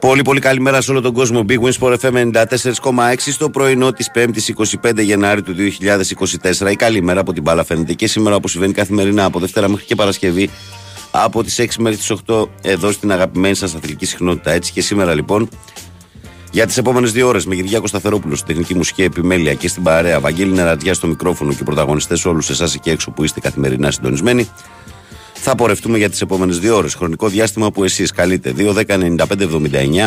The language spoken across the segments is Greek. Πολύ πολύ καλημέρα σε όλο τον κόσμο. Big Wins Sport FM 94,6 στο πρωινό της 5ης 25 Γενάρη του 2024. Η καλή μέρα από την μπάλα φαίνεται και σήμερα, όπως συμβαίνει καθημερινά από Δευτέρα μέχρι και Παρασκευή, από τις 6 μέχρι τις 8 εδώ στην αγαπημένη σας αθλητική συχνότητα. Έτσι και σήμερα λοιπόν, για τις επόμενες 2 ώρες, με Κυριάκο Σταθερόπουλο στην τεχνική μουσική επιμέλεια και στην παρέα Βαγγέλη Νερατζιά στο μικρόφωνο και πρωταγωνιστές όλους εσάς εκεί έξω που είστε καθημερινά συντονισμένοι. Θα πορευτούμε για τις επόμενες 2 ώρες. Χρονικό διάστημα που εσείς καλείτε 2-10-95-79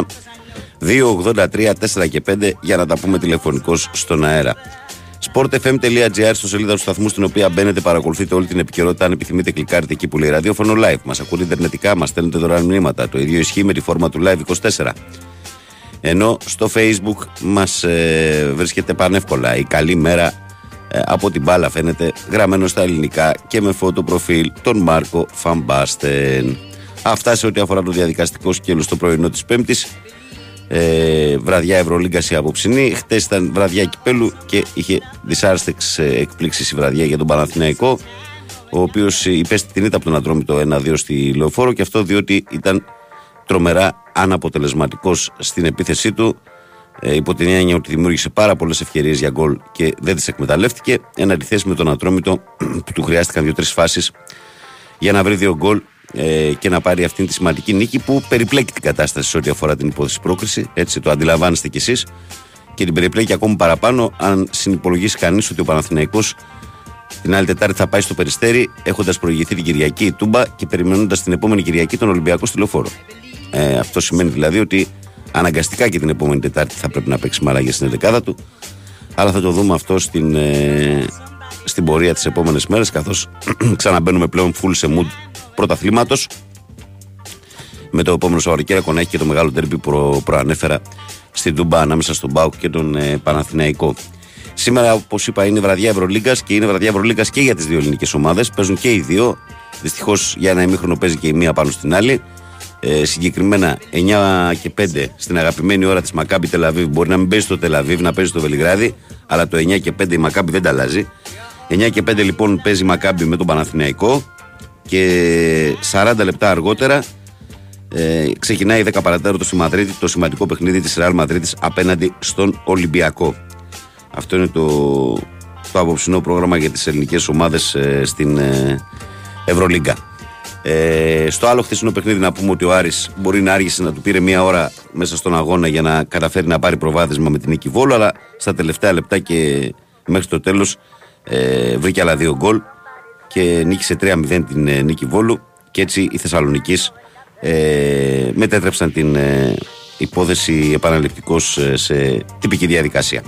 2-83-4 και 5 για να τα πούμε τηλεφωνικώς στον αέρα. sportfm.gr στο σελίδα του σταθμού, στην οποία μπαίνετε, παρακολουθείτε όλη την επικαιρότητα. Αν επιθυμείτε, κλικάρετε εκεί που λέει ραδιόφωνο live. Μας ακούτε ιντερνετικά, μας στέλνετε δωρεάν μηνύματα. Το ίδιο ισχύει με τη φόρμα του live 24. Ενώ στο Facebook μας βρίσκεται πανεύκολα η καλή μέρα από την μπάλα φαίνεται, γραμμένο στα ελληνικά και με φωτοπροφίλ τον Μάρκο Φαμπάστεν. Αυτά σε ό,τι αφορά το διαδικαστικό σκέλος το πρωινό της Πέμπτης. Βραδιά Ευρωλίγκα η απόψινή. Χτες ήταν βραδιά Κυπέλλου και είχε δυσάρεστες εκπλήξεις η βραδιά για τον Παναθηναϊκό, ο οποίος υπέστη την ήττα από τον Ατρόμητο 1-2 στη Λεωφόρο, και αυτό διότι ήταν τρομερά αναποτελεσματικός στην επίθεσή του. Υπό την έννοια ότι δημιούργησε πάρα πολλές ευκαιρίες για γκολ και δεν τις εκμεταλλεύτηκε. Εν αντιθέσει με τον Ατρόμητο, που του χρειάστηκαν 2-3 φάσεις για να βρει 2 γκολ και να πάρει αυτήν τη σημαντική νίκη που περιπλέκει την κατάσταση σε ό,τι αφορά την υπόθεση πρόκριση. Έτσι το αντιλαμβάνεστε κι εσείς. Και την περιπλέκει ακόμη παραπάνω αν συνυπολογίσει κανείς ότι ο Παναθηναϊκός την άλλη Τετάρτη θα πάει στο Περιστέρι, έχοντας προηγηθεί την Κυριακή η Τούμπα και περιμένοντας την επόμενη Κυριακή τον Ολυμπιακό στη Λεωφόρο. Αυτό σημαίνει δηλαδή ότι αναγκαστικά και την επόμενη Τετάρτη θα πρέπει να παίξει μαράγια στην 11η του. Αλλά θα το δούμε αυτό στην πορεία τις επόμενες μέρες, καθώς ξαναμπαίνουμε πλέον full σε mood πρωταθλήματος, με το επόμενο Σαββατοκύριακο να έχει και το μεγάλο ντέρμπι που προανέφερα στην Τούμπα ανάμεσα στον ΠΑΟΚ και τον Παναθηναϊκό. Σήμερα, όπως είπα, είναι βραδιά Ευρωλίγκας και είναι βραδιά Ευρωλίγκας και για τις δύο ελληνικές ομάδες. Παίζουν και οι δύο. Δυστυχώς για ένα ημίχρονο παίζει και η μία πάνω στην άλλη. Συγκεκριμένα 9 και 5 στην αγαπημένη ώρα της Μακάμπη Τελαβίβ. Μπορεί να μην παίζει στο Τελαβίβ, να παίζει στο Βελιγράδι, αλλά το 9 και 5 η Μακάμπη δεν τα αλλάζει. 9 και 5 λοιπόν παίζει η Μακάμπη με τον Παναθηναϊκό και 40 λεπτά αργότερα ξεκινάει 10 παρατέταρτο στη Μαδρίτη το σημαντικό παιχνίδι της Real Madrid απέναντι στον Ολυμπιακό. Αυτό είναι το απόψινό πρόγραμμα για τις ελληνικές ομάδες στην Ευρωλίγκα. Στο άλλο χθεσινό παιχνίδι να πούμε ότι ο Άρης μπορεί να άργησε, να του πήρε 1 ώρα μέσα στον αγώνα για να καταφέρει να πάρει προβάδισμα με την Νίκη Βόλου, αλλά στα τελευταία λεπτά και μέχρι το τέλος βρήκε άλλα 2 γκολ και νίκησε 3-0 την Νίκη Βόλου, και έτσι οι Θεσσαλονικείς μετέτρεψαν την υπόθεση επαναληπτικώς σε τυπική διαδικασία.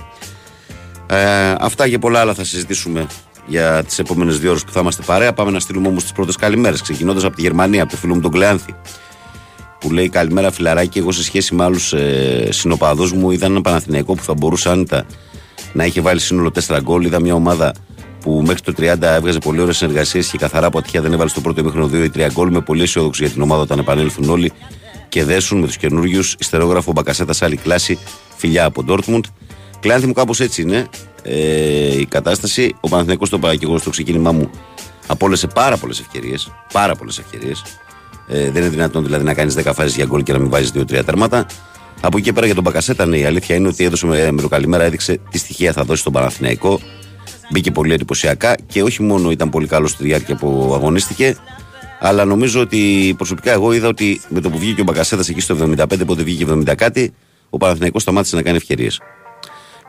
Αυτά και πολλά άλλα θα συζητήσουμε για τις επόμενες 2 ώρες που θα είμαστε παρέα. Πάμε να στείλουμε όμως τις πρώτες καλημέρες, ξεκινώντας από τη Γερμανία, από το φίλο μου τον Κλεάνθη, που λέει: καλημέρα φιλαράκι, εγώ σε σχέση με άλλους συνοπαδούς μου είδα έναν Παναθηναϊκό που θα μπορούσε άνετα να είχε βάλει σύνολο 4 γκολ. Είδα μια ομάδα που μέχρι το 30 έβγαζε πολύ ωραίες συνεργασίες και καθαρά αποτυχία δεν έβαλε στο πρώτο ημίχρονο 2 ή 3 γκολ. Είμαι πολύ αισιόδοξο για την ομάδα όταν επανέλθουν όλοι και δέσουν με τους καινούριους. Ιστερόγραφο Μπακασέτας, άλλη κλάση, φιλιά από Ντόρτμουντ. Κλεάνθη μου, κάπως έτσι είναι η κατάσταση. Ο Παναθηναϊκός, το είπα και εγώ στο ξεκίνημά μου, απόλυσε πάρα πολλές ευκαιρίες. Πάρα πολλές ευκαιρίες. Δεν είναι δυνατόν δηλαδή να κάνεις 10 φάσεις για γκολ και να μην βάζεις 2-3 τέρματα. Από εκεί και πέρα για τον Μπακασέτα, ναι, η αλήθεια είναι ότι έδωσε με το καλημέρα, έδειξε τι στοιχεία θα δώσει στον Παναθηναϊκό. Μπήκε πολύ εντυπωσιακά και όχι μόνο ήταν πολύ καλό στη διάρκεια που αγωνίστηκε, αλλά νομίζω ότι προσωπικά εγώ είδα ότι με το που βγήκε ο Μπακασέτας εκεί στο 75, πότε βγήκε 70 κάτι, ο Παναθηναϊκός σταμάτησε να κάνει ευκαιρίες.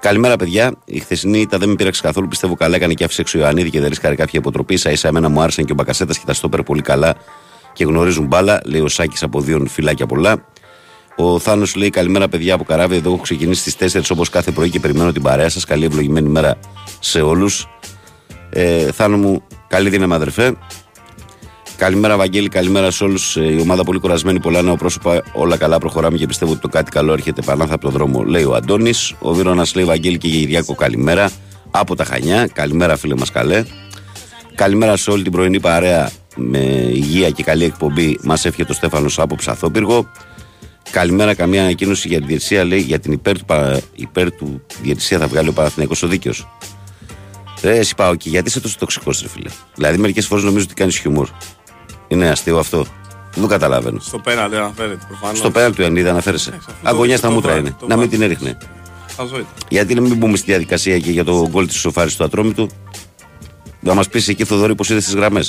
Καλημέρα, παιδιά. Η χθεσινή ήττα δεν με πείραξε καθόλου. Πιστεύω καλά έκανε και άφησε έξω ο Ιωαννίδη και δεν ρίσκαρε κάποια υποτροπή. Σα-ίσα εμένα μου άρεσαν και ο Μπακασέτας και τα στόπερ πολύ καλά και γνωρίζουν μπάλα. Λέει ο Σάκης από Δίον, φυλάκια πολλά. Ο Θάνος λέει: καλημέρα, παιδιά από Καράβι. Εδώ έχω ξεκινήσει στις 4 όπως κάθε πρωί και περιμένω την παρέα σας. Καλή ευλογημένη μέρα σε όλους. Θάνο μου, καλή δύναμη, αδερφέ. Καλημέρα, Βαγγέλη, καλημέρα σε όλους. Η ομάδα πολύ κουρασμένη, πολλά νέα πρόσωπα. Όλα καλά, προχωράμε και πιστεύω ότι το κάτι καλό έρχεται πανάθα από τον δρόμο, λέει ο Αντώνης. Ο Βίρονας λέει: Βαγγέλη και Γυριάκο, καλημέρα. Από τα Χανιά, καλημέρα, φίλε μας, καλέ. Καλημέρα σε όλη την πρωινή παρέα με υγεία και καλή εκπομπή. Μας εύχεται ο Στέφανος από Ψαθόπυργο. Καλημέρα, καμία ανακοίνωση για τη διαιτησία, λέει, για την υπέρ του διαιτησία θα βγάλει ο Παναθηναϊκός ο δίκαιος. Εσύ πάω, και γιατί είσαι τόσο τοξικός, ρε φίλε? Δηλαδή, μερικές φορές νομίζω ότι κάνεις χιουμόρ. Είναι αστείο αυτό. Δεν το καταλαβαίνω. Στο πέναλτι αναφέρεται προφανώς. Στο πέναλτι του Ιωαννίδη αναφέρεσαι. Αγωνιά στα μούτρα είναι. Να μην την έριχνε. Γιατί να μην μπούμε στη διαδικασία και για το γκολ τη Σοφάρη του Ατρόμητου. Να μα πει εκεί, Θοδωρή, πως είδε τι γραμμέ.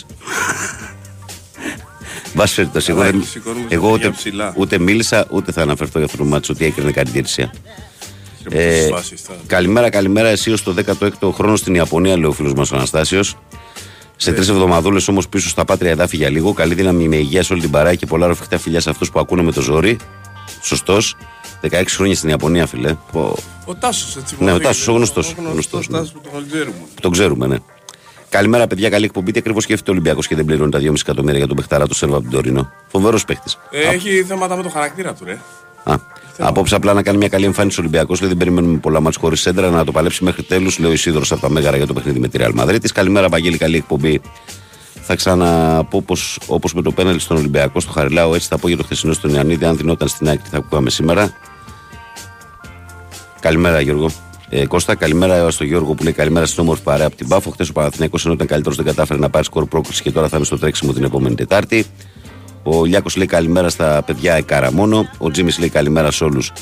Εγώ ούτε μίλησα ούτε θα αναφερθώ για αυτό το μάτσο ότι έκρινε κάτι διαιτησία. Καλημέρα, εσύ ως το 16ο χρόνο στην Ιαπωνία, λέει ο φίλος μας ο Αναστάσιος. Σε 3 εβδομαδούλες όμως πίσω στα πάτρια εδάφη για λίγο. Καλή δύναμη με υγεία σε όλη την παρά και πολλά ροφιχτά φιλιά σε αυτούς που ακούνε με το ζόρι. Σωστός. 16 χρόνια στην Ιαπωνία, φίλε. Ο Τάσος, έτσι. Ναι, ο Τάσος, ο γνωστός. Τον ξέρουμε, ναι. Καλημέρα, παιδιά. Καλή εκπομπή. Τι ακριβώς σκέφτεται ο Ολυμπιακός και δεν πληρώνει τα 2,5 εκατομμύρια για τον παιχταρά του Σέρβα από τον Τωρίνο. Φοβερός παίχτης. Έχει θέματα με το χαρακτήρα του, ρε. Απόψε απλά να κάνει μια καλή εμφάνιση ο Ολυμπιακός. Δεν περιμένουμε πολλά μάτς χωρίς σέντρα να το παλέψει μέχρι τέλους. Λέω Ισίδωρος από τα Μέγαρα για το παιχνίδι με τη Real Madrid. Καλημέρα, Βαγγέλη. Καλή εκπομπή. Θα ξαναπώ πως όπως με το πέναλτι στον Ολυμπιακό στο Χαριλάο, έτσι θα πω για το χθεσινό στον Ιωαννίδη. Αν δινόταν στην ΑΕΚ, θα ακούγαμε σήμερα. Καλημέρα, Γιώργο. Κώστα, καλημέρα στον Γιώργο που λέει καλημέρα στην όμορφη παρέα από την Πάφο. Χθες ο Παναθηναϊκός ενώ ήταν καλύτερος δεν κατάφερε να πάρει σκορ πρόκριση και τώρα θα είναι στο τρέξιμο την επόμενη Τετάρτη. Ο Λιάκος λέει καλημέρα στα παιδιά Εκάρα μόνο. Ο Τζίμις λέει καλημέρα σε όλους.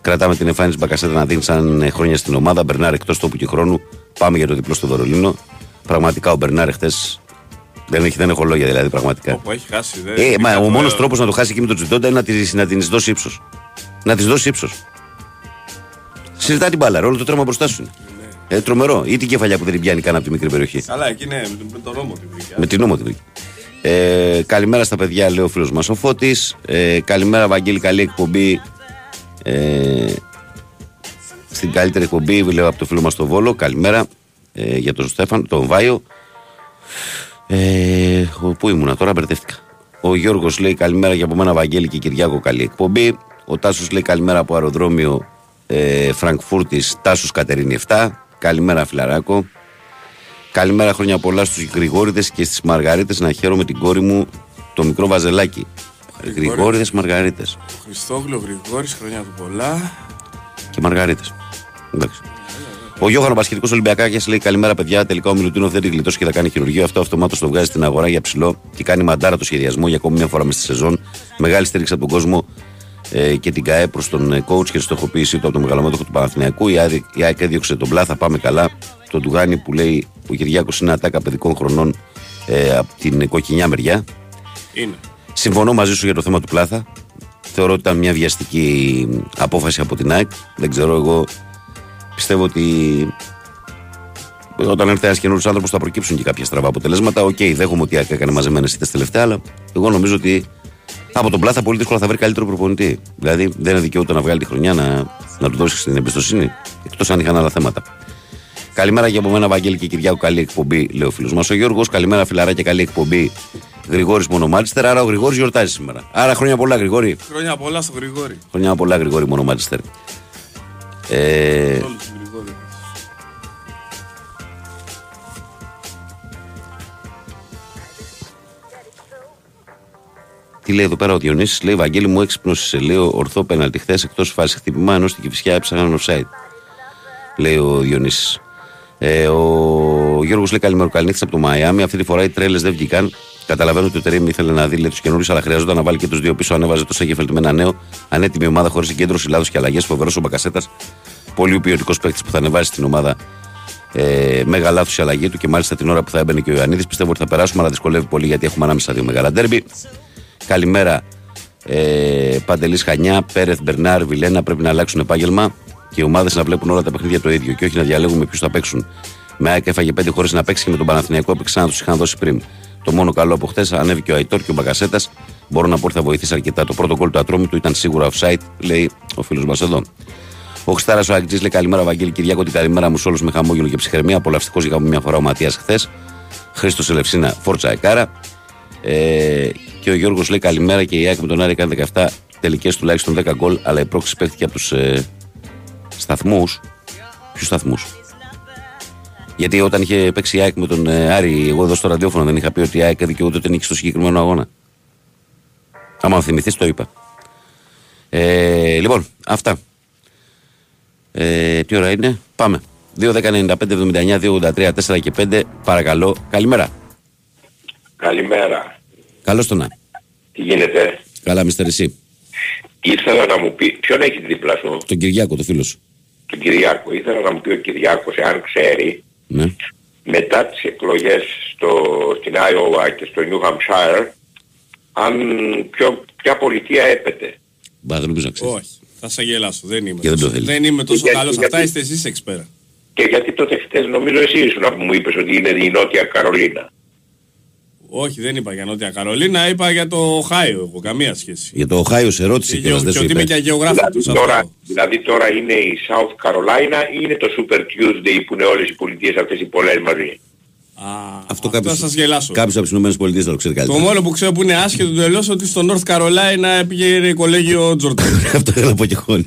Κρατάμε την εμφάνιση Μπακασέτα να δίνει σαν χρόνια στην ομάδα. Μπερνάρ εκτός τόπου και χρόνου. Πάμε για το διπλό στο Βερολίνο. Πραγματικά ο Μπερνάρ χθες δεν έχω λόγια δηλαδή πραγματικά. Όπου έχει χάσει, ο μόνος τρόπος να το χάσει εκεί με τον Τζιντόντα είναι να τη δώσει ύψος. Συζητά την μπάλα, όλο το τρέμα μπροστά σου είναι. Ναι. Τρομερό. Ή την κεφαλιά που δεν την πιάνει καν από τη μικρή περιοχή. Καλά, εκεί ναι, με τον νόμο την βρήκε. Με την νόμο την βρήκε. Καλημέρα στα παιδιά, λέει ο φίλος μας ο Φώτης. Καλημέρα, Βαγγέλη, καλή εκπομπή. Στην καλύτερη εκπομπή, λέω από το φίλο μας τον Βόλο. Καλημέρα για τον Στέφαν, τον Βάιο. Πού ήμουνα τώρα, μπερδεύτηκα. Ο Γιώργος λέει καλημέρα για από μένα, Βαγγέλη και Κυριάκο, καλή εκπομπή. Ο Τάσος λέει καλημέρα από αεροδρόμιο. Φραγκφούρτη, Τάσος Κατερίνη 7. Καλημέρα, Φιλαράκο. Καλημέρα, χρόνια πολλά στους Γρηγόριδες και στις Μαργαρίτες. Να χαίρομαι την κόρη μου το μικρό βαζελάκι. Γρηγόριδες, Μαργαρίτες. Χριστόγλου, Γρηγόρης, χρόνια του πολλά. Και Μαργαρίτες. Εντάξει. Ο Γιώχανο Πασχετικός Ολυμπιακάκιας λέει καλημέρα, παιδιά. Τελικά ο Μιλουτίνοφ δεν τη γλιτώσει και θα κάνει χειρουργείο. Αυτό αυτομάτως το βγάζει στην αγορά για ψηλό και κάνει μαντάρα το σχεδιασμό για ακόμη μια φορά μες στη σεζόν. Μεγάλη στήριξη από τον κόσμο και την ΚΑΕ προς τον coach και τη στοχοποίησή του από τον μεγαλομέτωχο του Παναθηναϊκού. Η ΑΕΚ έδιωξε τον Πλάθα, πάμε καλά. Το Ντουγάνι που λέει ο Κυριάκος είναι ατάκα παιδικών χρονών από την κοκκινιά μεριά. Είναι. Συμφωνώ μαζί σου για το θέμα του Πλάθα. Θεωρώ ότι ήταν μια βιαστική απόφαση από την ΑΕΚ. Δεν ξέρω, εγώ πιστεύω ότι όταν έρθει ένας καινούριος άνθρωπος θα προκύψουν και κάποια στραβά αποτελέσματα. Οκ, δέχομαι ότι η ΑΕΚ έκανε μαζεμένες ήττες τελευταία, αλλά εγώ νομίζω ότι από τον Πλάθα πολύ δύσκολα θα βρει καλύτερο προπονητή. Δηλαδή δεν είναι δικαιούτο να βγάλει τη χρονιά να του δώσει την εμπιστοσύνη, εκτός αν είχαν άλλα θέματα. Καλημέρα για από μένα, Βαγγέλη και Κυριάκο. Καλή εκπομπή, λέει ο φίλος μας ο Γιώργος. Καλημέρα, φιλαράκια, καλή εκπομπή. Γρηγόρης Μονομάτστερ. Άρα ο Γρηγόρης γιορτάζει σήμερα. Άρα χρόνια πολλά, Γρηγόρη. Χρόνια πολλά στο Γρηγόρη. Χρόνια πολλά, Γρηγόρη Μονομάτστερ. Τι λέει εδώ πέρα ο Διονύσης, λέει Βαγγέλη μου έξυπνος σε λέω ορθό πέναλτι χθες εκτός φάση χτυπημά ενώ στην Κηφισιά έψαχναν offside. Λέει ο Διονύσης. Ο Γιώργος λέει καλημέρα, καληνύχτης από το Μαϊάμι. Αυτή τη φορά οι τρέλες δεν βγήκαν. Καταλαβαίνω ότι ο Τερίμ ήθελε να δει τους καινούριους, αλλά χρειαζόταν να βάλει και τους δύο πίσω. Ανέβαζε το Σέγεφελτ με ένα νέο. Ανέτοιμη ομάδα χωρίς συγκέντρωση, λάθος και αλλαγές. Φοβερός ο Μπακασέτας. Πολύ ποιοτικός παίκτης που θα ανεβάσει την ομάδα. Μέγα λάθος η αλλαγή του και μάλιστα την ώρα που θα έμπαινε και ο Ιωαννίδης. Πιστεύω ότι θα περάσουμε, αλλά δυσκολεύει πολύ γιατί έχουμε ανάμεσα δύο μεγάλα ντέρμπι. Καλημέρα, Παντελής Χανιά, Πέρεθ, Μπερνάρ, Βιλένα. Πρέπει να αλλάξουν επάγγελμα και οι ομάδες να βλέπουν όλα τα παιχνίδια το ίδιο και όχι να διαλέγουμε ποιους θα παίξουν. Με ΑΕΚ έφαγε 5 χωρίς να παίξει και με τον Παναθηναϊκό έπαιξαν να τους είχαν δώσει πριν. Το μόνο καλό από χθες ανέβηκε ο Αϊτόρ και ο Μπακασέτας. Μπορώ να πω ότι θα βοηθήσει αρκετά. Το πρώτο γκολ του Ατρόμητου ήταν σίγουρα offside, λέει ο φίλος μας εδώ. Ο Χστάρας ο Αγκτζής λέει καλημέρα, Βαγγέλη Κυριάκο, την καλημέρα μου σε όλους με χαμόγελο και ψυχραιμία. Απολαυστικός για μια φορά ο Ματίας χθες. Χρήστος Ελευσίνα, φόρτσα Εκάρα. Και ο Γιώργος λέει καλημέρα και η ΑΕΚ με τον Άρη έκανε 17 τελικές τουλάχιστον 10 γκολ, αλλά η πρόκριση παίχθηκε από τους σταθμούς. Ποιους σταθμούς? Γιατί όταν είχε παίξει η ΑΕΚ με τον Άρη, εγώ εδώ στο ραδιόφωνο δεν είχα πει ότι η ΑΕΚ δικαιούται ότι νίκησε στο συγκεκριμένο αγώνα? Άμα θυμηθείς το είπα. Λοιπόν, αυτά. Τι ώρα είναι? Πάμε. 2.10.95.79.283.4 και 5. Παρακαλώ, καλημέρα. Καλημέρα. Καλώς το να. Τι γίνεται? Καλά, Μίστερ, εσύ? Ήθελα να μου πει, ποιον έχει διπλασμό? Τον Κυριάκο, το φίλο σου. Τον Κυριάκο. Ήθελα να μου πει ο Κυριάκος, αν ξέρει, ναι, μετά τις εκλογές στην Άιωβα και στο New Hampshire, ποια πολιτεία έπεται. Μπα, δεν νομίζω να ξέρει. Όχι, θα σε γελάσω. Δεν είμαι τόσο καλός. Αυτά είστε εσείς εξπέρα. Και γιατί τότε χτες νομίζω εσύ ήσουν που μου είπες ότι είναι η Νότια Καρολίνα. Όχι, δεν είπα για Νότια Καρολίνα, είπα για το Οχάιο. Έχω καμία σχέση. Για το Οχάιο σε ρώτησε και δεν σου είπε. Δηλαδή τώρα είναι η South Carolina ή είναι το Super Tuesday που είναι όλες οι πολιτείες αυτές οι πολλές μαζί? Αυτό σας γελάσω. Κάποιος από τις Ηνωμένες Πολιτείες θα το ξέρει καλύτερα. Το μόνο που ξέρω που είναι άσχετο τελώς ότι στο North Carolina πήγε κολέγιο Τζορτάν. Αυτό θέλω να πω και εγώ.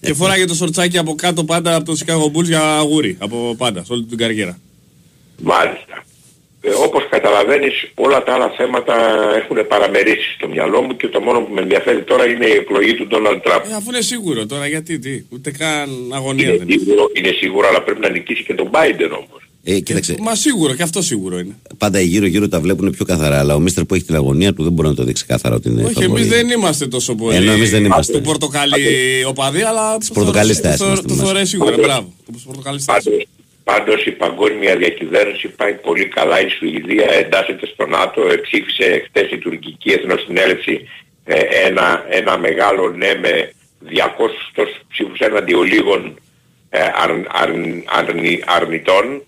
Και φοράγε το σορτσάκι από κάτω πάντα από το Chicago Bulls για αγούρι. Από πάντα, σε όλη την καριέρα. Μάλιστα. Όπως καταλαβαίνεις, όλα τα άλλα θέματα έχουν παραμερίσει στο μυαλό μου και το μόνο που με ενδιαφέρει τώρα είναι η εκλογή του Donald Trump. Αφού είναι σίγουρο τώρα, γιατί τι, ούτε καν αγωνία δεν είναι. Είναι σίγουρο, αλλά πρέπει να νικήσει και τον Biden όμως. Κοίταξε. Μα σίγουρο, και αυτό σίγουρο είναι. Πάντα οι γύρω-γύρω τα βλέπουν πιο καθαρά, αλλά ο Μίστερ που έχει την αγωνία του δεν μπορεί να το δείξει καθαρά ότι είναι. Όχι, εμείς δεν είμαστε τόσο πολύ. Ενώ εμείς δεν είμαστε. Το πορτοκαλί οπαδί, αλλά. Τη πορτοκαλίστας. Το θεωρεί σίγουρα, μπράβο. Πάντως η παγκόσμια διακυβέρνηση πάει πολύ καλά, η Σουηδία εντάσσεται στο ΝΑΤΟ, ψήφισε χτες η τουρκική εθνοσυνέλευση ένα μεγάλο ναι με 200 ψήφους έναντι ολίγων αρνητών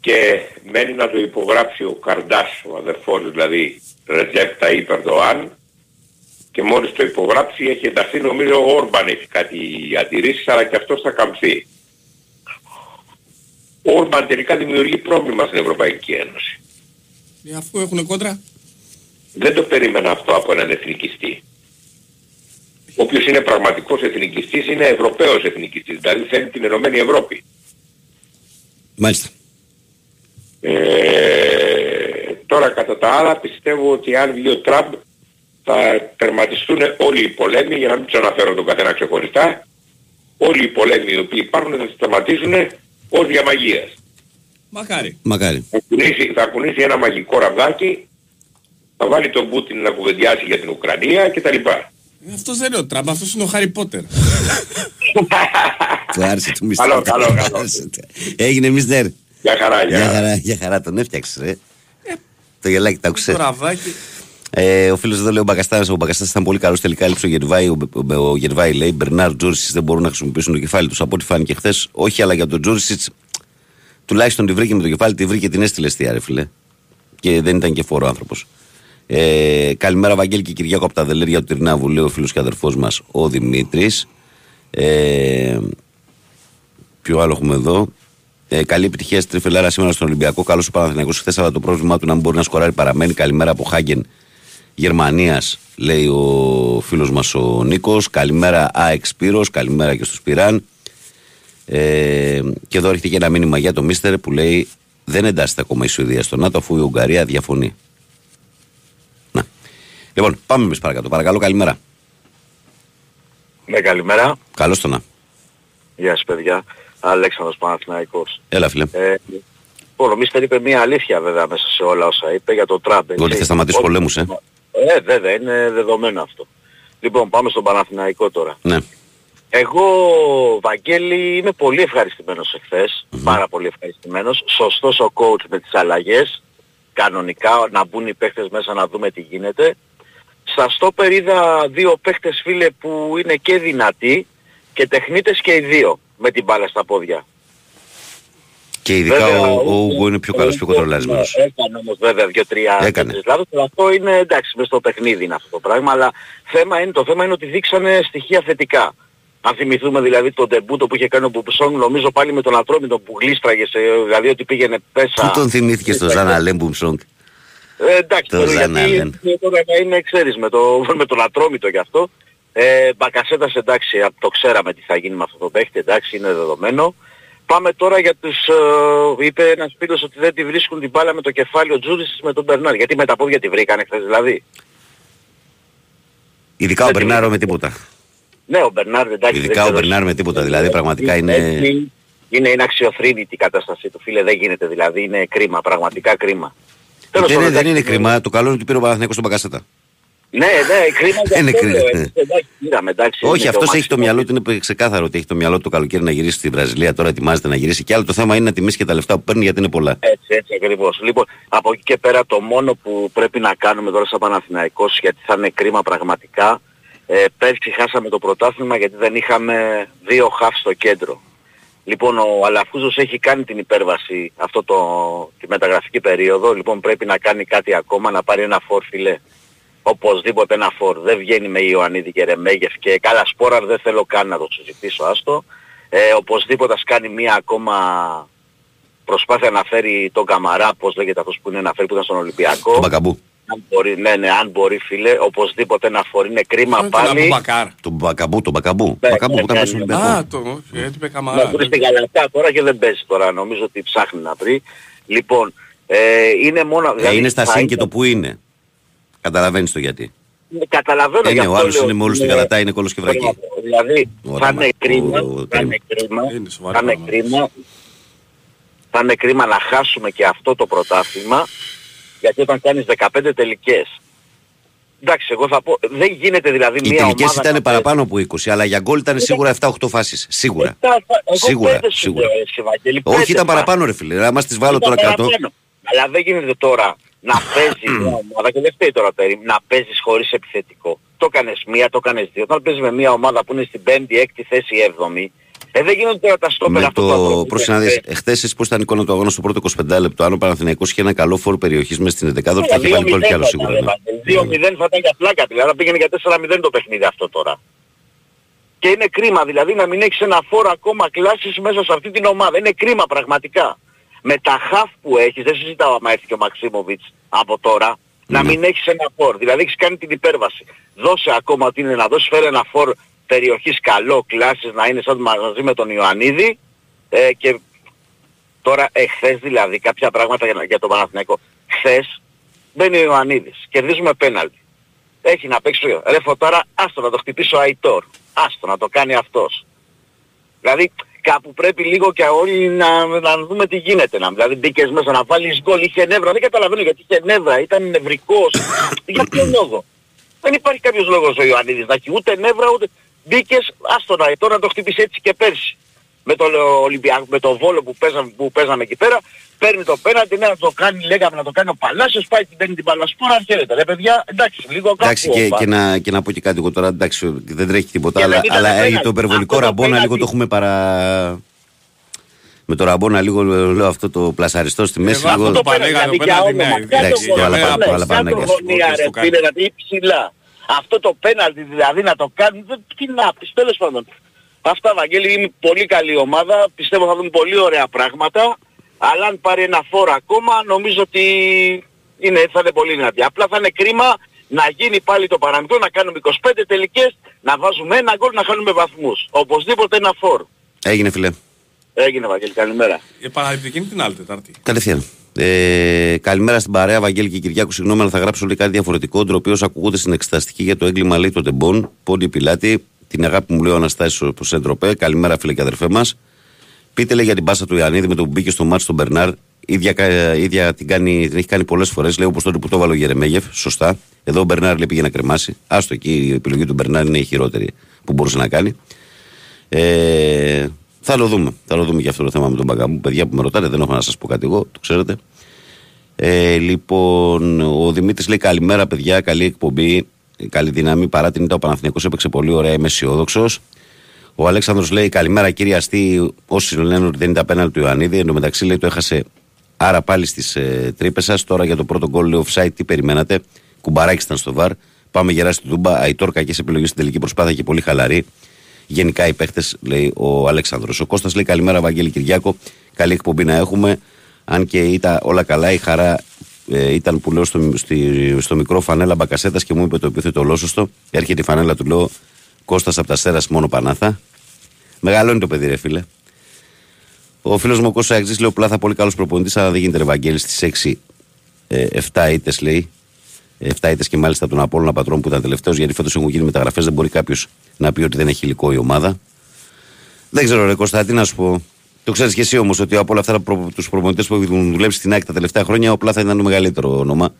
και μένει να το υπογράψει ο Καρντάς, ο αδερφός δηλαδή Ρετζέπ Ταίπ Ερντοάν, και μόλις το υπογράψει έχει ενταχθεί, νομίζω ο Όρμπαν έχει κάτι αντιρρήσεις, αλλά και αυτός θα καμφθεί. Ο Όρμπαν τελικά δημιουργεί πρόβλημα στην Ευρωπαϊκή Ένωση. Αφού έχουν κόντρα. Δεν το περίμενα αυτό από έναν εθνικιστή. Όποιος είναι πραγματικός εθνικιστής είναι Ευρωπαίος εθνικιστής, δηλαδή θέλει την Ενωμένη Ευρώπη. Μάλιστα. Τώρα κατά τα άλλα πιστεύω ότι αν βγει ο Τραμπ θα τερματιστούν όλοι οι πολέμοι, για να μην τους αναφέρω τον καθένα ξεχωριστά, όλοι οι πολέμοι οι οποίοι υπάρχουν θα σταματήσουν ως για μαγείας. Μακάρι. Μακάρι. Θα κουνήσει ένα μαγικό ραβδάκι, θα βάλει τον Πούτιν να κουβεντιάσει για την Ουκρανία κτλ. Αυτός δεν είναι ο Τραμπ, αυτός είναι ο Χάρι Πότερ. Του άρεσε το μυστήριο. Καλό. Έγινε μυστέρ. Για χαρά τον έφτιαξες ρε. Το γελάκι τα άκουσες. Ο φίλος εδώ λέει ο Μπακασέτας ήταν πολύ καλός, τελικά έλειψε ο Γερβάη. Ο Γερβάη λέει Μπερνάρ, Τζούρισιτς δεν μπορούν να χρησιμοποιήσουν το κεφάλι τους από ό,τι φάνηκε χθες. Όχι, αλλά για τον Τζούρισιτς τουλάχιστον τη βρήκε με το κεφάλι, τη βρήκε, την έστειλε στη αρεφιλέ. Και δεν ήταν και φόρο άνθρωπος. Καλημέρα Βαγγέλη και Κυριάκο από τα Δελέρια του Τυρνάβου, λέει ο φίλος και αδερφός μας ο Δημήτρης. Ποιο άλλο έχουμε εδώ? Καλή επιτυχία στη Τριφελάρα σήμερα στον Ολυμπιακό. Καλός ο Παναθηναϊκός χθες, αλλά το πρόβλημά του να μην μπορεί να σκοράρει παραμένει. Καλημέρα από Χάγκεν Γερμανίας, λέει ο φίλος μας ο Νίκος. Καλημέρα ΑΕΚ Πύρος, καλημέρα και στους Πυράν. Και εδώ έρχεται και ένα μήνυμα για το Μίστερ που λέει δεν εντάσσεται ακόμα η Σουηδία στο ΝΑΤΟ αφού η Ουγγαρία διαφωνεί. Να. Λοιπόν, πάμε εμείς παρακάτω. Παρακαλώ, καλημέρα. Ναι, καλημέρα. Καλώς το να. Γεια σας παιδιά. Αλέξανδρος Παναθηναϊκός. Έλα φίλε. Ο Μίστερ είπε μια αλήθεια βέβαια μέσα σε όλα όσα είπε για το Τραμπ. Ότι θα σταματήσει πολέμους, βέβαια, είναι δεδομένο αυτό. Λοιπόν, πάμε στον Παναθηναϊκό τώρα. Ναι. Εγώ, Βαγγέλη, είμαι πολύ ευχαριστημένος εχθές. Mm-hmm. Πάρα πολύ ευχαριστημένος. Σωστός ο coach με τις αλλαγές. Κανονικά να μπουν οι παίχτες μέσα να δούμε τι γίνεται. Στα στόπερ είδα δύο παίχτες φίλε που είναι και δυνατοί και τεχνίτες και οι δύο με την μπάλα στα πόδια. Και ειδικά βέβαια, ο Ούγκο είναι πιο καλός, πιο κοντρολαρισμένος. Έκανε όμως βέβαια 2-3 λάθος, αλλά αυτό είναι εντάξει, μες στο παιχνίδι είναι αυτό το πράγμα, αλλά το θέμα είναι ότι δείξανε στοιχεία θετικά. Αν θυμηθούμε δηλαδή τον τεμπούτο που είχε κάνει ο Μπουμψόν, νομίζω πάλι με τον Ατρόμητο που γλίστραγε, δηλαδή ότι πήγαινε πέσα. Τι τον θυμήθηκε στο Ζαναλέν Μπουμψόν? Εντάξει, το Ζαναλέν. Είναι ξέρεις με τον Ατρόμητο γι' αυτό. Μπακασέτας εντάξει, το ξέραμε τι θα γίνει με αυτό το παίχτη, εντάξει, είναι δεδομένο. Πάμε τώρα για τους... είπε ένας φίλος ότι δεν τη βρίσκουν την μπάλα με το κεφάλι ο Τζούρισιτς με τον Μπερνάρ. Γιατί με τα πόδια τη βρήκανε χθες δηλαδή. Ειδικά ο Μπερνάρ με τίποτα. Ναι, ο Μπερνάρ εντάξει. Ειδικά ο Μπερνάρ με τίποτα δηλαδή πραγματικά είναι... Είναι αξιοθρύνητη η κατάστασή του φίλε, δεν γίνεται δηλαδή, είναι κρίμα, πραγματικά κρίμα. Δεν είναι κρίμα, το καλό είναι ότι πήρε ο Παναθηναϊκός στον Μπακασέτα. Ναι, ναι, κρίμα. Όχι, αυτός έχει το μυαλό του, είναι ξεκάθαρο ότι έχει το μυαλό του το καλοκαίρι να γυρίσει στη Βραζιλία, τώρα ετοιμάζεται να γυρίσει και άλλο το θέμα είναι να τιμήσει και τα λεφτά που παίρνει γιατί είναι πολλά. Έτσι ακριβώς. Λοιπόν, από εκεί και πέρα το μόνο που πρέπει να κάνουμε τώρα σαν Παναθηναϊκός, γιατί θα είναι κρίμα πραγματικά, πέρσι χάσαμε το πρωτάθλημα γιατί δεν είχαμε δύο χαφ στο κέντρο. Λοιπόν, ο Αλαφούζος έχει κάνει την υπέρβαση αυτό τη μεταγραφική περίοδο, λοιπόν πρέπει να κάνει κάτι ακόμα, να πάρει ένα φορ, φίλε. Οπωσδήποτε ένα φορ. Δεν βγαίνει με Ιωαννίδη και Ρεμέγεφ και καλά σπόρα δεν θέλω καν να το συζητήσω, άστο. Οπωσδήποτε ας κάνει μία ακόμα προσπάθεια να φέρει τον Καμαρά, πώς λέγεται αυτός που είναι να φέρει που ήταν στον Ολυμπιακό. Τον Μπακαμπού. Ναι, ναι, αν μπορεί φίλε, οπωσδήποτε να φορεί, είναι κρίμα τον πάλι. Τον Μπακαμπού. Μπακαμπού που ήταν στον Ολυμπιακό. Α, το είπε Καμαρά. Να βρει την Γαλατά τώρα και δεν παίζει τώρα, νομίζω ότι ψάχνει να βρει. Λοιπόν, είναι μόνο... είναι στα σύν και το που είναι. Καταλαβαίνεις το γιατί. Καταλαβαίνω γιατί. Ο Άρης είναι με όλους την Γαλατά, είναι κόλλος και βρακή. Δηλαδή θα είναι κρίμα. Θα είναι κρίμα να χάσουμε και αυτό το πρωτάθλημα, γιατί όταν κάνεις 15 τελικές. Εντάξει, εγώ θα πω, δεν γίνεται δηλαδή μια ομάδα... Οι τελικές ήταν παραπάνω από 20, αλλά για γκολ ήταν σίγουρα 7-8 φάσεις. Σίγουρα. Σίγουρα. Όχι, ήταν παραπάνω ρε φίλε, άμα στις βάλω τώρα κάτω. Αλλά δεν γίνεται τώρα να παίζει μια ομάδα, και δεν φταίει τώρα Τερίμ, να παίζεις χωρίς επιθετικό. Το κάνεις μία, το κάνεις δύο. Όταν παίζεις με μια ομάδα που είναι στην 5η, 6η θέση, 7η, δεν γίνονται τώρα τα στόπερα αυτό το αγώνα. Προσυνάδες, χθες πώς ήταν η εικόνα του αγώνα στο πρώτο 25 λεπτό, αν ο Παναθηναϊκός είχε ένα καλό φόρ περιοχής μες στην 11η, θα είχε βάλει πολύ κι άλλο σίγουρα. 2-0 θα ήταν για πλάκα, δηλαδή πήγαινε για 4-0 το παιχνίδι αυτό τώρα. Και είναι κρίμα δηλαδή να μην έχεις ένα φόρ ακόμα κλάσης μέσα σε αυτή την ομάδα. Είναι κρίμα πραγματικά. Με τα χαφ που έχεις, δεν συζητάω άμα έρθει και ο Μαξίμοβιτς από τώρα, να μην έχεις ένα φορ. Δηλαδή έχεις κάνει την υπέρβαση. Δώσε ακόμα ότι είναι να δώσεις, φέρε ένα φορ περιοχής καλό, κλάσης, να είναι σαν μαζί με τον Ιωαννίδη. Και τώρα χθες δηλαδή κάποια πράγματα για τον Παναθηναϊκό. Χθες μπαίνει ο Ιωαννίδης, κερδίζουμε πέναλτι. Έχει να παίξει ρε φωτάρα, άστο να το χτυπήσει ο Αϊτόρ. Άστο να το κάνει αυτός. Δηλαδή... Κάπου πρέπει λίγο και όλοι να δούμε τι γίνεται. Δηλαδή μπήκες μέσα να βάλεις γκολ, είχε νεύρα. Δεν καταλαβαίνω γιατί είχε νεύρα. Ήταν νευρικός. Για ποιο λόγο. Δεν υπάρχει κάποιος λόγος ο Ιωαννίδης να έχει ούτε νεύρα ούτε... Μπήκες, άστονα, τώρα να το χτύπησε έτσι και πέρσι. Με τον Ολυμπιακό, με τον Βόλο που παίζαμε εκεί πέρα, παίρνει το πέναντι, να το κάνει, λέγαμε να το κάνει ο Παλάσιος, πάει και παίρνει την Παλασπόρα, χαίρεται. Ρε παιδιά, εντάξει, λίγο κάπου. Εντάξει, και να πω και κάτι εγώ τώρα, εντάξει, δεν τρέχει τίποτα, και αλλά το υπερβολικό Ραμπόνα λίγο το έχουμε παρα... Με το Ραμπόνα λίγο λέω αυτό το πλασαριστό στη μέση. Αυτό λίγο... το παρέγανε, αυτό το πέναντι δηλαδή να το κάνουν, τι να πεις, τέλος πάντων. Αυτά Βαγγέλη, είναι πολύ καλή ομάδα, πιστεύω θα δουν πολύ ωραία πράγματα, αλλά αν πάρει ένα φόρο ακόμα νομίζω ότι θα είναι πολύ δυνατή. Απλά θα είναι κρίμα να γίνει πάλι το παραμικρό, να κάνουμε 25 τελικές, να βάζουμε ένα γκολ, να χάνουμε βαθμούς. Οπωσδήποτε ένα φόρο. Έγινε φίλε. Έγινε Βαγγέλη, καλημέρα. Επαναληπτική είναι την άλλη Τετάρτη. Κατευθείαν. Καλημέρα στην παρέα Βαγγέλη και Κυριάκου. Συγγνώμη αν θα γράψω λέει κάτι διαφορετικό, ντροπή όσα ακούγονται στην εξεταστική για το έγκλημα λέει το τεμπών, πόντι πιλάτη. Την αγάπη μου λέει ο Αναστάσιος που σε ντροπέ. Καλημέρα φίλε και αδερφέ μας. Πείτε λέει για την πάσα του Ιωαννίδη με το που μπήκε στο μάτς στον Μπερνάρ. Ίδια την έχει κάνει πολλές φορές. Λέει όπως τότε που το βάλω ο Γερμανία. Σωστά. Εδώ ο Μπερνάρ λέει πήγε να κρεμάσει. Άστο εκεί η επιλογή του Μπερνάρ είναι η χειρότερη που μπορούσε να κάνει. Θα το δούμε. Θα το δούμε για αυτό το θέμα με τον Μπακαμπού. Παιδιά που με ρωτάτε, δεν έχω να σας πω κάτι εγώ. Το ξέρετε. Λοιπόν, ο Δημήτρης λέει καλημέρα παιδιά. Καλή εκπομπή. Καλή δύναμη, παρά την ήττα ο Παναθηναϊκός έπαιξε πολύ ωραία, είμαι αισιόδοξος. Ο Αλέξανδρος λέει καλημέρα κύριε Αστή, όσοι λένε ότι δεν ήταν πέναλτι του Ιωαννίδη, εν τω μεταξύ λέει το έχασε άρα πάλι στις τρύπες σας. Τώρα για το πρώτο γκολ λέει offside, τι περιμένατε, κουμπαράκι ήταν στο βαρ, πάμε γερά στην Τούμπα, Αϊτόρ κακές επιλογές στην τελική προσπάθεια και πολύ χαλαρή. Γενικά οι παίχτες λέει ο Αλέξανδρος. Ο Κώστας λέει καλημέρα Βαγγέλη Κυριάκο, καλή εκπομπή να έχουμε, αν και ήταν όλα καλά, η χαρά. Ήταν που λέω στο μικρό φανέλα Μπακασέτας και μου είπε το επίθετο ολόσωστο. Έρχεται η φανέλα του, λέω Κώστας από τα Σέρας, μόνο Πανάθα. Μεγαλώνει το παιδί, ρε φίλε. Ο φίλος μου ο Κώστας Αγγζής λέει: ο Πλάθα πολύ καλός προπονητής, αλλά δεν γίνεται ρε Βαγγέλη στις 6, 7 ήττες λέει. 7 ήττες και μάλιστα από τον Απόλλωνα Πατρών που ήταν τελευταίος, γιατί φέτος έχουν γίνει μεταγραφές. Δεν μπορεί κάποιος να πει ότι δεν έχει υλικό η ομάδα. Δεν ξέρω, ρε Κώστα, τι να σου πω. Το ξέρεις και εσύ όμως ότι από όλα αυτά τους προπονητές που έχουν δουλέψει στην ΑΕΚ τα τελευταία χρόνια, ο Πλάθα ήταν το μεγαλύτερο όνομα.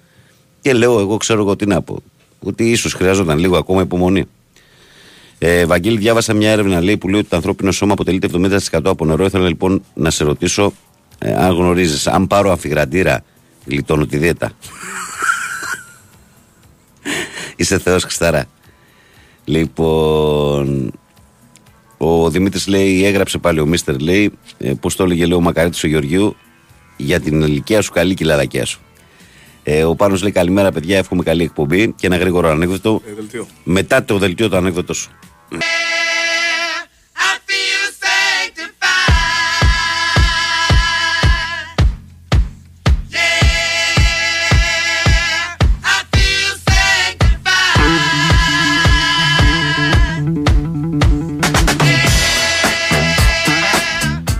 Και λέω, εγώ ξέρω εγώ τι να πω. Ότι ίσως χρειάζονταν λίγο ακόμα υπομονή. Βαγγέλη, διάβασα μια έρευνα λέει, που λέει ότι το ανθρώπινο σώμα αποτελείται 70% από νερό. Ήθελα λοιπόν να σε ρωτήσω αν γνωρίζεις, αν πάρω αφιγραντήρα, γλιτώνω τη δίαιτα. Είσαι θεός, Χριστάρα. Λοιπόν, ο Δημήτρης λέει, έγραψε πάλι ο Μίστερ, λέει, πώς το έλεγε, λέει, ο Μακαρίτης ο Γεωργίου, για την ηλικία σου, καλή κοιλαδακιά σου. Ο Πάνος λέει, καλημέρα παιδιά, εύχομαι καλή εκπομπή και ένα γρήγορο ανέκδοτο. Μετά το δελτίο το ανέκδοτο σου.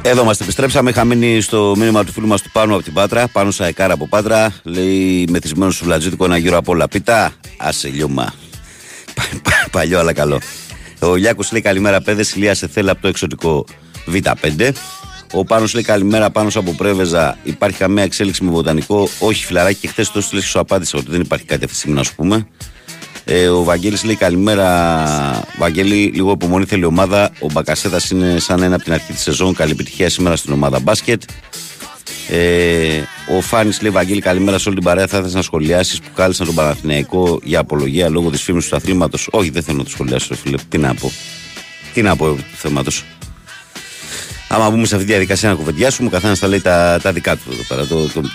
Εδώ μας επιστρέψαμε. Είχαμε μείνει στο μήνυμα του φίλου μας του Πάνου από την Πάτρα. Πάνου Σαϊκάρα από Πάτρα. Λέει μεθυσμένος σουβλατζίτικο ένα γύρο από όλα. Πίτα. Άσε λιώμα. Παλιό αλλά καλό. Ο Λιάκος λέει καλημέρα παιδες. Ηλία σε θέλει από το εξωτικό Β5. Ο Πάνος λέει καλημέρα Πάνος από Πρέβεζα. Υπάρχει καμία εξέλιξη με βοτανικό? Όχι φιλαράκι, και χθες το στείλες και σου απάντησα ότι δεν υπάρχει κάτι αυτή τη στιγμή να σου πούμε. Ο Βαγγέλης λέει καλημέρα. Βαγγέλη, λίγο υπομονή θέλει η ομάδα. Ο Μπακασέτας είναι σαν ένα από την αρχή της σεζόν. Καλή επιτυχία σήμερα στην ομάδα μπάσκετ. Ο Φάνης λέει Βαγγέλη, καλημέρα σε όλη την παρέα. Θα ήθελα να σχολιάσεις που κάλεσαν τον Παναθηναϊκό για απολογία λόγω της φήμης του αθλήματος? Όχι, δεν θέλω να το σχολιάσω, ρε φίλε. Τι να πω επί του θέματος. Άμα μπούμε σε αυτή τη διαδικασία να κουβεντιάσουμε, ο καθένας θα λέει τα δικά του εδώ πέρα.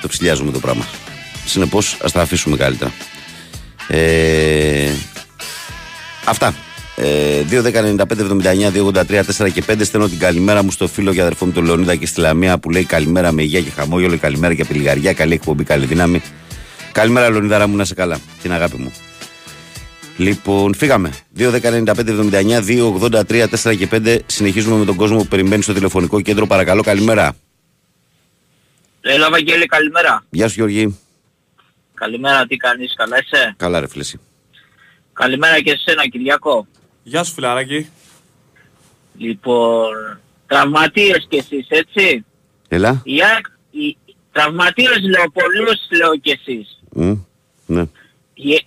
Το ψηλιάζουμε το πράγμα. Συνεπώς, ας τα αφήσουμε καλύτερα. Αυτά. 2.10.95.79.283.4 και 5. Στέλνω την καλημέρα μου στο φίλο και αδερφό μου τον Λεωνίδα και στη Λαμία που λέει καλημέρα με υγεία και χαμόγελο. Καλημέρα και πελιγαριά. Καλή εκπομπή, καλή δύναμη. Καλημέρα, Λεωνίδαρα μου, να είσαι καλά. Την αγάπη μου. Λοιπόν, φύγαμε. 2.10.95.79.283.4 και 5. Συνεχίζουμε με τον κόσμο που περιμένει στο τηλεφωνικό κέντρο. Παρακαλώ, καλημέρα. Έλα, Βαγγέλη, καλημέρα. Γεια σου, Γιώργη. Καλημέρα, τι κάνεις, καλά είσαι? Καλά ρε φίλες. Καλημέρα και εσένα Κυριακό. Γεια σου φιλαράκι. Λοιπόν, τραυματίες κι εσείς έτσι? Έλα. Τραυματίες λέω, πολλούς λέω κι εσείς. Ναι.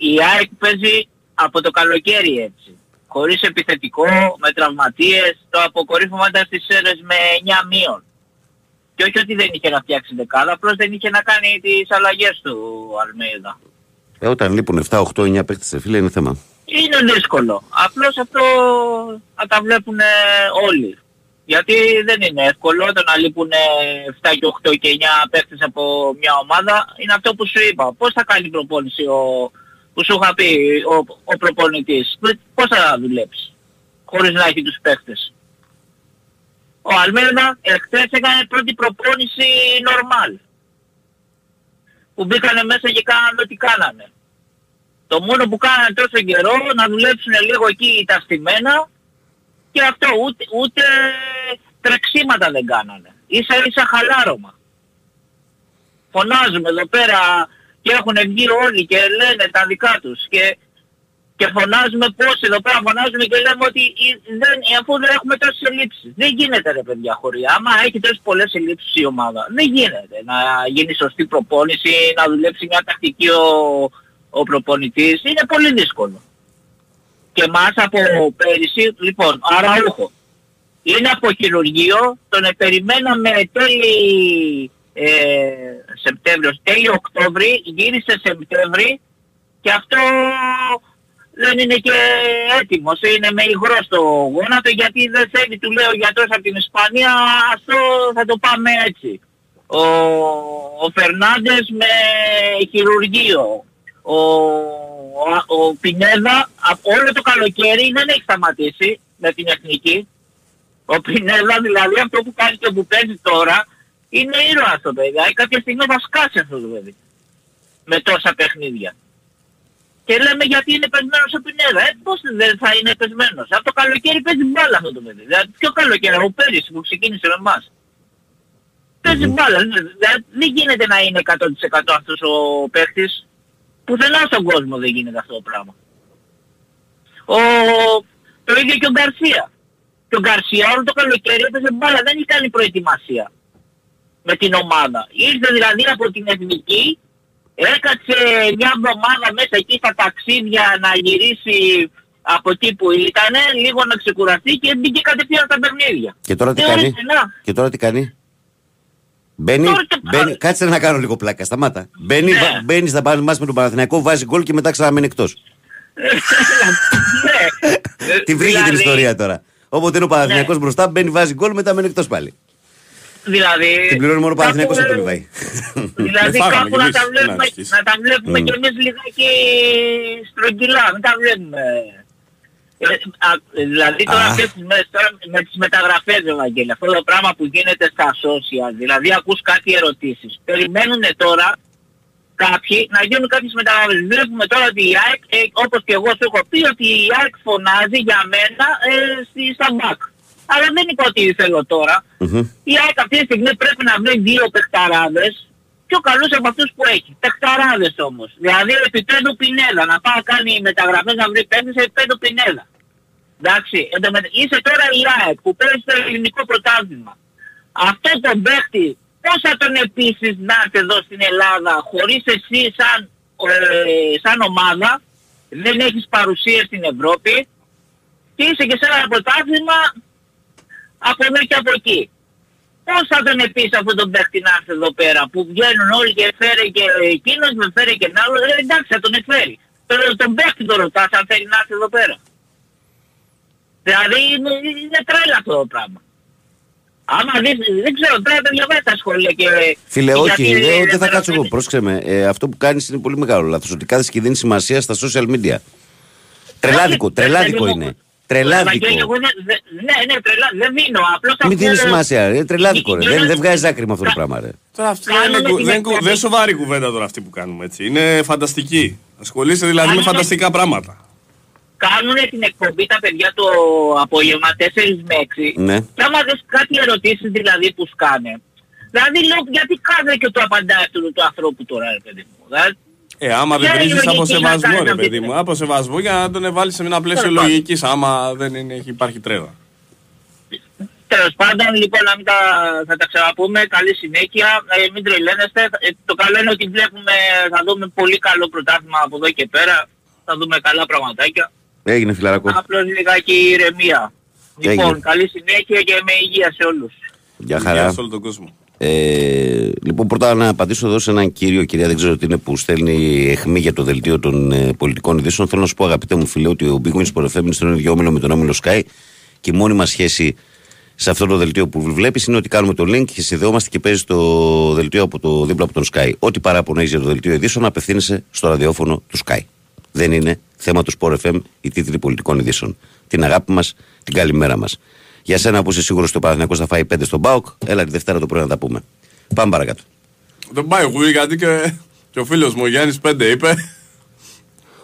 Η ΑΕΚ παίζει από το καλοκαίρι έτσι. Χωρίς επιθετικό, με τραυματίες, το αποκορύφωμα ήταν στις ΣΕΡΕΣ με 9 μείον. Και όχι ότι δεν είχε να φτιάξει δεκάδα, απλώς δεν είχε να κάνει τις αλλαγές του Αλμέιδα. Όταν λείπουν 7, 8, 9 παίκτες, φίλε, είναι θέμα. Είναι δύσκολο. Απλώς αυτό θα τα βλέπουν όλοι. Γιατί δεν είναι εύκολο όταν λείπουν 7 και 8 και 9 παίκτες από μια ομάδα. Είναι αυτό που σου είπα. Πώς θα κάνει η προπόνηση που σου είχα πει ο προπονητής. Πώς θα δουλέψει χωρίς να έχει τους παίκτες. Ο Αλμέιδα εχθές έκανε πρώτη προπόνηση normal. Που μπήκανε μέσα και κάνανε ό,τι κάνανε. Το μόνο που κάνανε τόσο καιρό να δουλέψουν λίγο εκεί τα στημένα και αυτό ούτε τρεξίματα δεν κάνανε. Ίσα χαλάρωμα. Φωνάζουμε εδώ πέρα και έχουν βγει όλοι και λένε τα δικά τους. Και φωνάζουμε πόσοι εδώ πέρα φωνάζουμε και λέμε ότι αφού δεν έχουμε τόσες ελλείψεις. Δεν γίνεται ρε παιδιά χωρί. Άμα έχει τόσες πολλές ελλείψεις η ομάδα. Δεν γίνεται να γίνει σωστή προπόνηση, να δουλέψει μια τακτική ο προπονητής. Είναι πολύ δύσκολο. Και μας από πέρυσι, λοιπόν, Αραούχο. Είναι από χειρουργείο, τον περιμέναμε τέλη Σεπτέμβριο, τέλη Οκτώβρη, γύρισε Σεπτέμβρη και αυτό... Δεν είναι και έτοιμος, είναι με υγρό στο γόνατο γιατί δεν θέλει, του λέει ο γιατρός από την Ισπανία, αυτό θα το πάμε έτσι. Ο Φερνάντες με χειρουργείο, ο Πινέδα όλο το καλοκαίρι δεν έχει σταματήσει με την εθνική. Ο Πινέδα δηλαδή αυτό που κάνει και που παίζει τώρα είναι ήρωας το παιδί, κάποια στιγμή θα σκάσει αυτό το παιδί με τόσα παιχνίδια. Και λέμε γιατί είναι πεσμένος ο Πινέδα. Πώς δεν θα είναι πεσμένος. Από το καλοκαίρι παίζει μπάλα αυτό το παιδί. Δηλαδή πιο καλοκαίρι από πέρυσι που ξεκίνησε με εμάς. Παίζει μπάλα. Δηλαδή δεν γίνεται να είναι 100% αυτός ο παίκτης. Πουθενά στον κόσμο δεν γίνεται αυτό το πράγμα. Το ίδιο και ο Γκαρσία. Και ο Γκαρσία όλο το καλοκαίρι έπαιζε μπάλα, δεν είχε κάνει προετοιμασία με την ομάδα. Ήρθε δηλαδή από την εθνική, έκατσε μια εβδομάδα μέσα εκεί στα ταξίδια να γυρίσει από εκεί που ήταν, λίγο να ξεκουραστεί και μπήκε κατευθείαν στα παιχνίδια. Και τώρα τι κάνει? Και τώρα τι κάνει? Μπαίνει, κάτσε να κάνω λίγο πλάκα, σταμάτα. Μπαίνει, ναι. Μπαίνει στα πάνω μας με τον Παναθηναϊκό, βάζει γκολ και μετά ξαναμένει εκτός. Την βρήκε δηλαδή την ιστορία τώρα. Όποτε είναι ο Παναθηναϊκός μπροστά, μπαίνει, βάζει γκολ, μετά μένει εκτός πάλι. Δηλαδή, την πληρώνει μόνο ο Παναθηναϊκός από το Λιβάι. Δηλαδή κάπου να τα βλέπουμε, και εμείς λιγάκι στρογγυλά, μην τα βλέπουμε. Δηλαδή τώρα με τις μεταγραφές, Ευαγγέλια, αυτό το πράγμα που γίνεται στα social, δηλαδή ακούς κάτι ερωτήσεις. Περιμένουν τώρα κάποιοι να γίνουν κάποιες μεταγραφές. Βλέπουμε τώρα ότι η ΑΕΚ, όπως και εγώ σου έχω πει, ότι η ΑΕΚ φωνάζει για μένα στα μπακ. Αλλά δεν είπα ότι θέλω τώρα. Η ΑΕΚ αυτή τη στιγμή πρέπει να βρει δύο παιχταράδες, πιο καλούς από αυτούς που έχει. Παιχταράδες όμως. Δηλαδή επιπέδου Πινέλα, να πάει κάνει μεταγραφές να βρει παίκτες επιπέδου Πινέλα. Εντάξει, είσαι τώρα η ΑΕΚ που παίζει στο ελληνικό πρωτάθλημα. Αυτό τον παίχτη, πώς θα τον επίσης να έρθει εδώ στην Ελλάδα χωρίς εσύ σαν ομάδα, δεν έχεις παρουσία στην Ευρώπη και είσαι και σε ένα πρωτάθλημα από εδώ και από εκεί. Πώς θα τον επίσης αυτόν τον παίχτη να έρθει εδώ πέρα που βγαίνουν όλοι και φέρει και εκείνος με φέρει και ένα άλλο, εντάξει θα τον εκφέρει. Τον παίχτη τον ρωτάς αν θέλει να έρθει εδώ πέρα. Δηλαδή είναι τρέλα αυτό το πράγμα. Άμα δεν ξέρω, πρέπει να διαβάσει τα σχόλια και... Φίλε, όχι, δεν θα κάτσω εγώ, πρόσεξε με. Αυτό που κάνεις είναι πολύ μεγάλο λάθος, ότι κάθεσαι και δίνεις σημασία στα social media. Τρελάδικο είναι. Τρελάδικο. Ναι, τρελάδικο. Δεν δίνω. Μην δίνει σημασία, είναι τρελάδικο. Δεν βγάζει άκρη με αυτό το πράγμα. Δεν σοβαρή κουβέντα τώρα αυτή που κάνουμε, έτσι. Είναι φανταστική. Ασχολείσαι δηλαδή με φανταστικά πράγματα. Κάνουν την εκπομπή τα παιδιά το απόγευμα 4 με 6. Ναι. Και άμα δες κάτι ερωτήσεις δηλαδή που σκάνε. Δηλαδή λέω γιατί κάθε και το απαντάει αυτού του ανθρώπου τώρα, ρε παιδί μου. Δηλαδή, άμα δεν βρίζεις από σεβασμό, ρε παιδί μου. Από σεβασμό για να τον βάλεις σε ένα πλαίσιο λογικής, άμα δεν υπάρχει τρέλα. Τέλος πάντων, λοιπόν, να μην θα τα ξαναπούμε. Καλή συνέχεια. Μην τρελαίνεστε. Το καλό είναι ότι βλέπουμε, θα δούμε πολύ καλό πρωτάθλημα από εδώ και πέρα. Θα δούμε καλά πραγματάκια. Έγινε φιλαράκο. Απλώς λιγάκι ηρεμία. Λοιπόν, έγινε. Καλή συνέχεια και με υγεία σε όλους. Γεια χαρά. Υγεία σε όλο τον κόσμο. Λοιπόν, πρώτα να απαντήσω εδώ σε έναν κύριο, κυρία, δεν ξέρω τι είναι, που στέλνει αιχμή για το δελτίο των πολιτικών ειδήσεων. Θέλω να σου πω, αγαπητέ μου φίλε, ότι ο Big Wings Πορεφέμινης στον ίδιο όμιλο με τον όμιλο Sky και η μόνη μας σχέση σε αυτό το δελτίο που βλέπεις είναι ότι κάνουμε το link και συνδεόμαστε και παίζει το δελτίο από το δίπλα από τον Sky. Ό,τι παράπονο έχεις για το δελτίο ειδήσεων, απευθύνεσαι στο ραδιόφωνο του Sky. Δεν είναι θέμα του Sport FM οι τίτλοι πολιτικών ειδήσεων. Την αγάπη μας, την καλημέρα μας. Για σένα που είσαι σίγουρος ότι ο Παναθηναϊκός θα φάει 5 στον ΠΑΟΚ, έλα τη Δευτέρα το πρωί να τα πούμε. Πάμε παρακάτω. Δεν πάει γουί γιατί και ο φίλος μου ο Γιάννης 5 είπε.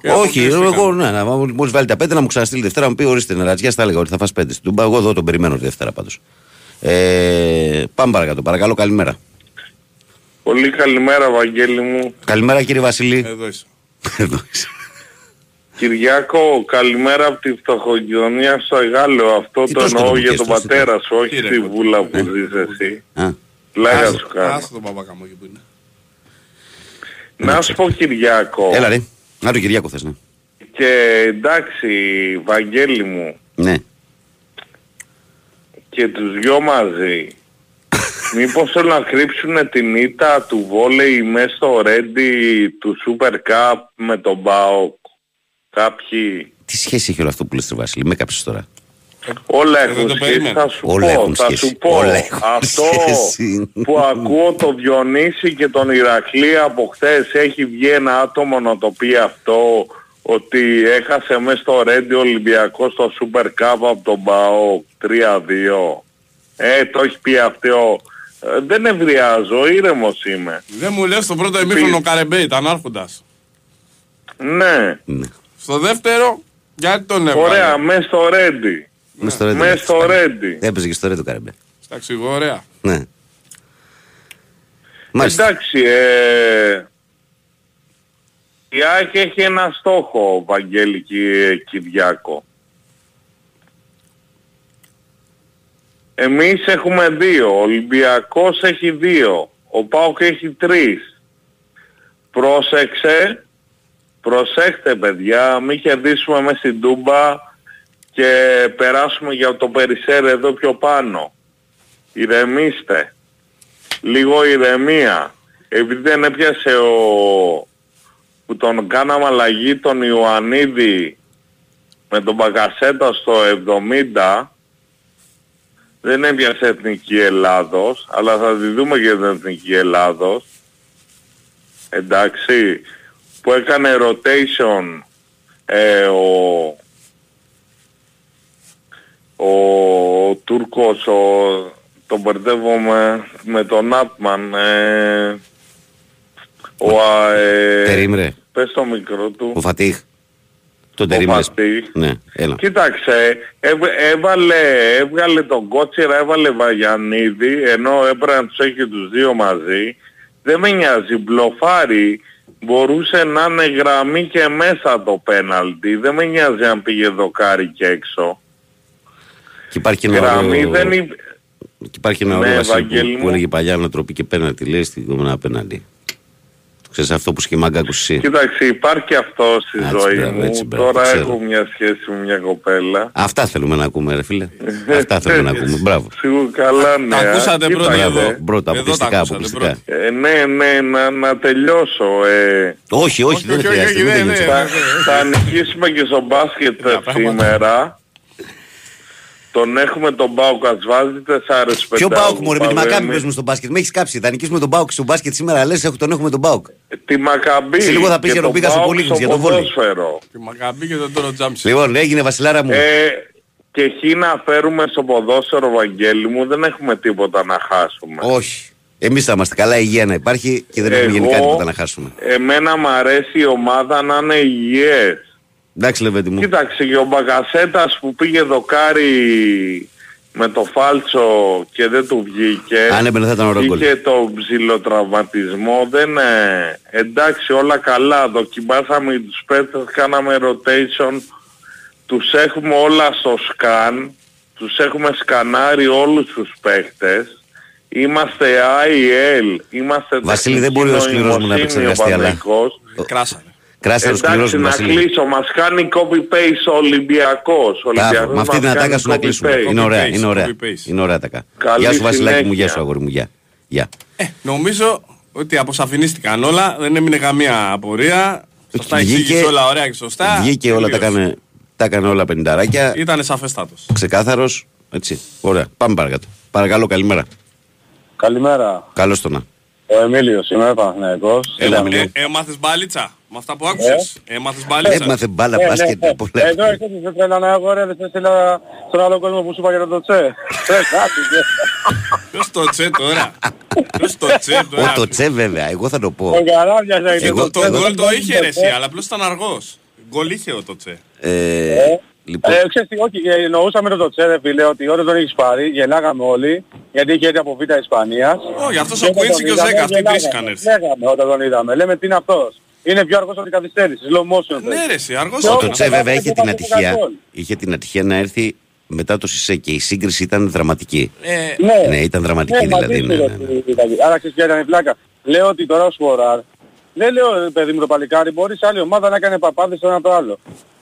Όχι, εγώ μόλις βάλει τα 5 να μου ξαναστείλει τη Δευτέρα, μου πει ορίστε νερατζιά, θα έλεγα ότι θα φας 5 στην Τούμπα. Εγώ εδώ τον περιμένω τη Δευτέρα πάντως. Πάμε παρακάτω, παρακαλώ, καλημέρα. Πολύ καλημέρα, Βαγγέλη μου. Καλημέρα, κύριε Βασιλή. Εδώ είσαι. Κυριάκο, καλημέρα από τη φτωχογειτονία στο Εγάλεο. Αυτό το εννοώ για τον πατέρα σου, όχι τη βούλα που ζεις εσύ. Πλάκα σου κάνω. Να σου πω, Κυριάκο. Έλα ρε, να το Κυριάκο θες, ναι. Και εντάξει, Βαγγέλη μου. Ναι. Και τους δυο μαζί. Μήπως θέλουν να κρύψουν την ήττα του βόλεϊ μέσα στο ρέντι του Super Cup με τον ΠΑΟΚ. Κάποιοι... Τι σχέση έχει όλο αυτό που λες, Βασίλη, με κάποιους τώρα? Όλα έχουν σχέση, θα σου πω. Αυτό που ακούω το Διονύση και τον Ηρακλή από χθες, έχει βγει ένα άτομο να το πει αυτό, ότι έχασε μέσα στο ρέντιο Ολυμπιακό στο Super Cup από τον ΠΑΟΚ 3-2. Το έχει πει αυτό. Δεν ευριάζω, ήρεμος είμαι. Δεν μου λες τον πρώτο ημίχρονο Καρεμπέ ήταν άρχοντας? Ναι. Στο δεύτερο, γιατί τον έβγαλε? Ωραία, μέσα στο ρέντι. Μέσα στο ρέντι. Έπαιζε και στο ρέντι ο Καρεμπέ. Εντάξει, ωραία. Ναι. Εντάξει, η ΑΕΚ έχει ένα στόχο, Βαγγέλη Κυριάκο. Εμείς έχουμε 2, ο Ολυμπιακός έχει 2, ο ΠΑΟΚ έχει 3. Προσέχτε παιδιά, μην κερδίσουμε μέσα στην Τούμπα και περάσουμε για το Περιστέρι εδώ πιο πάνω. Ηρεμήστε. Λίγο ηρεμία. Επειδή δεν έπιασε που τον κάναμε αλλαγή τον Ιωαννίδη με τον Μπακασέτα στο 70, δεν έπιασε Εθνική Ελλάδος, αλλά θα τη δούμε και την Εθνική Ελλάδος, εντάξει, που έκανε rotation ο Τούρκος, τον μπερδεύω με τον Άτμαν, Τερίμ ρε. Πες το μικρό του. Ο Φατίχ. Τον Τερίμ. Ναι, έλα. Κοίταξε, έβγαλε τον Κότσιρα, έβαλε Βαγιαννίδη, ενώ έπρεπε να τους έχει τους δύο μαζί. Δεν με νοιάζει, μπλοφάρι, μπορούσε να είναι γραμμή και μέσα το πέναλτι. Δεν με νοιάζει αν πήγε δοκάρι και έξω. Και υπάρχει γραμμή νόρο... δεν υ... Και υπάρχει ένα ωραίο που έλεγε παλιά να τροπεί και πέναλτι, λέει στην κομμένα πέναλτι. Σε αυτό που σχημάγκα ακούσες. Κοίταξε, υπάρχει αυτό στη ζωή μου. Τώρα έχω μια σχέση με μια κοπέλα. Αυτά θέλουμε να ακούμε, ρε φίλε. Αυτά θέλουμε να ακούμε. Μπράβο. Σίγουρα καλά, ναι. Τα ακούσατε πρώτα εδώ. Πρώτα, αποκλειστικά. Ναι, να τελειώσω. Όχι, δεν χρειάζεται. Θα νικήσουμε και στο μπάσκετ σήμερα. Τον έχουμε τον ΠΑΟΚ, ας βάζει 4-5. Ποιο ΠΑΟΚ μωρέ, με τη Μακάμπη παίζουμε στο μπάσκετ, με έχεις κάψει. Θα νικήσουμε τον ΠΑΟΚ στο μπάσκετ σήμερα, λες τον έχουμε τον ΠΑΟΚ. Τη Μακάμπη. Σε λίγο θα πεις Γεροπίκας ο Πολύχνης για τον Βόλι. Τη Μακάμπη και τον Τόρο Τζάμψη. Λοιπόν, έγινε βασιλάρα μου. Και χίνα φέρουμε στο ποδόσφαιρο, Βαγγέλη μου, δεν έχουμε τίποτα να χάσουμε. Όχι. Εμείς θα είμαστε καλά, υγεία να υπάρχει και δεν έχουμε γενικά τίποτα να χάσουμε. Εμένα μου αρέσει η ομάδα να είναι υγιές. Μου. Κοίταξε και ο Μπακασέτας που πήγε δοκάρι με το φάλτσο και δεν του βγήκε. Αν έπαιρνε θα ήταν ωραίο γκολ. Είχε τον ψιλοτραυματισμό, δεν... Εντάξει, όλα καλά, δοκιμάσαμε τους παίκτες, κάναμε rotation, τους έχουμε όλα στο σκαν, τους έχουμε σκανάρει όλους τους παίκτες. Είμαστε IEL, είμαστε... Βασίλη, δεν μπορεί ο σκληρός μου να επεξεργαστεί, αλλά... Κράσανε. Εντάξει, να κλείσω, μας κάνει copy-paste ο Ολυμπιακός. Με αυτή την ατάκα σου να κλείσουμε. Είναι ωραία, είναι ωραία. Είναι ωραία ατάκα. Γεια σου Βασιλάκη μου, γεια σου αγόρι μου, γεια. Νομίζω ότι αποσαφηνίστηκαν όλα, δεν έμεινε καμία απορία. Σωστά εξήγησε όλα ωραία και σωστά. Βγήκε όλα, τα έκανε όλα πενταράκια. Ήτανε σαφέστατος. Ξεκάθαρος, έτσι, ωραία. Πάμε παρακάτω. Παρακαλώ, καλημέρα. Καλημέρα. Καλώς το να. Ο Εμίλιος, είμαι Παναθηναϊκός. Έμαθες μπάλιτσα με αυτά που άκουσες. Έμαθες μπάλιτσα. Έμαθε μπάλα, μπάσκετ, πολλά. Εδώ εσύ σε τρέλανε αγόρευες στον άλλο κόσμο που σου είπα για το τσε. Ποιος το τσε τώρα. Ο το τσε βέβαια, εγώ θα το πω. Το γκολ το είχε ρε εσύ, αλλά απλώς ήταν αργός. Γκολ είχε ο το τσε. Λοιπόν. Ξέρεις τι, όχι, εννοούσαμε το Τσέρε φίλε, ότι όταν τον έχεις πάρει, γελάγαμε όλοι, γιατί είχε έρθει από Β' Ισπανίας. Όχι, αυτός ο Κουίντσι και ο Ζέκα, αυτοί οι τρεις είχαν έρθει. Λέγαμε όταν τον είδαμε, λέμε τι είναι αυτός. Είναι πιο αργός από την καθυστέρηση, slow motion. Ναι ρε, αργός. Το Τσέ βέβαια είχε την ατυχία να έρθει μετά το Σισέ και η σύγκριση ήταν δραματική. Ναι, ήταν δραματική δηλαδή. Άρα ξέρεις ποια ήταν η πλάκα. Λέω ότι τώρα ο Σουαράρ, δεν λέω παιδί μου το παλικάρι, μπορεί άλλη ομάδα να κάνει παπάδες ένα το άλλο.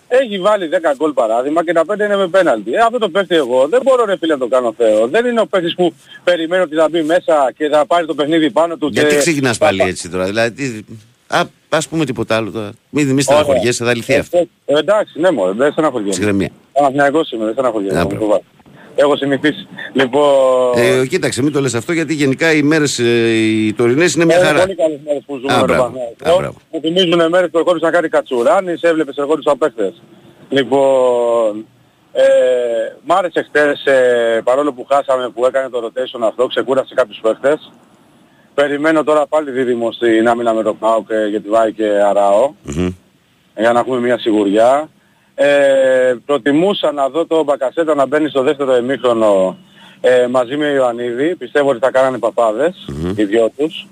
Έχει βάλει 10 γκολ παράδειγμα και τα 5 είναι με πέναλτι. Αυτό το παίχτη εγώ δεν μπορώ ρε φίλε να το κάνω Θεό. Δεν είναι ο παίχτης που περιμένω ότι θα μπει μέσα και θα πάρει το παιχνίδι πάνω του. Γιατί ξεκινάς πάλι έτσι τώρα, δηλαδή ας πούμε τίποτα άλλο τώρα. Μην στεναχωριέσαι, θα λυθεί αυτό. Εντάξει, ναι μωρέ, δεν στεναχωριέμαι. Συγγνώμη. Εγώ σήμερα δεν στεναχωριέμαι. Έχω συνηθίσει. Λοιπόν... κοίταξε, μην το λες αυτό γιατί γενικά οι μέρες οι τωρινές είναι μια χαρά. Είναι πολύ καλές μέρες που ζούμε. Μου θυμίζουν μέρες που ερχόντουσαν κάτι κατσουράνης, έβλεπες ερχόντουσαν παίχτες. Λοιπόν, μ' άρεσε χτες παρόλο που χάσαμε που έκανε το rotation αυτό, ξεκούρασε κάποιους παίχτες. Περιμένω τώρα πάλι δίδυμο στην άμυνα με το ΠΑΟΚ για τη Βάη και Αράο, για να έχουμε μια σιγουριά. Προτιμούσα να δω τον Μπακασέτα να μπαίνει στο δεύτερο εμίχρονο μαζί με Ιωαννίδη. Πιστεύω ότι θα κάνανε παπάδες οι δυο τους.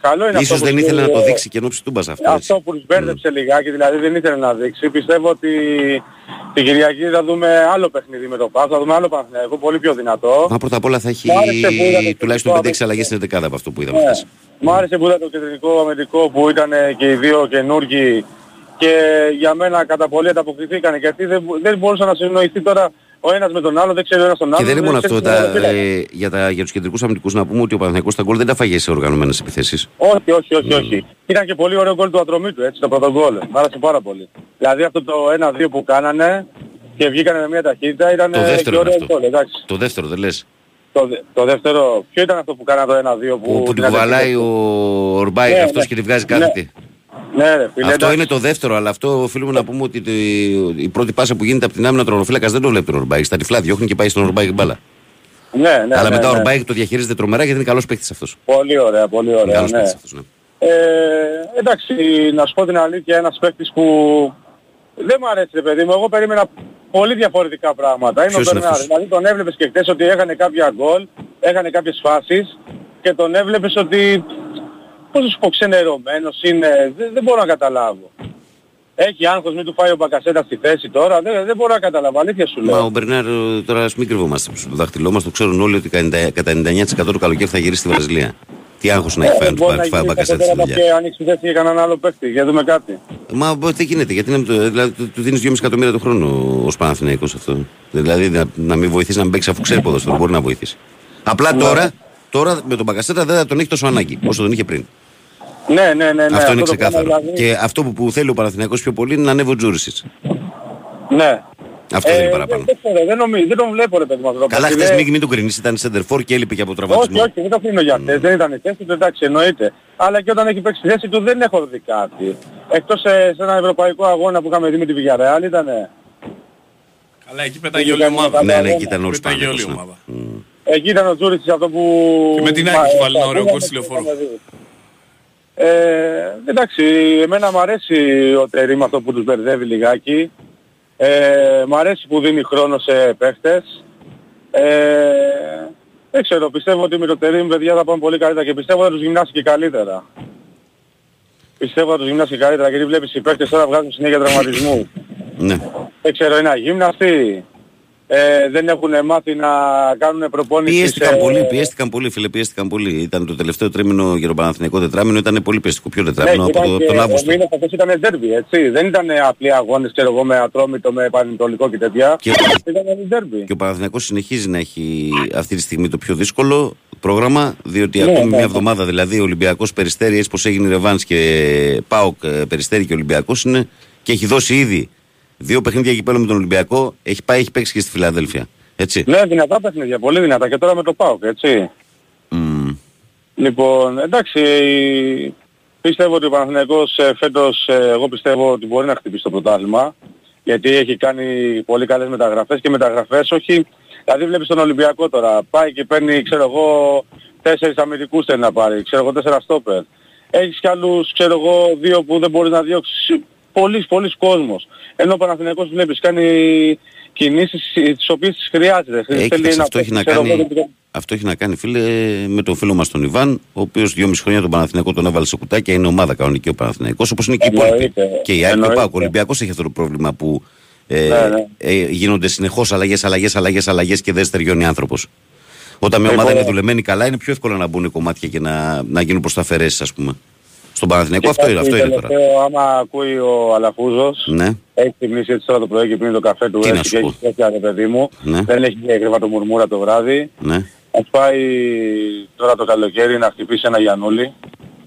Καλό είναι ίσως αυτό δεν ήθελε να το δείξει και ενόψει Τούμπας αυτό. Αυτό που τους μπέρδεψε λιγάκι, δηλαδή δεν ήθελε να δείξει. Πιστεύω ότι την Κυριακή θα δούμε άλλο παιχνίδι με το ΠΑΟΚ, θα δούμε άλλο Παναθηναϊκό, πολύ πιο δυνατό. Μα πρώτα απ' όλα θα έχει τουλάχιστον 5-6 αλλαγές στην 11 από αυτό που είδαμε χθες. Μου άρεσε που ήταν το κεντρικό αμυντικό που ήταν και οι δύο καινούργοι και για μένα κατά πολύ ανταποκριθήκανε γιατί δεν μπορούσαν να συνοηθεί τώρα. Ο ένας με τον άλλο, δεν ξέρει ο ένας τον άλλο. Και δεν είναι μόνο αυτό. Για τους κεντρικούς αμυντικούς να πούμε ότι ο Παναθηναϊκός στα γκολ δεν τα φάγε σε οργανωμένες επιθέσεις. Όχι. Ήταν και πολύ ωραίο γκολ του Ατρομήτου, έτσι, το πρώτο γκολ. Μ' άρεσε πάρα πολύ. Δηλαδή αυτό το 1-2 που κάνανε και βγήκανε με μια ταχύτητα ήταν και ωραίο γκολ. Το δεύτερο δεν λες. Το δεύτερο, ποιο ήταν αυτό που κάνανε το 1-2 που την κουβαλάει ο Ορμπάικ αυτός και τη βγάζει κάθετη. Ναι, ρε, φίλε, αυτό είναι το δεύτερο, αλλά αυτό οφείλουμε να πούμε ότι η πρώτη πάσα που γίνεται από την άμυνα του τερματοφύλακας δεν το βλέπει τον Ορμπάικ. Στα τυφλά διώχνει και πάει στον Ορμπάικ μπάλα. Ναι. Αλλά μετά ο Ορμπάικ το διαχειρίζεται τρομερά γιατί είναι καλός παίκτης αυτός. Πολύ ωραία. Καλός παίκτης αυτός, ναι. Εντάξει, να σου πω την αλήθεια, ένας παίκτης που δεν μου αρέσει, ρε παιδί μου, εγώ περίμενα πολύ διαφορετικά πράγματα. Είναι ο Μπερνάρ. Δηλαδή τον έβλεπες και χτες ότι έχανε κάποια γκολ, έχανε κάποιες φάσεις και τον έβλεπες ότι. Πώς να σου πω, ξενερωμένος είναι, δεν μπορώ να καταλάβω. Έχει άγχος, μην του φάει ο Μπακασέτας στη θέση τώρα, δεν μπορώ να καταλάβω, αλήθεια σου λέω. Μα ο Μπερνάρ, τώρα ας μην κρυβόμαστε στο δάχτυλό μας, το ξέρουν όλοι ότι κατά 99% του καλοκαίρι θα γυρίσει στη Βραζιλία. Τι άγχος να έχει φάει ο Μπακασέτας στη δουλειά. Και ανοίξει θέση για κανέναν άλλο παίχτη, για δούμε κάτι. Μα τι γίνεται, γιατί δηλαδή, του δίνεις 2,5 εκατομμύρια το χρόνο ως Παναθηναϊκός αυτό. Δηλαδή να μην βοηθήσει να μην παίξει αφού ξέρει ποδόσφαιρο, μπορεί να βοηθήσει. Απλά τώρα με τον Μπακασέτα δεν θα τον έχει τόσο ανάγκη όσο τον είχε πριν. Ναι. Αυτό είναι ξεκάθαρο. Δηλαδή. Και αυτό που θέλει ο Παναθηναϊκός πιο πολύ είναι να ανέβει ο Τζούρισιτς. Ναι. Αυτό θέλει παραπάνω. Δεν τον βλέπω, ρε παιδί μου. Καλά, χθες μην τον κρίνεις, ήταν σεντερφόρ και έλειπε και από τραυματισμό. Όχι, δεν το κρίνω για χθες. Δεν ήταν η θέση του, εντάξει, εννοείται. Αλλά και όταν έχει παίξει τη θέση του δεν έχω δει κάτι. Εκτός σε έναν ευρωπαϊκό αγώνα που είχαμε δει με τη Villarreal ήταν. Αλλά εκεί πέταγε όλη η ομάδα. Ναι, εκεί ήταν όλη η ομάδα. Εκεί ήταν ο Τζούρισιτς αυτό που. Και με την άκρη βάλει ένα ωραίο γκολ στη λεωφόρο. Εντάξει, εμένα μου αρέσει ο Τερίμ αυτό που τους μπερδεύει λιγάκι. Μ' αρέσει που δίνει χρόνο σε παίχτες. Δεν ξέρω, πιστεύω ότι με το Τερίμ παιδιά θα πάμε πολύ καλύτερα και πιστεύω θα τους γυμνάσει και καλύτερα. Γιατί βλέπεις οι παίχτες τώρα βγάζουν συνέχεια τραυματισμού. Ναι. Δεν ξέρω, είναι αγύμναστοι. Δεν έχουν μάθει να κάνουν προπόνηση. Πιέστηκαν πολύ, φίλε. Ήταν το τελευταίο τρίμηνο για το Παναθηναϊκό τετράμηνο, ήταν πολύ πιεστικό. Πιο τετράμηνο από τον Αύγουστο. Αυτές ήταν ντέρμπι, έτσι. Δεν ήταν απλοί αγώνες, ξέρω εγώ, με Ατρόμητο, με Πανετολικό και τέτοια. Και ο Παναθηναϊκός συνεχίζει να έχει αυτή τη στιγμή το πιο δύσκολο πρόγραμμα, διότι ακόμη μια εβδομάδα δηλαδή Ολυμπιακός Περιστέρι, έτσι πως έγινε ρεβάνς και ΠΑΟΚ Περιστέρι και Ολυμπιακός είναι και έχει δώσει ήδη. Δύο παιχνίδια Κυπέλλο με τον Ολυμπιακό, έχει παίξει και στη Φιλαδέλφια. Έτσι. Ναι, δυνατά παιχνίδια, πολύ δυνατά και τώρα με το ΠΑΟΚ, έτσι. Λοιπόν, εντάξει, πιστεύω ότι ο Παναθηναϊκός φέτος, εγώ πιστεύω ότι μπορεί να χτυπήσει το πρωτάθλημα, γιατί έχει κάνει πολύ καλές μεταγραφές και μεταγραφές, όχι, δηλαδή βλέπεις τον Ολυμπιακό τώρα, πάει και παίρνει, ξέρω εγώ, 4 αμυντικούς θέλει να πάρει, ξέρω εγώ, 4 στόπερ. Έχεις κι άλλους, ξέρω εγώ, 2 που δεν μπορείς να διώξεις. Πολλοί κόσμος. Ενώ ο Παναθηναϊκός βλέπεις κάνει κινήσεις τις οποίες χρειάζεται. Αυτό έχει να κάνει φίλε με τον φίλο μας τον Ιβάν, ο οποίος 2,5 χρόνια τον Παναθηναϊκό τον έβαλε σε κουτάκια, είναι ομάδα κανονική ο Παναθηναϊκός, όπως είναι και οι υπόλοιποι. Και η Άκη, ο Ολυμπιακός έχει αυτό το πρόβλημα που γίνονται συνεχώς αλλαγές και δεν στεριώνει άνθρωπος. Όταν μια ομάδα είναι δουλεμένη καλά, είναι πιο εύκολο να μπουν κομμάτια και να γίνουν προσταφαιρέσεις, ας πούμε. Στον Παναθηναϊκό αυτό είναι τώρα. Άμα ακούει ο Αλαφούζος, έχει θυμίσει έτσι τώρα το πρωί και πριν το καφέ του, έτσι και έχει τέτοια ρε παιδί μου, δεν έχει κρύβα το μουρμούρα το βράδυ. Ας πάει τώρα το καλοκαίρι να χτυπήσει ένα Γιαννούλη,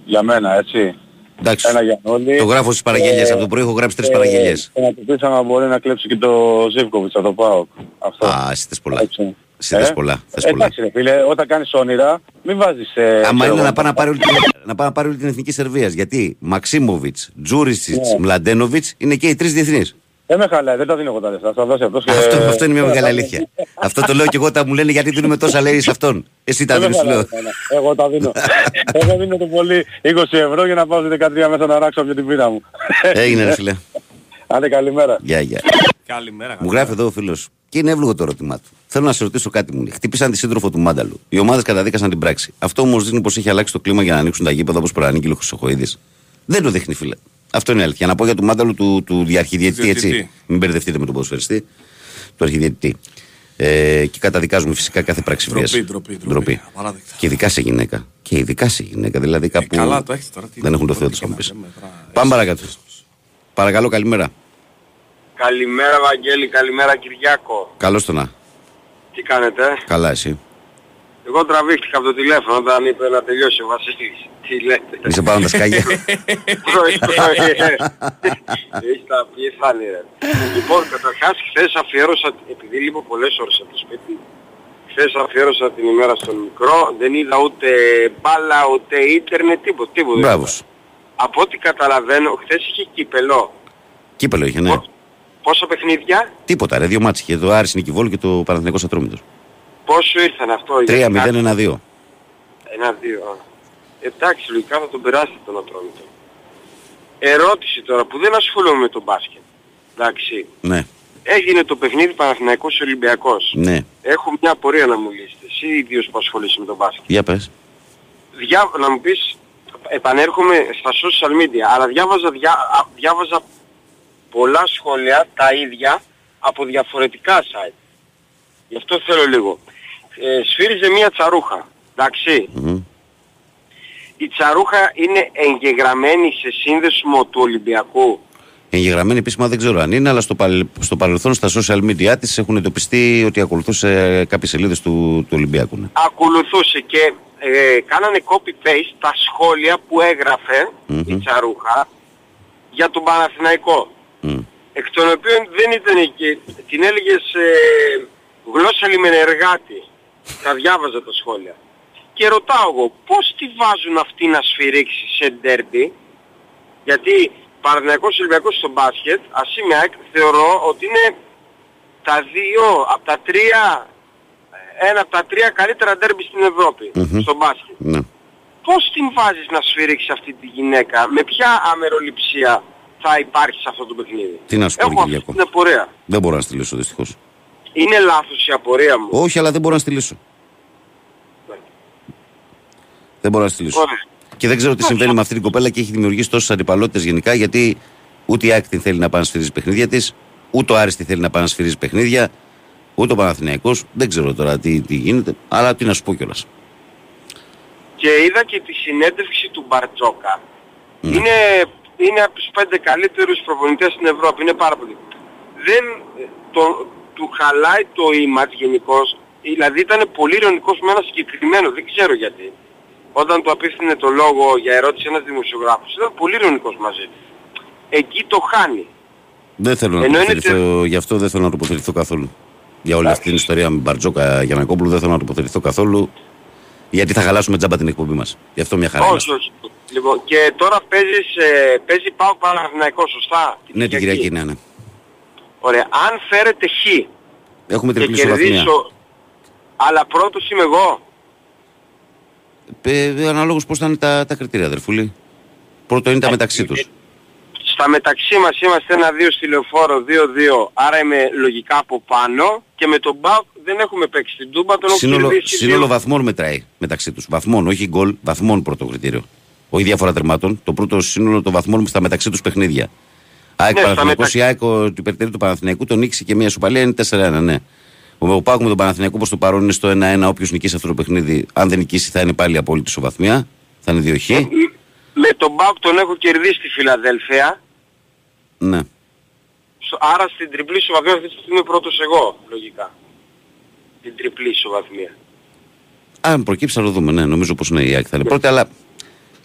για μένα έτσι. Εντάξει, ένα Γιαννούλη. Το γράφω στις παραγγελίες, από το πρωί έχω γράψει 3 παραγγελίες. Να χτυπήσει άμα μπορεί να κλέψει και το Ζίβκοβιτς, θα το πάω. Α, εσύ θες πολλά. Εσύ θες πολλά. Εντάξει ρε φίλε, όταν κάνεις όνειρα, μην βάζεις. Άμα είναι να πάει όλη την εθνική Σερβίας. Γιατί Μαξίμοβιτς, Τζούρισιτς, Μλαντένοβιτς είναι και οι 3 διεθνείς. Δεν με χαλάει, δεν τα δίνω εγώ τα λεφτά. Θα δώσει αυτός και. Αυτό είναι μια μεγάλη αλήθεια. Αυτό το λέω και εγώ όταν μου λένε γιατί δίνουμε τόσα λέει σε αυτόν. Εσύ τα δίνεις, σου λέω. Εγώ τα δίνω. Εγώ δίνω το πολύ 20€ για να πάω 13 μέσα να ράξω από την πίνα μου. Έγινε ρε φίλε. Άντε καλημέρα. Γεια. Μου γράφει εδώ ο φίλος. Και είναι εύλογο το ερώτημά του. Θέλω να σε ρωτήσω κάτι, μου λέει. Χτύπησαν τη σύντροφο του Μάνταλου. Οι ομάδες καταδίκασαν την πράξη. Αυτό όμως δείχνει πως έχει αλλάξει το κλίμα για να ανοίξουν τα γήπεδα όπως προανήκει ο Χρυσοχοΐδης. Δεν το δείχνει, φίλε. Αυτό είναι η αλήθεια. Να πω για του Μάνταλου του διαρχιδιαιτητή, έτσι. Μην μπερδευτείτε με τον ποδοσφαιριστή. Του αρχιδιαιτητή. Και καταδικάζουμε φυσικά κάθε πράξη βίας. Ντροπή. Και ειδικά σε γυναίκα. Δηλαδή κάπου δεν έχουν το Θεό τους να μου πεις. Πάμε παρακάτω. Παρακαλώ, καλημέρα. Καλημέρα Βαγγέλη, καλημέρα Κυριάκο. Καλώς το να. Τι κάνετε? Καλά, εσύ? Εγώ τραβήχτηκα από το τηλέφωνο όταν είπε να τελειώσει ο Βασίλης. Τι λέτε? Είσαι πάνω τα σκάγια. Είστε απίθανοι ρε. Λοιπόν, καταρχάς χθες αφιέρωσα, επειδή λείπω πολλές ώρες από το σπίτι, χθες αφιέρωσα την ημέρα στον μικρό, δεν είδα ούτε μπάλα, ούτε ίντερνετ, τίποτα. Μπράβο. Από ό,τι καταλαβαίνω, χθες είχε κύπελλο. Κύπελλο είχε, ναι. Πόσα παιχνίδια? Τίποτα ρε, δύο μάτσες, και το Άρης Νίκη Βόλου και το Παναθηναϊκός Ατρόμητος. Πόσο ήρθαν αυτό? 3-0-1-2. 1-2. Εντάξει, λογικά θα τον περάσετε τον Ατρόμητο. Ερώτηση τώρα που δεν ασχολούμαι με τον μπάσκετ. Εντάξει. Ναι. Έγινε το παιχνίδι Παναθηναϊκός Ολυμπιακός. Ναι. Έχω μια απορία να μου λύσετε. Εσύ ιδίως που ασχολείσαι με τον μπάσκετ. Για πες. Να μου πεις, επανέρχομαι στα social media, αλλά διάβαζα πολλά σχόλια τα ίδια από διαφορετικά site. Γι' αυτό θέλω λίγο. Σφύριζε μία τσαρούχα. Εντάξει. Mm-hmm. Η τσαρούχα είναι εγγεγραμμένη σε σύνδεσμο του Ολυμπιακού. Εγγεγραμμένη επίσημα δεν ξέρω αν είναι, αλλά στο παρελθόν στα social media της έχουν εντοπιστεί ότι ακολουθούσε κάποιες σελίδες του Ολυμπιακού. Ναι. Ακολουθούσε και κάνανε copy-paste τα σχόλια που έγραφε η τσαρούχα για τον Παναθηναϊκό. Mm. Εκ των οποίων δεν ήταν εκεί. Την έλεγες... γλώσσα λιμενεργάτη. Τα διάβαζα τα σχόλια. Και ρωτάω εγώ, πώς τη βάζουν αυτή να σφυρίξει σε ντέρμπι? Γιατί Παναθηναϊκός Ολυμπιακός στο μπάσκετ, ασήμια θεωρώ ότι είναι ένα από τα τρία καλύτερα ντέρμπι στην Ευρώπη, στο μπάσκετ. Mm-hmm. Πώς την βάζεις να σφυρίξει αυτή τη γυναίκα? Με ποια αμεροληψία θα υπάρχει σε αυτό το παιχνίδι? Τι να σου πω, Κυριακό. Δεν μπορώ να στυλίσω δυστυχώς. Είναι λάθος η απορία μου. Όχι, αλλά δεν μπορώ να στυλίσω. Και δεν ξέρω τι συμβαίνει με αυτή την κοπέλα και έχει δημιουργήσει τόσες αντιπαλότητες γενικά, γιατί ούτε η ΑΕΚ την θέλει να πάει να σφυρίζει παιχνίδια της, ούτε ο Άρης την θέλει να πάει να σφυρίζει παιχνίδια, ούτε ο Παναθηναϊκός. Δεν ξέρω τώρα τι γίνεται, αλλά τι να σου πω κιόλας. Και είδα και τη συνέντευξη του Μπαρτζόκα. Mm. Είναι από τους 5 καλύτερους προπονητές στην Ευρώπη. Είναι πάρα πολύ. Του χαλάει το image γενικώς, δηλαδή ήταν πολύ ειρωνικός με ένα συγκεκριμένο, δεν ξέρω γιατί. Όταν του απίφθινε το λόγο για ερώτηση ένας δημοσιογράφος, ήταν πολύ ειρωνικός μαζί του. Εκεί το χάνει. Δεν θέλω να τοποθετηθώ, γι' αυτό δεν θέλω να τοποθετηθώ καθόλου. Για όλη αυτή την ιστορία με Μπαρτζόκα Γιαννακόπουλου δεν θέλω να τοποθετηθώ καθόλου, γιατί θα χαλάσουμε τζάμπα την εκπομπή μας. Γι' αυτό μια χαρά. Όχι. Λοιπόν, και τώρα παίζει ΠΑΟΚ Παναθηναϊκό, σωστά? Ναι, την Κυριακή, ναι. Ωραία, αν φέρετε χ και κερδίσω, αλλά πρώτος είμαι εγώ. Αναλόγως πώς θα είναι τα κριτήρια, αδερφούλη. Πρώτο είναι τα μεταξύ τους. Στα μεταξύ μας είμαστε 1-2 στη Λεωφόρο, 2-2, άρα είμαι λογικά από πάνω, και με τον ΠΑΟΚ δεν έχουμε παίξει την Τούμπα, τον έχουμε κερδίσει. Σύνολο βαθμών μετράει μεταξύ τους. Βαθμών, όχι γκολ, βαθμών πρώτο κριτήριο. Όχι διαφορά τερμάτων, το πρώτο σύνολο των βαθμών στα μεταξύ τους παιχνίδια. ΑΕΚ Παναθηναϊκός, η ΑΕΚ του υπερτερίου του Παναθηναϊκού, τον νίκησε και μια σουπαλία, είναι 4-1, ναι. Ο ΠΑΟΚ με τον Παναθηναϊκό προς το παρόν είναι στο 1-1, όποιος νικήσει αυτό το παιχνίδι, αν δεν νικήσει θα είναι πάλι απόλυτη ισοβαθμία, θα είναι 2χ. Με τον ΠΑΟΚ τον έχω κερδίσει στη Φιλαδέλφια. Ναι. Άρα στην τριπλή ισοβαθμία αυτή τη στιγμή είμαι πρώτος εγώ, λογικά. Την τριπλή ισοβαθμία. Αν προκύψει θα το δούμε, ναι, νομίζω πως ναι, η ΑΕΚ θα είναι πρώτη, αλλά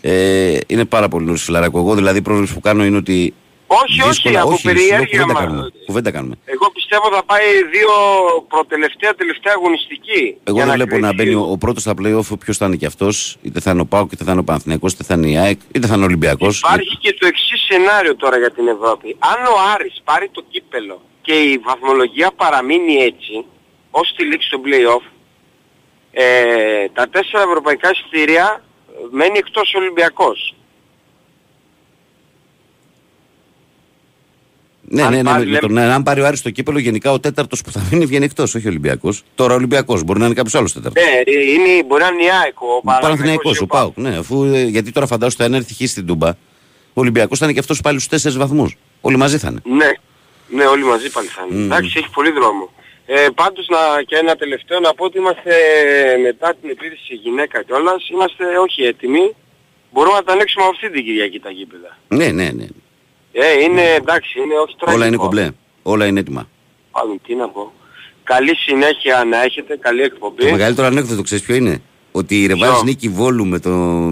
είναι πάρα πολύ νωρίς, φιλαράκο. Εγώ δηλαδή η πρόβλεψη που κάνω είναι ότι. Όχι, από περιέργεια μάλλον. Κουβέντα κάνουμε. Εγώ πιστεύω θα πάει δύο τελευταία αγωνιστική. Εγώ δεν βλέπω να μπαίνει ο πρώτος στα play-off, ποιος θα είναι κι αυτός, είτε θα είναι ο ΠΑΟΚ, είτε θα είναι ο Παναθηναϊκός, είτε θα είναι η ΑΕΚ, είτε θα είναι ο Ολυμπιακός. Υπάρχει και το εξής σενάριο τώρα για την Ευρώπη. Αν ο Άρης πάρει το κύπελλο και η βαθμολογία παραμείνει έτσι, ως τη λήξη των play-off, τα 4 ευρωπαϊκά εισιτήρια μένει εκτός ο Ολυμπιακός. Ναι, αν πάρει ο Άρης το κύπελλο, γενικά ο τέταρτος που θα μείνει βγαίνει εκτός, όχι ο Ολυμπιακός. Τώρα ο Ολυμπιακός μπορεί να είναι κάποιος άλλος τέταρτος. Ναι, μπορεί να είναι η ΑΕΚ, ο Παναθηναϊκός, ο ΠΑΟΚ. Ναι, γιατί τώρα φαντάζομαι ότι αν έρθει στην Τούμπα, ο Ολυμπιακός θα είναι και αυτός πάλι στους 4 βαθμούς. Όλοι μαζί θα είναι. Ναι, όλοι μαζί πάλι θα είναι. Εντάξει, έχει πολύ δρόμο. Πάντως και ένα τελευταίο να πω ότι είμαστε μετά την επίθεση γυναίκα κιόλας, είμαστε όχι έτοιμοι. Μπορούμε να τα ανοίξουμε αυτή την Κυριακή τα γήπεδα. Ναι. Είναι εντάξει, είναι όχι τραγικό. Όλα είναι κομπλέ. Όλα είναι έτοιμα. Πάμε, τι να πω. Καλή συνέχεια να έχετε, καλή εκπομπή. Το μεγαλύτερο ανέκδοτο ξέρεις ποιο είναι? Ότι η ρεβάνς Νίκη Βόλου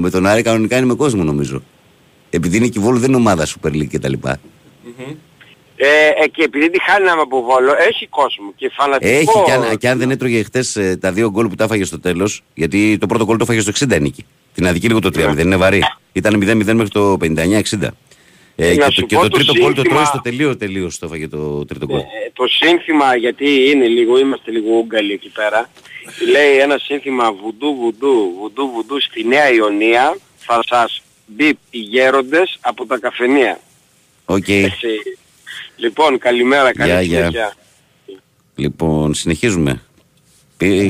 με τον Άρη κανονικά είναι με κόσμο νομίζω. Επειδή η Νίκη Βόλου δεν είναι ομάδα Super League κτλ. Και επειδή τη χάναμε από Βόλο, έχει κόσμο και φανατικό. Έχει, και αν δεν έτρωγε χτες τα δύο γκολ που τα έφαγε στο τέλος, γιατί το πρώτο γκολ το έφαγε στο 60 νίκη. Την αδική λίγο το 3-0, είναι βαρύ. Ήταν 0-0 μέχρι το 59-60. Και το τρίτο γκολ το τρώει στο τελείω το έφαγε το τρίτο γκολ. Το σύνθημα, γιατί είμαστε λίγο ούγκαλοι εκεί πέρα, λέει ένα σύνθημα βουντού στη Νέα Ιωνία, θα σας μπει οι γέροντες από τα καφενεία. Λοιπόν, καλημέρα, καλή συνέχεια. Λοιπόν, συνεχίζουμε.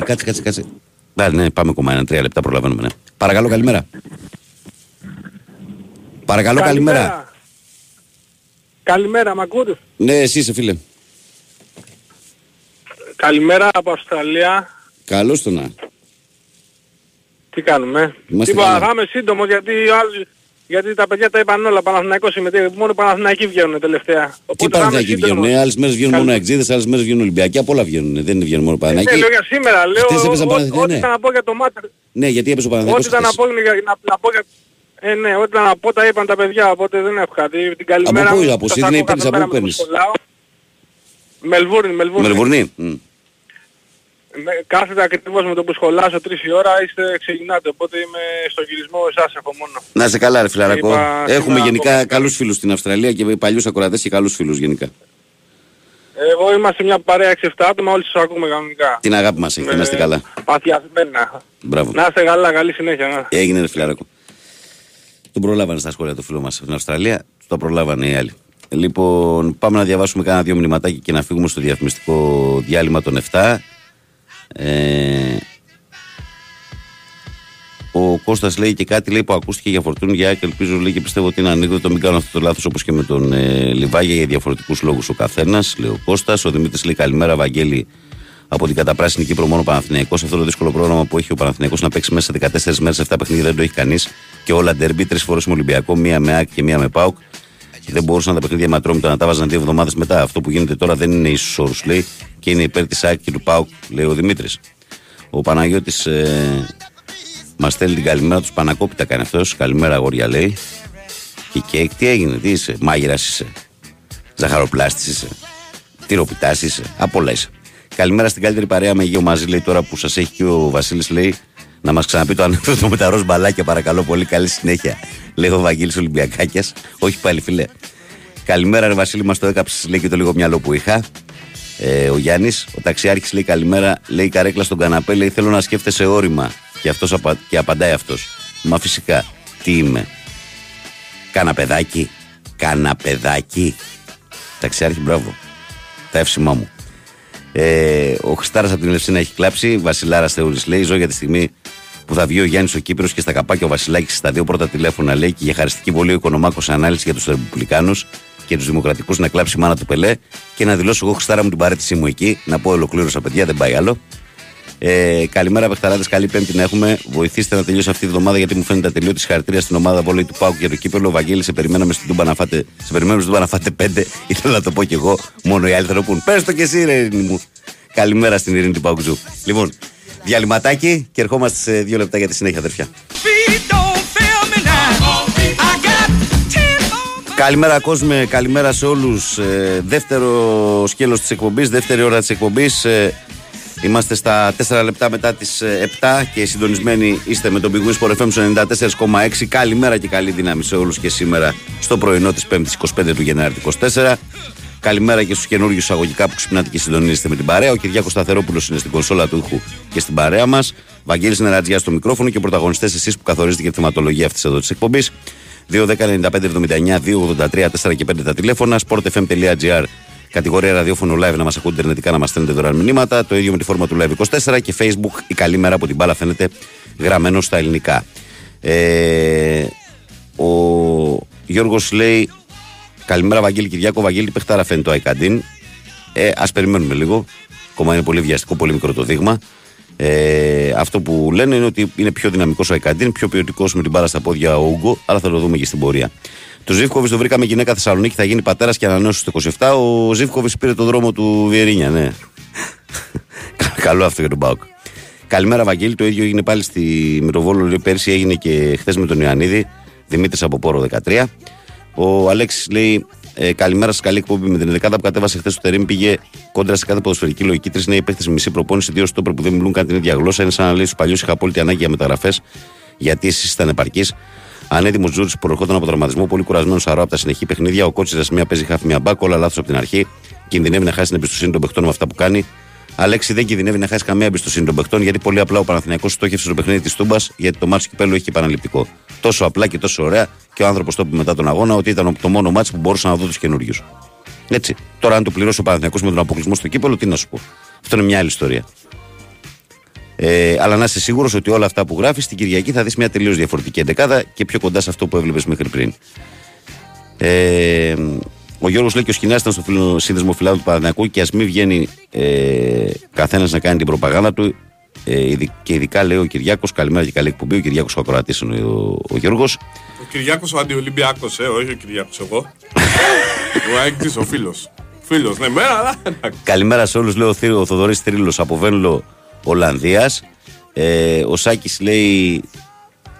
Κάτσε. Ναι, πάμε ακόμα ένα 3 λεπτά, προλαβαίνουμε. Ναι. Παρακαλώ, καλημέρα. Καλημέρα, μ' ακούτε? Ναι, εσύ είσαι φίλε. Καλημέρα από Αυστραλία. Καλώς το να. Τι κάνουμε? Είπα, θα είμαι σύντομος γιατί τα παιδιά τα είπαν όλα, Παναθηναϊκό συμμετέχει, μόνο Παναθηναϊκοί βγαίνουν τελευταία. Τι Παναθηναϊκοί βγαίνουν, άλλες μέρες βγαίνουν μόνο Εξίδες, άλλες μέρες βγαίνουν Ολυμπιακοί, απ' όλα βγαίνουν, δεν βγαίνουν μόνο Παναθηναϊκοί. Ναι, λέω για σήμερα, λέω ό,τι θα να πω για το μάτερ. Ναι, γιατί έπαιζε ο Παναθηναϊκός. Ό,τι θα να πω τα είπαν τα παιδιά, οπότε δεν έχω κάτι. Την καλημέρα μου, Μελβούρνη. Κάθεται ακριβώς με το που σχολάσω 3 η ώρα, ξεκινάτε, οπότε είμαι στο γυρισμό, εσάς έχω μόνο. Να είσαι καλά ρε φιλαρακό, έχουμε γενικά καλούς φίλους στην Αυστραλία και παλιούς ακροατές και καλούς φίλους γενικά. Εγώ είμαστε μια παρέα 6-7 άτομα, όλοι σας ακούμε κανονικά. Την αγάπη μας έχετε, να είστε καλά. Παθιασμένα. Μπράβο. Να είστε καλά, καλή συνέχεια. Να. Έγινε ρε φιλαρακό. Τον προλάβανε στα σχόλια το φίλο μας στην Αυστραλία, το προλάβανε οι άλλοι. Λοιπόν, πάμε να διαβάσουμε κάνα 2 μηνυματάκια και να φύγουμε στο διαφημιστικό διάλειμμα των 7. Ο Κώστας λέει και κάτι λέει που ακούστηκε για Φορτούν για και ελπίζω λέει και πιστεύω ότι είναι ανέκδοτο, μην κάνω αυτό το λάθος όπως και με τον Λιβάγια για διαφορετικούς λόγους ο καθένας, λέει ο Κώστας. Ο Δημήτρης λέει καλημέρα Βαγγέλη από την καταπράσινη Κύπρο, μόνο Παναθηναϊκός. Αυτό το δύσκολο πρόγραμμα που έχει ο Παναθηναϊκός να παίξει μέσα σε 14 μέρες 7 παιχνίδια δεν το έχει κανείς και όλα ντερμπι, 3 φορές με Ολυμπιακό, 1 με ΑΚ και 1 με ΠΑΟΚ. Δεν μπορούσαν τα παιχνίδια με Ατρόμητο να τα βάζαν 2 εβδομάδες μετά. Αυτό που γίνεται τώρα δεν είναι ίσους όρους, λέει, και είναι υπέρ της ΑΕΚ και του ΠΑΟΚ, λέει ο Δημήτρης. Ο Παναγιώτης μας στέλνει την καλημέρα του. Πανακόπιτα κάνει αυτός. Καλημέρα, αγόρια, λέει. Και κέικ, τι έγινε, τι είσαι, μάγειρας είσαι, ζαχαροπλάστης είσαι, τυροπιτάς είσαι, απ' όλα είσαι. Καλημέρα στην καλύτερη παρέα με Αιγαίο μαζί, λέει τώρα που σας έχει και ο Βασίλης, λέει. Να μας ξαναπεί το ανέκδοτο με τα ροζ μπαλάκια, παρακαλώ πολύ. Καλή συνέχεια. Λέει ο Βαγγέλης Ολυμπιακάκιας. Όχι πάλι, φίλε. Καλημέρα, ρε Βασίλη, μας το έκαψες, λέει και το λίγο μυαλό που είχα. Ο Γιάννης, ο ταξιάρχης, λέει καλημέρα. Λέει καρέκλα στον καναπέ, λέει θέλω να σκέφτεσαι όρημα. Και απαντάει αυτός. Μα φυσικά, τι είμαι. Καναπεδάκι. Ταξιάρχη, μπράβο. Τα εύσημά μου. Ο Χριστάρας από την Ελευσίνα έχει κλάψει. Βασιλάρας Θεούλης λέει: ζω για τη στιγμή που θα βγει ο Γιάννης ο Κύπρος και στα καπάκια ο Βασιλάκης στα 2 πρώτα τηλέφωνα, λέει, και για χαριστική βολή ο Οικονομάκος ανάλυση για τους Ρεπουμπλικάνους και τους Δημοκρατικούς να κλάψει η μάνα του Πελέ και να δηλώσω εγώ Χριστάρα μου την παρέτησή μου εκεί. Να πω ολοκλήρωσα, παιδιά, δεν πάει άλλο. Καλημέρα, παιχταράδες. Καλή Πέμπτη να έχουμε. Βοηθήστε να τελειώσει αυτή τη βδομάδα γιατί μου φαίνεται ατελείωτη. Συγχαρητήρια στην ομάδα βόλεϊ του ΠΑΟΚ για το κύπελλο. Βαγγέλη, σε περιμέναμε στην Τούμπα να φάτε 5. Ήθελα να το πω κι εγώ. Μόνο οι άλλοι θα το πούν. Πες το κι εσύ, ρε Ειρήνη μου. Καλημέρα στην Ειρήνη του ΠΑΟΚτζου. Λοιπόν, διαλυματάκι και ερχόμαστε σε 2 λεπτά για τη συνέχεια, αδερφιά. Καλημέρα κόσμε, καλημέρα σε όλους. Δεύτερο σκέλος της εκπομπής, δεύτερη ώρα της εκπομπής. Είμαστε στα 4 λεπτά μετά τις 7 και συντονισμένοι είστε με τον Big Wings FM στο 94,6. Καλημέρα και καλή δύναμη σε όλους και σήμερα στο πρωινό της 5ης 25 του Γενάρη 24. Καλημέρα και στους καινούργιους αγωγικά που ξυπνάτε και συντονίζεστε με την παρέα. Ο Κυριάκος Σταθερόπουλος είναι στην κονσόλα του ήχου και στην παρέα μας. Βαγγέλης Νερατζιάς στο μικρόφωνο και πρωταγωνιστές εσείς που καθορίζετε και τη θεματολογία αυτής εδώ της εκπομπής. 2-10-95-79-283-4 και 5 τα τηλέφωνα. sportfm.gr, κατηγορία ραδιόφωνο live, να μας ακούτε ιντερνετικά, να μας στέλνετε δωρεάν μηνύματα. Το ίδιο με τη φόρμα του live24 και Facebook. Η καλή μέρα από την μπάλα φαίνεται γραμμένο στα ελληνικά. Ο Γιώργος λέει: καλημέρα, Βαγγέλη Κυριάκο. Βαγγέλη, παιχτάρα φαίνεται το Αϊκαντίν. Ας περιμένουμε λίγο. Ακόμα είναι πολύ βιαστικό, πολύ μικρό το δείγμα. Αυτό που λένε είναι ότι είναι πιο δυναμικός ο Αϊκαντίν, πιο ποιοτικός με την μπάλα στα πόδια ο Ούγκο, αλλά θα το δούμε και στην πορεία. Το Ζίβκοβιτς το βρήκαμε γυναίκα Θεσσαλονίκη, θα γίνει πατέρας και ανανέωσε στο 27. Ο Ζίβκοβιτς πήρε το δρόμο του Βιερίνια, ναι. Καλό αυτό για τον ΠΑΟΚ. Καλημέρα, Βαγγέλη. Το ίδιο έγινε πάλι στη Μητροβόλο. Πέρσι έγινε και χθες με τον Ιωαννίδη. Δημήτρης από Πόρο 13. Ο Αλέξης λέει: καλημέρα σας, καλή εκπομπή. Με την 11η που κατέβασε χθες στο Τερίμ πήγε κόντρα σε κάθε ποδοσφαιρική λογική. Τρεις νέοι παίχτες με μισή προπόνηση, δύο στόπερ που δεν μιλούν καν την ίδια γλώσσα. Είναι σαν να λέει στους παλιούς: είχα απόλυτη ανάγκη για μεταγραφές, γιατί εσείς ήταν επαρκείς. Ανέτοιμος Τζούρισιτς που προερχόταν από τραυματισμό, πολύ κουρασμένος αρώ από τα συνεχή παιχνίδια. Ο κότσιρας μία παίζει χάφη, μία μπακ, όλα λάθος από την αρχή. Κινδυνεύει να χάσει την εμπιστοσύνη των παιχτών με αυτά που κάνει. Αλέξη, δεν κινδυνεύει να χάσει καμία εμπιστοσύνη των παιχτών, γιατί πολύ απλά ο Παναθηναϊκός στόχευσε το παιχνίδι της Τούμπας, γιατί το μάτς του Κυπέλλου έχει επαναληπτικό. Τόσο απλά και τόσο ωραία, και ο άνθρωπος το είπε μετά τον αγώνα ότι ήταν το μόνο μάτς που μπορούσαν να δω τους καινούριους. Έτσι. Τώρα, αν το πληρώσει ο Παναθηναϊκός με τον αποκλεισμό στο Κύπελλο, τι να σου πω. Αυτό είναι μια άλλη ιστορία. Αλλά να είσαι σίγουρος ότι όλα αυτά που γράφεις την Κυριακή θα δεις μια τελείως διαφορετική εντεκάδα και πιο κοντά σε αυτό που έβλεπες μέχρι πριν. Ο Γιώργος λέει και ο Σκινάς ήταν στο σύνδεσμο φιλάδου του Παναθηναϊκού, και ας μην βγαίνει καθένας να κάνει την προπαγάνδα του. Και ειδικά λέει ο Κυριάκος, καλημέρα και καλή εκπομπή. Ο Κυριάκος ο ακροατής είναι ο Γιώργος. Ο Κυριάκος ο αντιολυμπιακός, όχι ο Κυριάκος εγώ. Ο Άικτης ο φίλος. Φίλος, ναι, μέρα, αλλά. Καλημέρα σε όλους, λέει ο Θοδωρής Τρίλος από Βένλο, Ολλανδίας. Ο Σάκης λέει.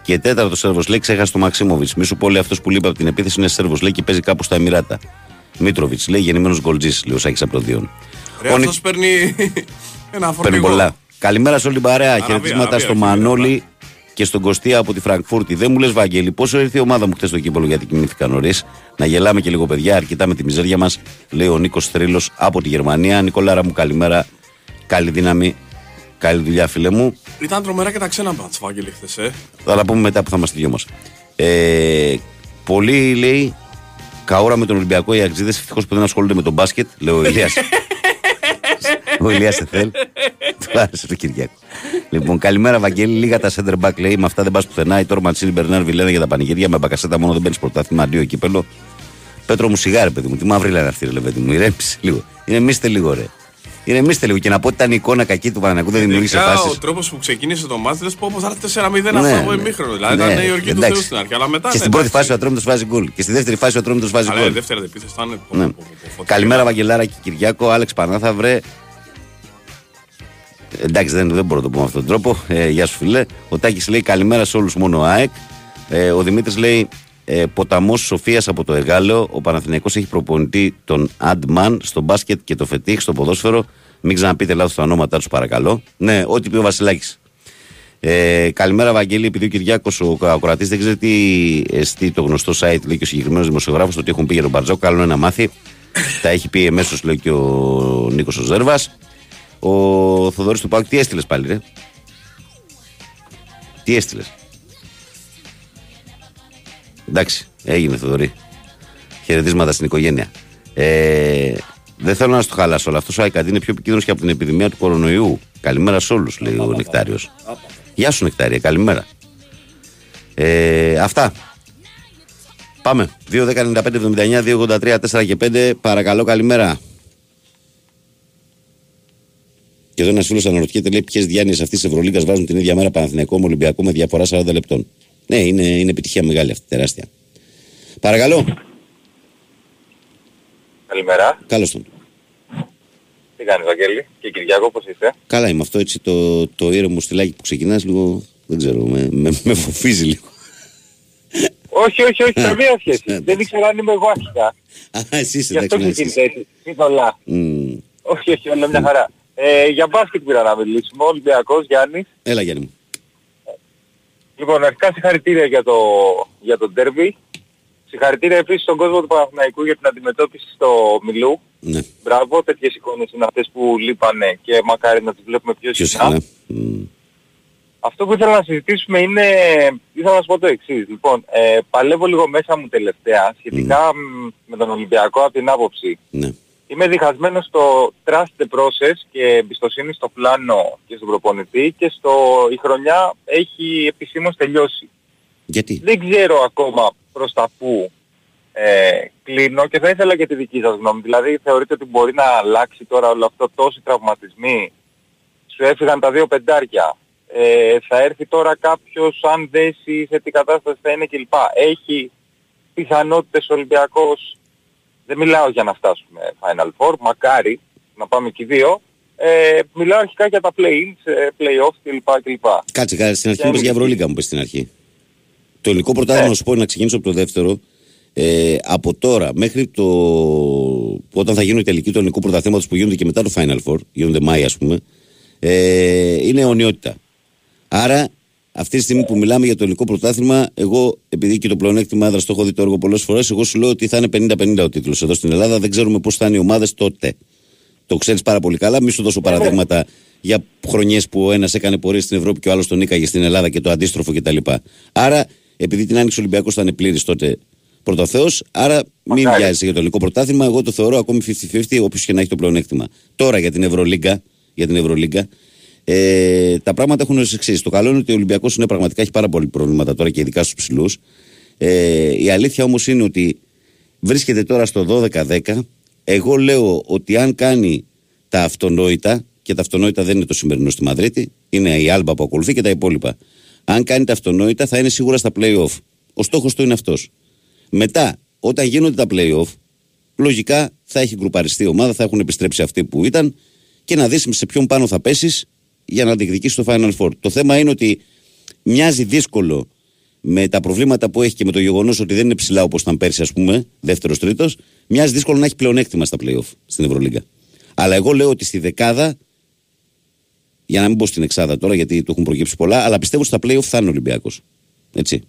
Και τέταρτο Σέρβος λέει: ξέχασε το Μαξίμοβιτς. Μη σου πω, λέει, αυτός που λείπει από την επίθεση είναι Σέρβος, λέει, και παίζει κάπου στα Εμιράτα. Μίτροβιτς λέει: γεννημένος γκολτζής, λέει ο Σάκης από το Διόν. Αυτός παίρνει ένα φορτηγό. Πολλά. Καλημέρα σε όλη την παρέα. Χαιρετίσματα στο Μανώλη και στον Κωστία από τη Φραγκφούρτη. Δεν μου λες, Βαγγέλη, πόσο ήρθε η ομάδα μου χτες στο Κύπελλο, γιατί κοιμήθηκα νωρίς. Να γελάμε και λίγο, παιδιά, αρκετά με τη μιζέρια μας, λέει ο Νίκος Θρύλος από τη Γερμανία. Νικολάρα μου, καλημέρα. Καλή δύναμη. Καλή δουλειά, φίλε μου. Ήταν τρομερά και τα ξένα μπατς, Βαγγέλη, χθες, Θα τα πούμε μετά που θα είμαστε δυο μας. Πολλοί, λέει, καούρα με τον Ολυμπιακό, οι αξίδες, ευτυχώς που δεν ασχολούνται με τον μπάσκετ, λέει ο Ηλίας. Ο Ηλίας Εθέλ. Του άρεσε το Κυριακό. Λοιπόν, καλημέρα, Βαγγέλη. Λίγα τα center back, λέει, με αυτά δεν πας πουθενά. Αϊτόρ, Μαντσίνι, Μπερνάρ, Βιλένα για τα πανηγύρια. Με Μπακασέτα μόνο δεν παίρνει πρωτάθλημα, αντίο Κύπελλο. Πέτρο μου, σιγάρε, παιδί μου, τι μαύρη λένε αυτοί, ρε παιδί μου. Ηρέμψε λίγο. Ηρεμήστε λίγο, ρε. Ηρεμήστε λίγο. Και να πω ότι ήταν η εικόνα κακή του Παναθηναϊκού, δεν δημιούργησε φάσεις. Ο τρόπος που ξεκίνησε το μάτς, πω πως θα 4-0 αυτό το ημίχρονο. Δηλαδή ήταν η Νέα Υόρκη του Θεού στην αρχή. Αλλά μετά. Και στην πρώτη φάση ο Ατρόμητος βάζει γκολ. Και στη δεύτερη φάση ο Ατρόμητος βάζει γκολ. Δεύτερη επίθεση ήταν. Καλημέρα, Βαγγελάρα και Κυριάκο. Άλεξ Πανάθα, βρε. Εντάξει, δεν μπορώ να το πω με αυτόν τον τρόπο. Γεια σου, φίλε. Ο Τάκης λέει: καλημέρα σε όλους, μόνο ΑΕΚ. Ο Δημήτρης λέει: ποταμός Σοφίας από το Εργάλεο. Ο Παναθηναϊκός έχει προπονητή τον Αντμαν στο μπάσκετ και το Φετίχ στο ποδόσφαιρο. Μην ξαναπείτε λάθος τα ονόματά τους, παρακαλώ. Ναι, ό,τι πει ο Βασιλάκης. Καλημέρα, Βαγγέλη. Επειδή ο Κυριάκος ο ακροατής δεν ξέρει τι εστί το γνωστό site, λέει και ο συγκεκριμένος δημοσιογράφος, το τι έχουν πει για τον Μπαρτζόκα, καλό είναι να μάθει. Τα έχει πει εμέσως, λέει και ο Νίκος ο Ζέρβας. Ο Θοδωρής του ΠΑΟΚ, τι έστειλες πάλι, ρε? Τι έστειλες? Εντάξει, έγινε, Θοδωρή. Χαιρετίσματα στην οικογένεια. Δεν θέλω να στο χαλάσω, αλλά αυτός ο Αϊκαντίν είναι πιο επικίνδυνος και από την επιδημία του κορονοϊού. Καλημέρα σε όλους, λέει ο Νεκτάριος. Γεια σου, Νεκτάρια, καλημέρα. Αυτά. Πάμε. 2-10-95-79-283-4 και 5. Παρακαλώ, καλημέρα. Και εδώ ένα φίλο αναρωτιέται, λέει, ποιες διάνοιες αυτής της Ευρωλίγκας βάζουν την ίδια μέρα Παναθηναϊκό με Ολυμπιακό με διαφορά 40 λεπτών. Ναι, είναι επιτυχία μεγάλη αυτή, τεράστια. Παρακαλώ. Καλημέρα. Καλώς τον. Τι κάνεις, Βαγγέλη, και Κυριάκο, πώς είσαι? Καλά είμαι, αυτό έτσι το ήρεμο στυλάκι που ξεκινάς λίγο, δεν ξέρω, με φοβίζει λίγο. Όχι, καμία σχέση. Δεν ήξερα αν είμαι εγώ αρχικά. Α, εσύ είσαι, εντάξει. Γι' αυτό ξεκίνησα έτσι, ήθελα. Όχι, όλα μια χαρά. Για μπάσκετ πήρα να μιλήσουμε, Ολυμπιακός, Γιάννης. Έλα, Γιάννη μου. Λοιπόν, αρχικά συγχαρητήρια για το ντέρμπι. Συγχαρητήρια επίσης στον κόσμο του Παναθηναϊκού για την αντιμετώπιση στο Μιλού. Ναι. Μπράβο, τέτοιες εικόνες είναι αυτές που λείπανε και μακάρι να τις βλέπουμε πιο συχνά. Αυτό που ήθελα να συζητήσουμε είναι, ήθελα να σου πω το εξής. Λοιπόν, παλεύω λίγο μέσα μου τελευταία σχετικά με τον Ολυμπιακό από την άποψη. Ναι. Είμαι διχασμένος στο trust the process και εμπιστοσύνη στο πλάνο και στον προπονητή και η χρονιά έχει επισήμως τελειώσει. Γιατί? Δεν ξέρω ακόμα προς τα πού κλείνω και θα ήθελα και τη δική σας γνώμη. Δηλαδή θεωρείτε ότι μπορεί να αλλάξει τώρα όλο αυτό, τόσοι τραυματισμοί, σου έφυγαν τα δύο πεντάρια. Θα έρθει τώρα κάποιος, αν δέσει σε τι κατάσταση θα είναι κλπ. Έχει πιθανότητες ο Ολυμπιακός, δεν μιλάω για να φτάσουμε Final Four, μακάρι να πάμε και δύο, μιλάω αρχικά για τα play-ins, play-offs κλπ. Κάτσε, στην αρχή μου πες για Ευρωλίγκα, μου πες στην αρχή. Το ελληνικό πρωτάθλημα, να σου πω, να ξεκινήσω από το δεύτερο, από τώρα μέχρι το... όταν θα γίνουν οι τελικοί του ελληνικού πρωταθλήματος που γίνονται και μετά το Final Four, γίνονται Μάη ας πούμε, είναι αιωνιότητα. Άρα, αυτή τη στιγμή που μιλάμε για το ελληνικό πρωτάθλημα, εγώ, επειδή και το πλεονέκτημα έδρας το έχω δει το έργο πολλές φορές, εγώ σου λέω ότι θα είναι 50-50 ο τίτλος εδώ στην Ελλάδα. Δεν ξέρουμε πώς θα είναι οι ομάδες τότε. Το ξέρεις πάρα πολύ καλά. Μη σου δώσω παραδείγματα για χρονιές που ο ένας έκανε πορεία στην Ευρώπη και ο άλλος τον νίκαγε στην Ελλάδα και το αντίστροφο κτλ. Άρα, επειδή την Άνοιξη ο Ολυμπιακός θα είναι πλήρης τότε πρώτα ο Θεός, άρα μην βιάζεσαι για το ελληνικό πρωτάθλημα. Εγώ το θεωρώ ακόμη 50-50, όποιος και να έχει το πλεονέκτημα. Τώρα για την Ευρωλίγκα. Τα πράγματα έχουν ως εξής. Το καλό είναι ότι ο Ολυμπιακός είναι πραγματικά, έχει πάρα πολλά προβλήματα τώρα και ειδικά στους ψηλούς. Η αλήθεια όμως είναι ότι βρίσκεται τώρα στο 12-10. Εγώ λέω ότι αν κάνει τα αυτονόητα, και τα αυτονόητα δεν είναι το σημερινό στη Μαδρίτη, είναι η Άλμπα που ακολουθεί και τα υπόλοιπα. Αν κάνει τα αυτονόητα, θα είναι σίγουρα στα play-off. Ο στόχος του είναι αυτός. Μετά, όταν γίνονται τα play-off, λογικά θα έχει γκρουπαριστεί η ομάδα, θα έχουν επιστρέψει αυτοί που ήταν και να δεις σε ποιον πάνω θα πέσεις, για να διεκδικήσει το Final Four. Το θέμα είναι ότι μοιάζει δύσκολο με τα προβλήματα που έχει και με το γεγονός ότι δεν είναι ψηλά όπως ήταν πέρσι, ας πούμε, δεύτερος, τρίτος. Μοιάζει δύσκολο να έχει πλεονέκτημα στα play-off στην Ευρωλίγκα. Αλλά εγώ λέω ότι στη δεκάδα, για να μην πω στην εξάδα τώρα, γιατί του έχουν προκύψει πολλά, αλλά πιστεύω ότι στα play-off θα είναι ο Ολυμπιακός. Έτσι.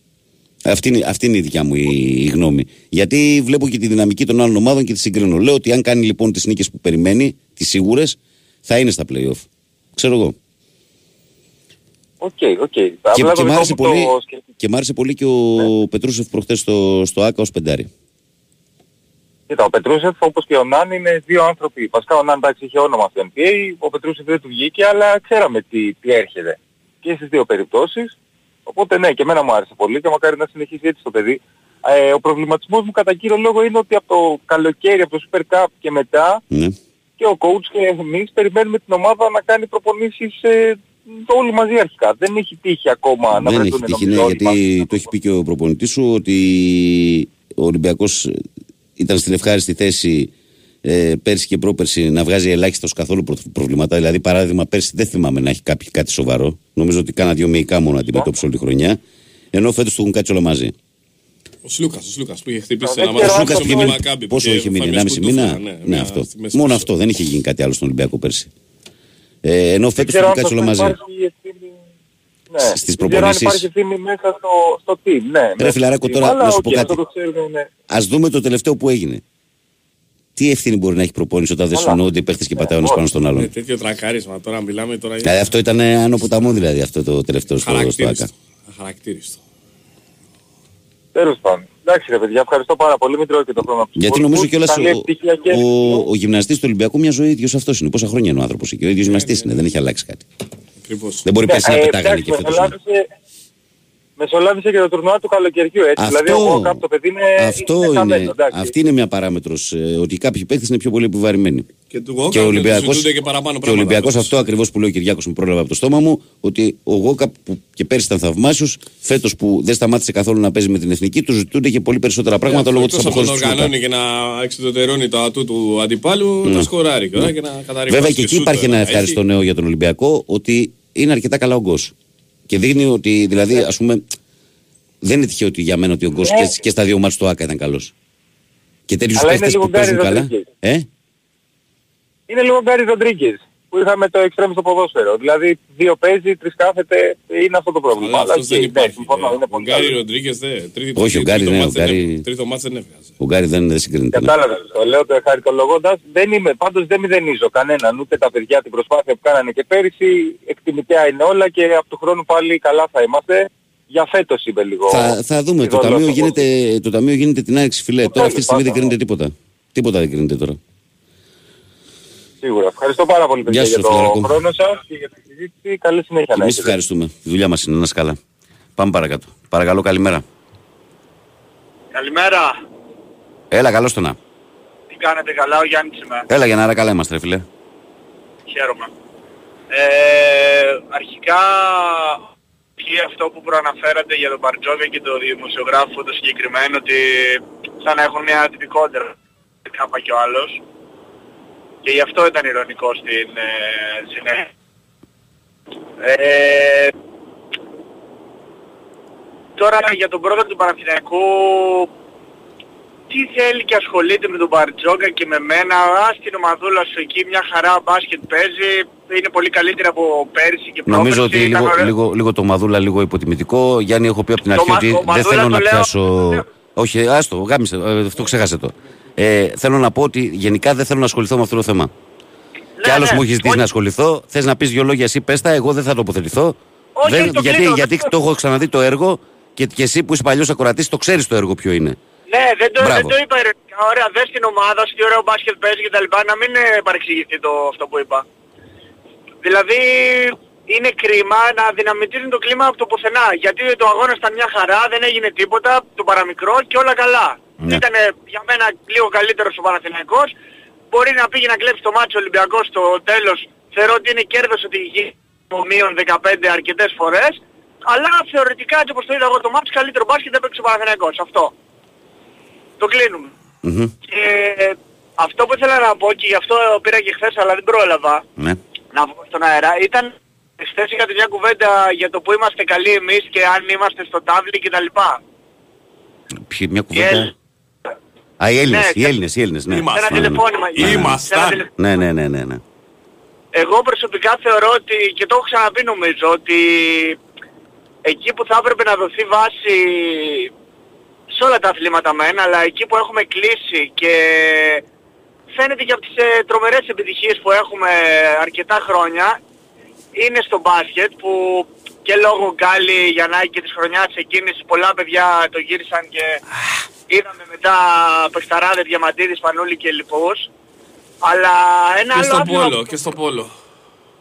Αυτή είναι η δικιά μου η γνώμη. Γιατί βλέπω και τη δυναμική των άλλων ομάδων και τη συγκρίνω. Λέω ότι αν κάνει λοιπόν τις νίκες που περιμένει, τις σίγουρες, θα είναι στα play-off. Ξέρω εγώ. Okay. Και μ' άρεσε πολύ, και ο Πετρούσεφ προχθές στο ΑΚΑ ως πεντάρι. Κοίτα, ο Πετρούσεφ όπως και ο Νάν είναι δύο άνθρωποι. Βασικά ο Νάν εντάξει είχε όνομα στο NBA, ο Πετρούσεφ δεν του βγήκε, αλλά ξέραμε τι έρχεται. Και στις δύο περιπτώσεις. Οπότε ναι, και εμένα μου άρεσε πολύ και μακάρι να συνεχίσει έτσι το παιδί. Ο προβληματισμός μου κατά κύριο λόγο είναι ότι από το καλοκαίρι, από το Super Cup και μετά, και ο coach και εμείς περιμένουμε την ομάδα να κάνει προπονήσεις όλοι μαζί αρχικά. Δεν έχει τύχει ακόμα να βρεθούν. Δεν έχει τύχει, γιατί το έχει πει και ο προπονητής σου ότι ο Ολυμπιακός ήταν στην ευχάριστη θέση πέρσι και πρόπερσι να βγάζει ελάχιστος καθόλου προβλήματα. Δηλαδή, παράδειγμα, πέρσι δεν θυμάμαι να έχει κάτι σοβαρό. Νομίζω ότι κάνα δύο μυϊκά μόνο αντιμετώπισε όλη τη χρονιά. Ενώ φέτος του έχουν κάτσει όλα μαζί. Ο Σλούκας που είχε χτυπήσει ένα μάτι. Πόσο είχε μείνει, 1,5 μήνα. Ναι, αυτό. Μόνο αυτό, δεν είχε γίνει κάτι άλλο στον Ολυμπιακό πέρσι. Ενώ φέτος θα κάτσει όλα μαζί. Στις προπονήσεις. Υπάρχει ευθύνη μέσα στο team. Ρε φιλαράκο, τώρα να σου πω κάτι. Ας δούμε το τελευταίο που έγινε. Τι ευθύνη μπορεί να έχει προπόνηση όταν δεν συνεννοούνται οι παίχτες και πατάει ο ένας πάνω στον άλλον. Είναι τέτοιο τρακάρισμα τώρα, μιλάμε τώρα. Δηλαδή αυτό ήταν άνω ποταμού, δηλαδή αυτό το τελευταίο στο ΑΚΑ. Αχαρακτήριστο. Τέλος πάντων. Εντάξει ρε παιδιά, ευχαριστώ πάρα πολύ. Μην τρώω και το χρόνο που σας. Γιατί νομίζω κιόλας ο γυμναστής του Ολυμπιακού μια ζωή ίδιος αυτός είναι. Πόσα χρόνια είναι ο άνθρωπος εκεί. Ο ίδιος γυμναστής είναι, δεν έχει αλλάξει κάτι. Ακριβώς. Δεν μπορεί πέρσι να πετάγανε και φέτος. Μεσολάβησε και το τουρνουά του καλοκαιριού, έτσι. Αυτό, δηλαδή εγώ κάπου το παιδί είναι χαμένο. Αυτή είναι μια παράμετρος, ότι κάποιοι παίκτες είναι πιο πολύ επιβαρημένοι. Και ο Ολυμπιακός αυτό ακριβώς που λέει ο Κυριάκος, μου πρόλαβα από το στόμα μου, ότι ο Γόκαπ που και πέρσι ήταν θαυμάσιος, φέτος που δεν σταμάτησε καθόλου να παίζει με την εθνική, του ζητούνται και πολύ περισσότερα πράγματα λόγω της αποχώρησης του Γόκαπ. Αυτό οργανώνει και να εξωτερώνει το ατού του αντιπάλου, να σκοράρει και να καταρρύψει. Βέβαια και εκεί υπάρχει ένα ευχάριστο νέο για τον Ολυμπιακό, ότι είναι αρκετά καλά ο Γκος. Και δείχνει ότι, δηλαδή, ας πούμε, δεν είναι τυχαίο ότι για μένα ότι ο Γκος και στα δύο μάτς του ΆΚΑ ήταν καλός. Και τέτοιους παίχτες που παίζουν καλά. Είναι λίγο Γκάρι Ροντρίγκες. Που που είχαμε το εξτρέμ στο ποδόσφαιρο. Δηλαδή δύο παίζει, τρεις κάθεται, είναι αυτό το πρόβλημα. Αλλά αυτός δεν υπάρχει. Ο Γκάρι Ροντρίγκες δεν έφυγε. Τρίτο μάτς δεν έφυγε. Ο Γκάρι δεν συγκρίνεται. Κατάλαβα. Το λέω το ευχαριστολογώντας. Δεν είμαι, πάντως δεν μηδενίζω κανέναν, ούτε τα παιδιά την προσπάθεια που κάνανε και πέρυσι. Εκτιμητέα είναι όλα και από του χρόνου πάλι καλά θα είμαστε. Για φέτος είπε λίγο. Θα δούμε. Το ταμείο γίνεται την άρεξη, φιλέ. Τώρα αυτή τη στιγμή δεν κρίνεται τίποτα. Τίποτα δεν κρίνεται τώρα. Σίγουρα. Ευχαριστώ πάρα πολύ παιδιά, για τον χρόνο σας και για τη συζήτηση. Καλή συνέχεια. Εμείς ευχαριστούμε. Η δουλειά μας είναι να σκάλα. Πάμε παρακάτω. Παρακαλώ, καλημέρα. Καλημέρα. Έλα, καλώς το να. Τι κάνετε, καλά, ο Γιάννης είμαι. Έλα Γιάνναρα, καλά είμαστε φίλε. Χαίρομαι. Αρχικά, και αυτό που προαναφέρατε για τον Μπαρτζόκα και τον δημοσιογράφο το συγκεκριμένο, ότι σαν να έχουν μια τυπικότερα κάπα κι ο άλλος. Και γι' αυτό ήταν ειρωνικό στην συνέχεια. Τώρα για τον πρόεδρο του Παναθηναϊκού, τι θέλει και ασχολείται με τον Μπαρτζόκα και με μένα. Ας την ομαδούλα σου εκεί, μια χαρά μπάσκετ παίζει, είναι πολύ καλύτερα από πέρυσι και πρόπερσι. Νομίζω ότι λίγο το ομαδούλα λίγο υποτιμητικό. Γιάννη, έχω πει από την αρχή ότι δεν θέλω να πιάσω... Όχι, άστο, γάμισε, αυτό ξέχασε το. Θέλω να πω ότι γενικά δεν θέλω να ασχοληθώ με αυτό το θέμα. Ναι, και άλλος μου έχει ζητήσει να ασχοληθώ. Θες να πεις δυο λόγια, εσύ πες τα, εγώ δεν θα τοποθετηθώ. Όχι, δεν, το γιατί το έχω ξαναδεί το έργο και εσύ που είσαι παλιός ακροατής το ξέρεις το έργο ποιο είναι. Ναι, δεν το είπα ειρωνικά. Ωραία, δες την ομάδα σου, τι ωραίο μπάσκετ παίζει κτλ. Να μην παρεξηγηθεί αυτό που είπα. Δηλαδή είναι κρίμα να δυναμητίζουν το κλίμα από το πουθενά. Γιατί το αγώνα ήταν μια χαρά, δεν έγινε τίποτα, το παραμικρό και όλα καλά. Ναι. Ήταν για μένα λίγο καλύτερος ο Παναθηναϊκός. Μπορεί να πήγε να κλέψει το μάτσο Ολυμπιακός στο τέλος. Θεωρώ ότι είναι κέρδος ότι γίνει το μείον 15 αρκετές φορές. Αλλά θεωρητικά έτσι όπως το είδα εγώ το μάτσο, καλύτερο μπάσκετ έπαιξε ο Παναθηναϊκός. Αυτό. Το κλείνουμε. Mm-hmm. Και αυτό που ήθελα να πω και γι' αυτό πήρα και χθες αλλά δεν πρόλαβα να βγω στον αέρα ήταν χθες είχατε μια κουβέντα για το που είμαστε καλοί εμείς και αν είμαστε στο τάβλι κτλ. Μια κουβέντα. Α, οι Έλληνες, οι Έλληνες, ναι. Είμαστε. Ένα τηλεφώνημα. Είμαστε. Ναι. Εγώ προσωπικά θεωρώ ότι, και το έχω ξαναπεί νομίζω, ότι εκεί που θα έπρεπε να δοθεί βάση σε όλα τα αθλήματα μεν, αλλά εκεί που έχουμε κλείσει και φαίνεται και από τις τρομερές επιτυχίες που έχουμε αρκετά χρόνια, είναι στο μπάσκετ που και λόγω Γκάλι, Γιαννάκη και της χρονιάς εκείνης πολλά παιδιά το γύρισαν και είδαμε μετά Πεχταράδε, Διαμαντίδης, Πανούλη και λοιπούς. Αλλά ένα και άλλο στο πόλο, και στο πόλο.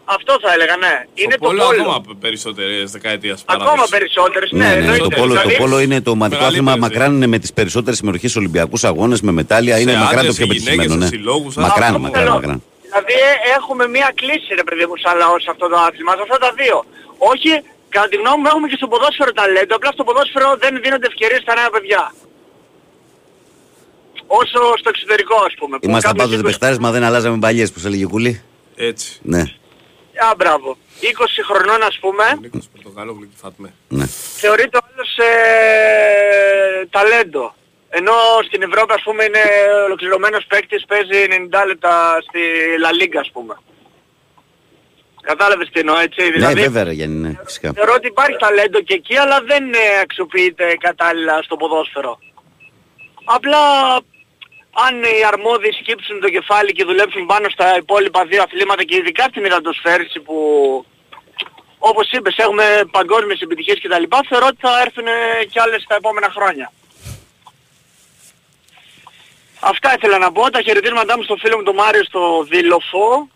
Αυτό θα έλεγα, ναι. Στο είναι πόλο, το πόλο. Ακόμα περισσότερες δεκαετίες παράδοση. Ακόμα περισσότερες, ναι. Το πόλο είναι το ομαδικό άθλημα, μακράν είναι με τις περισσότερες συμμετοχές στους Ολυμπιακούς Αγώνες, με μετάλλια, είναι μακράν το πιο πετυχημένο, ναι. Μακράν. Δηλαδή έχουμε μία κλίση ρε παιδί μου σαν λαός σε αυτό το άθλημα, σε αυτά τα δύο. Όχι, κατά τη γνώμη μου έχουμε και στο ποδόσφαιρο ταλέντο, απλά στο ποδόσφαιρο δεν δίνονται ευκαιρίες στα νέα παιδιά. Όσο στο εξωτερικό ας πούμε. Είμαστε πάντοτε παιχτάρες, μα δεν αλλάζαμε παλιές που σε λέγει Κούλη. Έτσι. Ναι. Α, μπράβο. 20 χρονών ας πούμε. Νίκος Πορτογάλο, γλυκυφάτμε. Ναι. Θεωρείται όλος ταλέντο. Ενώ στην Ευρώπη ας πούμε είναι ολοκληρωμένος παίκτης, παίζει 90 λεπτά στη Λα Λίγκα ας πούμε. Κατάλαβες τι εννοώ έτσι. Ναι δηλαδή, βέβαια Γιάννη, ναι, φυσικά. Θεωρώ ότι υπάρχει ταλέντο και εκεί αλλά δεν αξιοποιείται κατάλληλα στο ποδόσφαιρο. Απλά αν οι αρμόδιοι σκύψουν το κεφάλι και δουλέψουν πάνω στα υπόλοιπα δύο αθλήματα και ειδικά στην υδατοσφαίριση που όπως είπες έχουμε παγκόσμιες επιτυχίες κτλ. Θεωρώ ότι θα έρθουν κι άλλες τα επόμενα χρόνια. Αυτά ήθελα να πω, τα χαιρετίσματά μου στο φίλο μου τον Μάριο στο Δήλοφο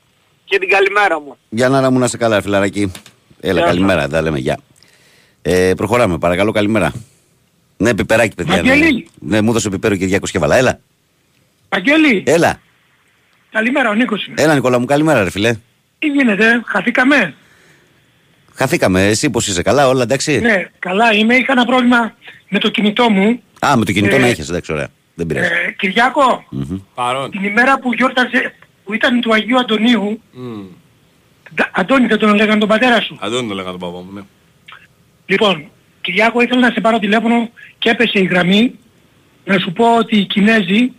και την καλημέρα μου. Γιάνναρα μου να είσαι καλά φιλαράκι. Έλα καλημέρα, δεν λέμε γεια. Προχωράμε, παρακαλώ καλημέρα. Ναι, πιπεράκι παιδιά. Αγγέλη. Ναι, μου έδωσε πιπέρο και 200 κεβαλά, έλα. Αγγέλη. Έλα. Καλημέρα, ο Νίκος. Έλα Νικόλα μου, καλημέρα ρε φιλέ. Τι γίνεται, χαθήκαμε. Χαθήκαμε, εσύ πως είσαι καλά, όλα εντάξει. Ναι, καλά είμαι, είχα ένα πρόβλημα με το κινητό μου. Α, με το κινητό να έχεις, εντάξει, ωραία. Κυριάκο, την ημέρα που γιόρταζε, που ήταν του Αγίου Αντωνίου, Αντώνη δεν τον λέγανε τον πατέρα σου. Αντώνη τον λέγανε τον παπά μου, ναι. Λοιπόν, Κυριάκο ήθελα να σε πάρω τηλέφωνο και έπεσε η γραμμή να σου πω ότι οι Κινέζοι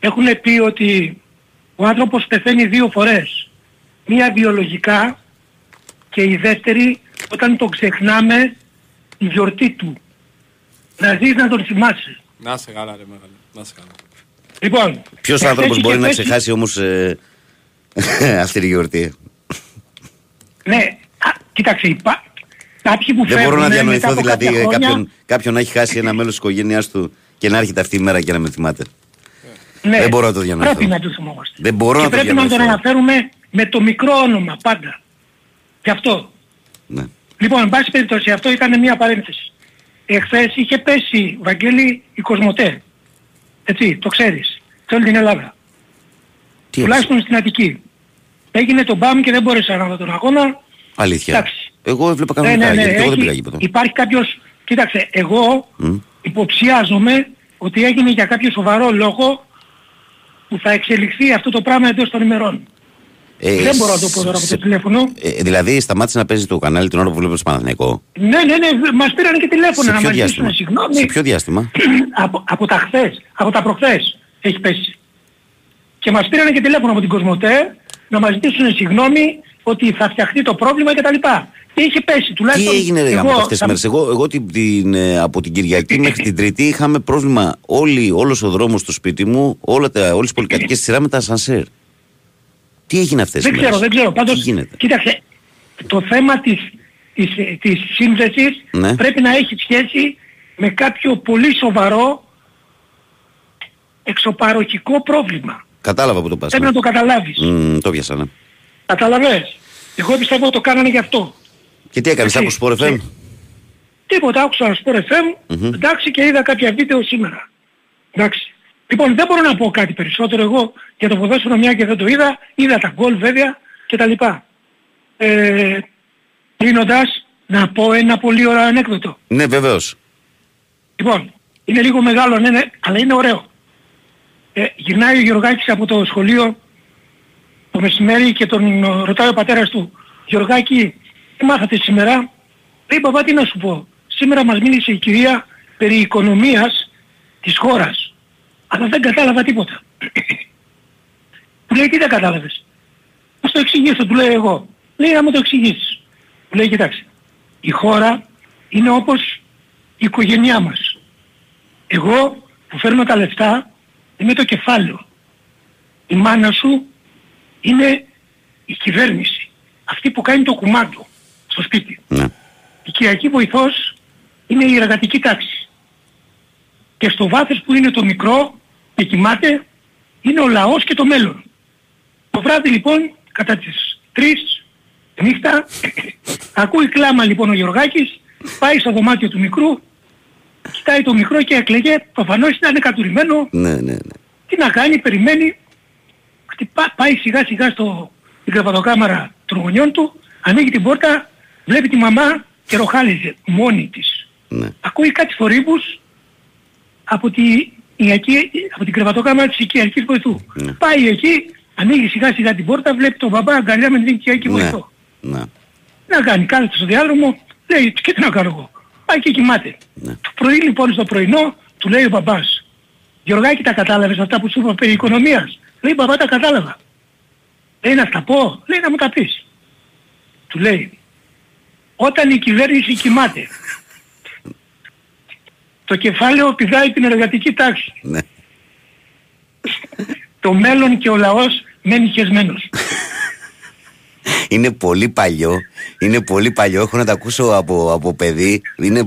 έχουν πει ότι ο άνθρωπος πεθαίνει δύο φορές. μία βιολογικά και η δεύτερη όταν τον ξεχνάμε τη γιορτή του. Να ζεις να τον θυμάσαι. Να σε καλά ρε μεγάλε, να σε καλά. Λοιπόν, ποιος άνθρωπος μπορεί να ξεχάσει όμως αυτή τη γιορτή? Ναι, κοίταξε, κάποιοι που δεν μπορώ να διανοηθώ δηλαδή κάποιον να έχει χάσει ένα μέλος της οικογένειάς του και να έρχεται αυτή η μέρα και να με θυμάται. Ναι, δεν μπορώ να το διανοηθώ. Πρέπει να το θυμόμαστε. Δεν μπορώ να το διανοηθώ. Πρέπει να τον αναφέρουμε με το μικρό όνομα πάντα. Γι' αυτό. Ναι. Λοιπόν, εν πάση περιπτώσει, αυτό ήταν μια παρένθεση. Εχθές είχε πέσει, Βαγγέλη, η Κοσμοτέ. Έτσι, το ξέρεις. Σε όλη την Ελλάδα. Τουλάχιστον στην Αττική. Έγινε το μπαμ και δεν μπόρεσα να δω τον αγώνα. Αλήθεια. Κοιτάξει. Εγώ έβλεπα κανονικά, ναι, γιατί εγώ δεν πήγα γήπεδο. Υπάρχει κάποιος... Κοίταξε, εγώ υποψιάζομαι ότι έγινε για κάποιο σοβαρό λόγο που θα εξελιχθεί αυτό το πράγμα εντός των ημερών. Δεν μπορώ να το πω τώρα από το τηλέφωνο. Δηλαδή σταμάτησε να παίζει το κανάλι την ώρα που βλέπεις Παναθηναϊκό. Ναι, ναι, ναι, μας πήραν και τηλέφωνο να μας ζητήσουν συγγνώμη. Σε ποιο διάστημα? Από τα προχθές έχει πέσει. Και μας πήραν και τηλέφωνο από την Κοσμοτέ να μας ζητήσουν συγγνώμη ότι θα φτιαχτεί το πρόβλημα κτλ. Και είχε πέσει τουλάχιστον. Τι έγινε εγώ, αυτές τις μέρες? Εγώ από την Κυριακή μέχρι την Τρίτη είχαμε πρόβλημα όλος ο δρόμος του σπίτι μου, όλες τις πολυκατοικίες σειρά με τα ασανσέρ. Τι έγινε αυτές τις μέρες? Δεν ξέρω. Πάντως, κοίταξε, το θέμα της σύνδεσης πρέπει να έχει σχέση με κάποιο πολύ σοβαρό εξωπαροχικό πρόβλημα. Κατάλαβα που το πας. Πρέπει να το καταλάβεις. Το πιάσα, ναι. Καταλαβες. Εγώ πιστεύω ότι το κάνανε γι' αυτό. Και τι έκανες, άκουσες Sport FM? Τίποτα, άκουσα Sport FM, εντάξει, και είδα κάποια βίντεο σήμερα. Εντάξει. Λοιπόν, δεν μπορώ να πω κάτι περισσότερο εγώ για το ποδόσφαιρο, μια και δεν το είδα. Είδα τα γκολ βέβαια κτλ. Κλείνοντας, να πω ένα πολύ ωραίο ανέκδοτο. Ναι, βεβαίως. Λοιπόν, είναι λίγο μεγάλο, ναι, αλλά είναι ωραίο. Γυρνάει ο Γεωργάκης από το σχολείο το μεσημέρι και τον ρωτάει ο πατέρας του, Γεωργάκη, τι μάθατε σήμερα? Λέει, παπά, τι να σου πω. Σήμερα μας μίλησε η κυρία περί οικονομίας της χώρας. Αλλά δεν κατάλαβα τίποτα. Του λέει, τι δεν κατάλαβες? Ας το εξηγήσω, του λέω εγώ. Λέει, να μου το εξηγήσεις. Του λέει, κοιτάξτε, η χώρα είναι όπως η οικογένειά μας. Εγώ που φέρνω τα λεφτά είμαι το κεφάλαιο. Η μάνα σου είναι η κυβέρνηση. Αυτή που κάνει το κουμάντο στο σπίτι. Ναι. Η κυριακή βοηθός είναι η εργατική τάξη. Και στο βάθος που είναι το μικρό και κοιμάται είναι ο λαός και το μέλλον. Το βράδυ λοιπόν κατά τις 3 νύχτα ακούει κλάμα λοιπόν ο Γεωργάκης, πάει στο δωμάτιο του μικρού, κοιτάει το μικρό και έκλαιγε, προφανώς ήταν κατουρημένο. Ναι. Τι να κάνει, περιμένει, πάει σιγά σιγά στην κρεβατοκάμαρα των γονιών του, ανοίγει την πόρτα, βλέπει τη μαμά και ροχάλιζε μόνη της. Ναι. Ακούει κάτι θορύβους από την κρεβατοκάμαρα της οικιακής βοηθού. Ναι. Πάει εκεί, ανοίγει σιγά σιγά την πόρτα, βλέπει τον μπαμπά αγκαλιά με την οικιακή βοηθό. Ναι. Να κάνει, κάθεται στο διάδρομο, λέει, και τι να κάνω εγώ. Πάει και κοιμάται. Ναι. Το πρωί λοιπόν στο πρωινό του λέει ο μπαμπάς, Γεωργάκη, τα κατάλαβες αυτά που σου είπα περί οικονομίας? Λέει, μπαμπά, τα κατάλαβα. Λέει, να στα πω? Λέει, να μου τα πεις. Του λέει, όταν η κυβέρνηση κοιμάται, το κεφάλαιο πηδάει την εργατική τάξη. Ναι. Το μέλλον και ο λαός μένει χεσμένος. Είναι πολύ παλιό, έχω να τα ακούσω από παιδί.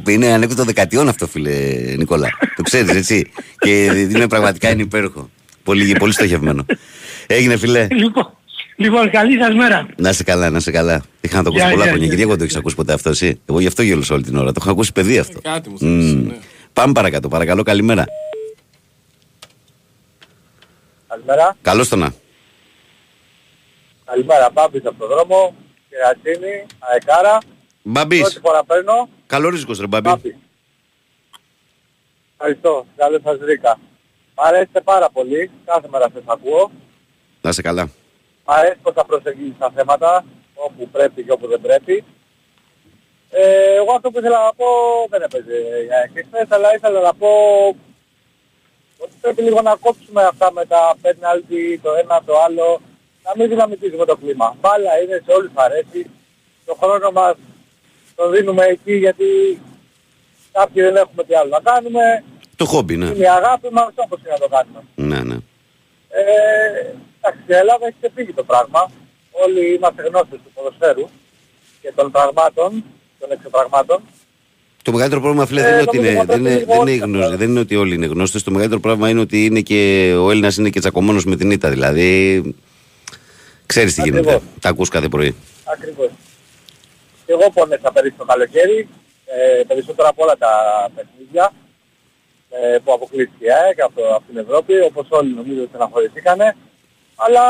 Είναι ανέκδοτο δεκαετιών αυτό, φίλε Νικόλα. Το ξέρεις, έτσι. Και πραγματικά είναι υπέροχο. Πολύ στοχευμένο. Έγινε, φίλε. Λοιπόν, καλή σας μέρα. Να σε καλά. Είχα να το ακούσω πολλά χρόνια. Γιατί εγώ το έχεις ακούσει ποτέ αυτό, εσύ? Εγώ γι' αυτό γέλωσα όλη την ώρα. Το έχω ακούσει παιδί αυτό. Κάτι μου θυμίζει, ναι. Πάμε παρακάτω, παρακαλώ, καλημέρα. Καλημέρα. Καλώς το να. Καλημέρα, Μπάμπης από τον δρόμο, Κερατσίνη, Αεκάρα. Μπάμπης. Πρώτη φορά παίρνω. Καλό ρίσκος, ρε Μπάμπη. Ευχαριστώ, καλό σας ρίκα. Μ' αρέσετε πάρα πολύ, κάθε μέρα σας ακούω. Να σε καλά. Μ' αρέσει πως θα προσεγγίζεις τα θέματα, όπου πρέπει και όπου δεν πρέπει. Εγώ αυτό που ήθελα να πω δεν έπαιζε για χθες, αλλά ήθελα να πω ότι πρέπει λίγο να κόψουμε αυτά με τα πέναλτι, το ένα το άλλο. να μην δυναμητίζουμε το κλίμα. Μπάλα είναι, σε όλους αρέσει. Το χρόνο μας το δίνουμε εκεί γιατί κάποιοι δεν έχουμε τι άλλο να κάνουμε. Το χόμπι, ναι. Είναι η αγάπη μας όπως είναι να το κάνουμε. Ναι. Εντάξει, η Ελλάδα έχει ξεφύγει το πράγμα. Όλοι είμαστε γνώστες του ποδοσφαίρου και των πραγμάτων, των εξωπραγμάτων. Το μεγαλύτερο πρόβλημα, φίλε, δεν είναι ότι όλοι είναι γνώστες. Το μεγαλύτερο πρόβλημα είναι ότι είναι και ο Έλληνας είναι και τσακωμένος με την ήττα. Δηλαδή, ξέρεις τι γίνεται. Τα ακούς κάθε πρωί. Ακριβώς. Και εγώ πόνεσα πέρυσι το καλοκαίρι, περισσότερα από όλα τα παιχνίδια που αποκλείστηκε από την Ευρώπη, όπως όλοι νομίζω στεναχωρηθήκανε. Αλλά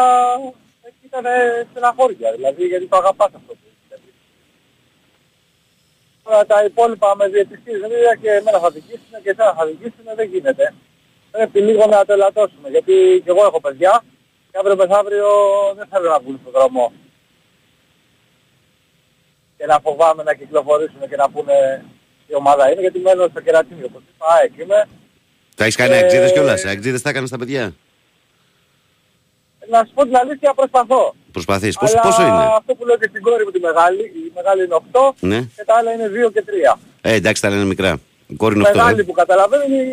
ήταν στεναχώρια, δηλαδή, γιατί το αγαπάς αυτό. Τα υπόλοιπα με διαιτησίες δηλαδή, και εμένα θα δικήσουν και εσένα θα δικήσουν, δεν γίνεται. Πρέπει λίγο να το ελαττώσουμε, γιατί και εγώ έχω παιδιά και αύριο μεθαύριο δεν θέλω να βγουν στον δρόμο και να φοβάμαι να κυκλοφορήσουν και να πούνε η ομάδα είναι, γιατί μένω στο κερατίνιο, όπως είπα, εκεί είμαι. Τα έχεις κάνει αξίδες κιόλας, αξίδες τα έκανες στα παιδιά. Να σου πω την αλήθεια, προσπαθώ. Προσπαθείς. Πόσο είναι? Αυτό που λέω και στην κόρη μου τη μεγάλη, η μεγάλη είναι 8 ναι. Και τα άλλα είναι 2 και 3. Εντάξει, τα άλλα είναι μικρά. Η κόρη είναι 8. Η μεγάλη που καταλαβαίνει,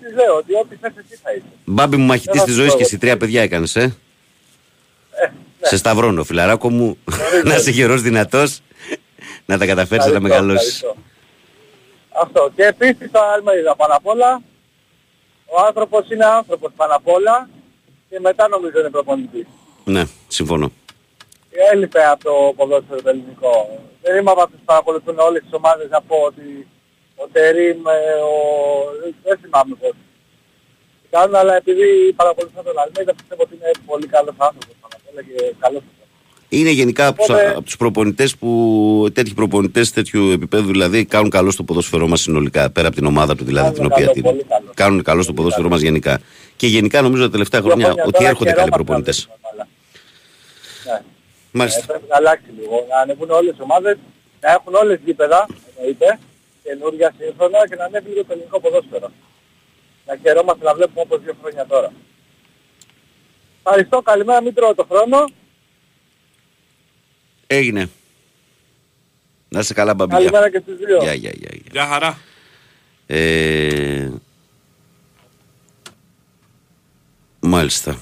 της λέω ότι ό,τι θες εσύ θα είσαι. Μπάμπη μου, μαχητής της ζωής και εσύ 3 παιδιά έκανες, ε. Ναι. Σε σταυρώνω, φιλαράκο μου. Να είσαι γερός, δυνατός. Να τα καταφέρεις να μεγαλώσεις. Αυτό. Και επίσης το Αλμέιδα πάνω απ' όλα. Ο άνθρωπος είναι άνθρωπος πάνω απ' όλα. Και μετά νομίζω είναι προπονητής. Ναι, συμφωνώ. Έλειπε από το ποδόσφαιρο το ελληνικό. Δεν είμαι από αυτούς που παρακολουθούν όλες τις ομάδες να πω ότι ο Τερίμ, δεν θυμάμαι πώς. Κάνουν, αλλά επειδή παρακολουθούν τον Αλμέιδα, πιστεύω ότι είναι πολύ καλός άνθρωπος. Είναι γενικά από τους προπονητές που τέτοιοι προπονητές τέτοιου επίπεδου δηλαδή κάνουν καλό στο ποδόσφαιρό μας συνολικά. Πέρα από την ομάδα του δηλαδή την οποία τίνει. Κάνουν καλό στο ποδόσφαιρό μας γενικά. Και γενικά νομίζω τα τελευταία χρόνια ότι έρχονται καλοί προπονητές. Ναι. Μάλιστα. Πρέπει να αλλάξει λίγο. Να ανεβούν όλες οι ομάδες, να έχουν όλες γήπεδα, εννοείται, καινούργια σύμφωνα και να ανέβει λίγο το ελληνικό ποδόσφαιρο. Να χαιρόμαστε να βλέπουμε όπως 2 χρόνια τώρα. Ευχαριστώ, καλημέρα, μην τρώω το χρόνο. Έγινε. Να είσαι καλά, μπαμπιά. Καλημέρα και στους δύο. Γεια. Γεια χαρά. Μάλιστα.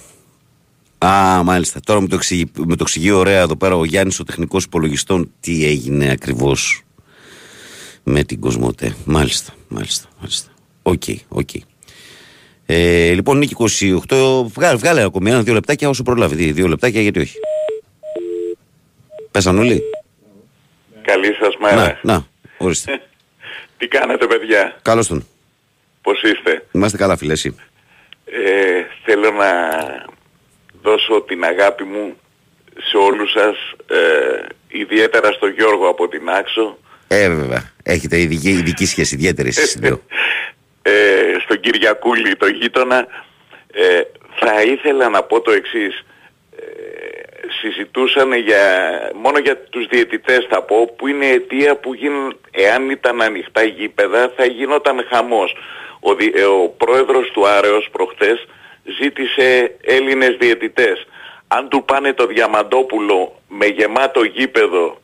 Μάλιστα. Τώρα με το εξηγεί ωραία εδώ πέρα ο Γιάννης, ο τεχνικός υπολογιστών, τι έγινε ακριβώς με την Κοσμοτέ. Μάλιστα. Οκ. Λοιπόν, Νίκη 28, βγάλε ακόμη 1-2 λεπτάκια όσο προλάβει. 2 λεπτάκια γιατί όχι. Πέσαν όλοι. Καλή σας μέρα. Να, ορίστε. Τι κάνετε, παιδιά? Καλώς τον. Πώς είστε? Είμαστε καλά, φίλε, εσύ? Θέλω να δώσω την αγάπη μου σε όλους σας, ιδιαίτερα στο Γιώργο από την Άξο. Βέβαια. Έχετε ειδική σχέση, ιδιαίτερη εσείς δύο. Στον Κυριακούλη, το γείτονα, θα ήθελα να πω το εξής. Συζητούσαν μόνο για τους διαιτητές θα πω, που είναι αιτία που εάν ήταν ανοιχτά γήπεδα θα γινόταν χαμός. Ο πρόεδρος του Άρεος προχτές ζήτησε Έλληνες διαιτητές. Αν του πάνε το Διαμαντόπουλο με γεμάτο γήπεδο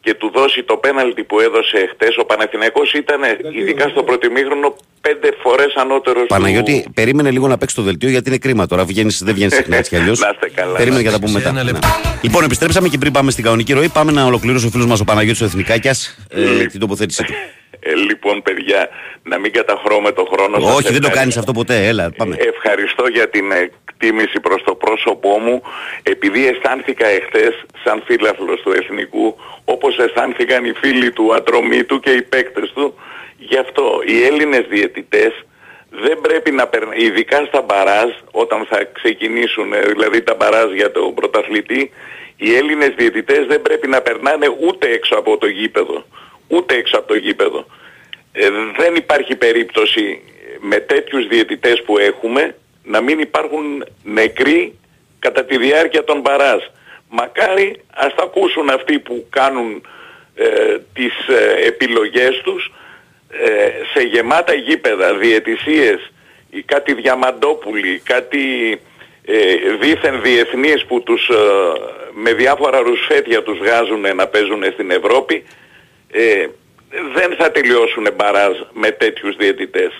και του δώσει το πέναλτι που έδωσε χτες, ο Παναθηναϊκός ήταν ειδικά στο πρωτοημίχρονο 5 φορές ανώτερος. Παναγιώτη, του... περίμενε λίγο να παίξει το δελτίο γιατί είναι κρίμα τώρα. Δεν βγαίνει συχνά έτσι κι αλλιώς. Να είστε καλά. Περίμενε και τα πούμε μετά. Λοιπόν, επιστρέψαμε και πριν πάμε στην κανονική ροή, πάμε να ολοκληρώσει ο φίλος μας ο Παναγιώτης ο Εθνικάκιας την τοποθέτησή του. Λοιπόν, παιδιά, να μην καταχρώμε το χρόνο σας. Όχι, δεν το κάνεις αυτό ποτέ. Έλα, πάμε. Ευχαριστώ για την εκτίμηση προς το πρόσωπό μου, επειδή αισθάνθηκα εχθές σαν φίλαθλος του Εθνικού, όπως αισθάνθηκαν οι φίλοι του Ατρομήτου και οι παίκτες του. Γι' αυτό οι Έλληνες διαιτητές δεν πρέπει να περνάνε, ειδικά στα μπαράζ, όταν θα ξεκινήσουν, δηλαδή τα μπαράζ για τον πρωταθλητή, οι Έλληνες διαιτητές δεν πρέπει να περνάνε ούτε έξω από το γήπεδο. Δεν υπάρχει περίπτωση με τέτοιους διαιτητές που έχουμε να μην υπάρχουν νεκροί κατά τη διάρκεια των μπαράζ. Μακάρι ας τα ακούσουν αυτοί που κάνουν τις επιλογές τους σε γεμάτα γήπεδα, διαιτησίες, κάτι Διαμαντόπουλοι, κάτι δήθεν διεθνείς που τους με διάφορα ρουσφέτια τους βγάζουν να παίζουν στην Ευρώπη, δεν θα τελειώσουν μπαράζ με τέτοιους διαιτητές.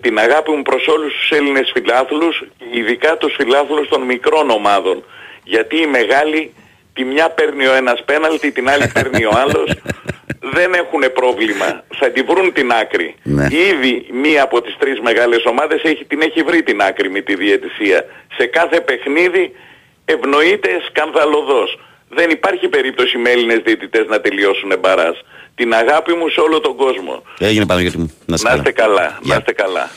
Την αγάπη μου προς όλους τους Έλληνες φιλάθλους, ειδικά τους φιλάθλους των μικρών ομάδων, γιατί οι μεγάλοι, τη μια παίρνει ο ένας πέναλτι, την άλλη παίρνει ο άλλος, δεν έχουν πρόβλημα, θα τη βρουν την άκρη. Ναι. Ήδη μία από τις τρεις μεγάλες ομάδες την έχει βρει την άκρη με τη διαιτησία. Σε κάθε παιχνίδι ευνοείται σκανδαλωδώς. Δεν υπάρχει περίπτωση με Έλληνες διαιτητές να τελειώσουν μπαράζ. Την αγάπη μου σε όλο τον κόσμο. Έγινε, Παναγιώτη μου. Να είστε καλά.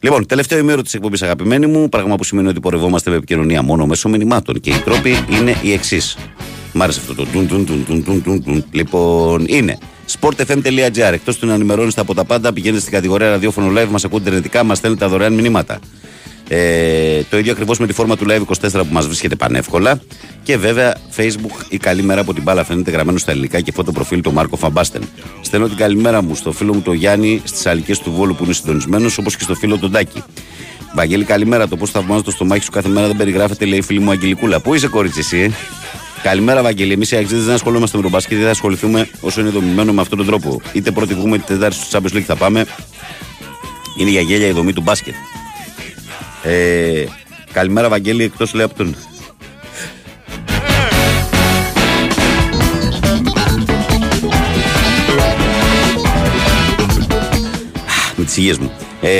Λοιπόν, τελευταίο ημίωρο της εκπομπής, αγαπημένοι μου, πράγμα που σημαίνει ότι πορευόμαστε με επικοινωνία μόνο μέσω μηνυμάτων. Και η τρόπη είναι η εξής. Μ' άρεσε αυτό το τουν. Λοιπόν, είναι sportfm.gr. Εκτός του να ενημερώνεστε από τα πάντα, πηγαίνετε στην κατηγορία ραδιόφωνο live, μας ακούτε ενεργητικά, μας στέλνετε τα δωρεάν μηνύματα. Το ίδιο ακριβώς με τη φόρμα του live 24 που μας βρίσκεται πανεύκολα. Και βέβαια, Facebook, η καλημέρα από την μπάλα φαίνεται γραμμένο στα ελληνικά και φωτο προφίλ του Μάρκο Φαμπάστεν. Στέλνω την καλημέρα μου στο φίλο μου τον Γιάννη στις Αλικές του Βόλου που είναι συντονισμένος, όπως και στο φίλο τον Τάκη. Βαγγέλη, καλημέρα. Το πώς θαυμάζω το στομάχι σου κάθε μέρα δεν περιγράφεται, λέει η φίλη μου Αγγελικούλα. Πού είσαι, κορίτσι, εσύ? Καλημέρα, Βαγγέλη. Εμείς οι Αγγλίδες δεν ασχολούμαστε με τον μπάσκετ, δεν θα ασχοληθούμε όσο είναι δομημένο με αυτόν τον τρόπο. Είτε πρώτη βγούμε είτε τετάρτη στο Champions League θα πάμε. Είναι για γέλια η δομή του μπάσκετ. Καλημέρα, Βαγγέλη, εκτός λέει από τον. Με τις υγείες μου.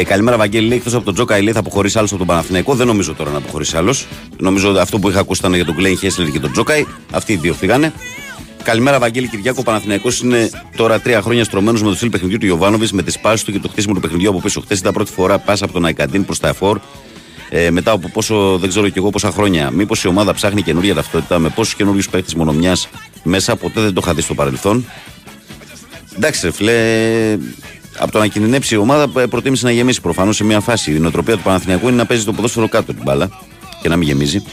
Καλημέρα, Βαγγέλη, εκτός από τον Τζόκα, λέει θα αποχωρήσει άλλος από τον Παναθηναϊκό. Δεν νομίζω τώρα να αποχωρήσει άλλος. Νομίζω αυτό που είχα ακούσει ήταν για τον Κλέιν Χέσλερ και τον Τζόκαη. Αυτοί οι δύο φύγανε. Καλημέρα, Βαγγέλη Κυριάκο. Ο Παναθηναϊκός είναι τώρα 3 χρόνια στρωμένος με το στυλ παιχνιδιού του Ιωβάνοβιτς, με τις πάσεις του και το χτίσιμο του παιχνιδιού από πίσω. Χθες ήταν πρώτη φορά πάσα από τον Αϊκαντίν προς τα Εφόρ. Μετά από πόσο, δεν ξέρω κι εγώ πόσα χρόνια. Μήπως η ομάδα ψάχνει καινούργια ταυτότητα με πόσους καινούριους παίκτες μονομιάς μέσα? Ποτέ δεν το είχα δει στο παρελθόν. Εντάξει, ρε φλε. Από το να κινδυνεύσει η ομάδα προτίμησε να γεμίσει προφανώς σε μια φάση. Η νοοτροπία του Παναθηναϊκού είναι να παίζει το ποδόσφαιρο κάτω την μπάλα και να μην γεμίζει.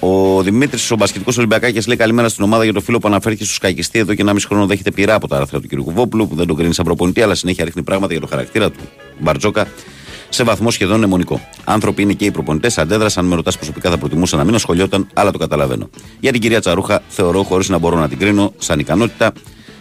Ο Δημήτρης, ο μπασκετικός Ολυμπιακάκης, λέει καλημέρα στην ομάδα για το φίλο που αναφέρθηκε στο σκακιστή. Εδώ και 1,5 χρόνο δέχεται πειρά από τα άρθρα του κ. Κουβόπουλου, που δεν τον κρίνει σαν προπονητή, αλλά συνέχεια ρίχνει πράγματα για το χαρακτήρα του Μπαρτζόκα σε βαθμό σχεδόν αιμονικό. Άνθρωποι είναι και οι προπονητές, αντέδρασαν. Αν με ρωτάς προσωπικά, θα προτιμούσα να μην ασχολιόταν, αλλά το καταλαβαίνω. Για την κυρία Τσαρούχα, θεωρώ, χωρίς να μπορώ να την κρίνω σαν ικανότητα,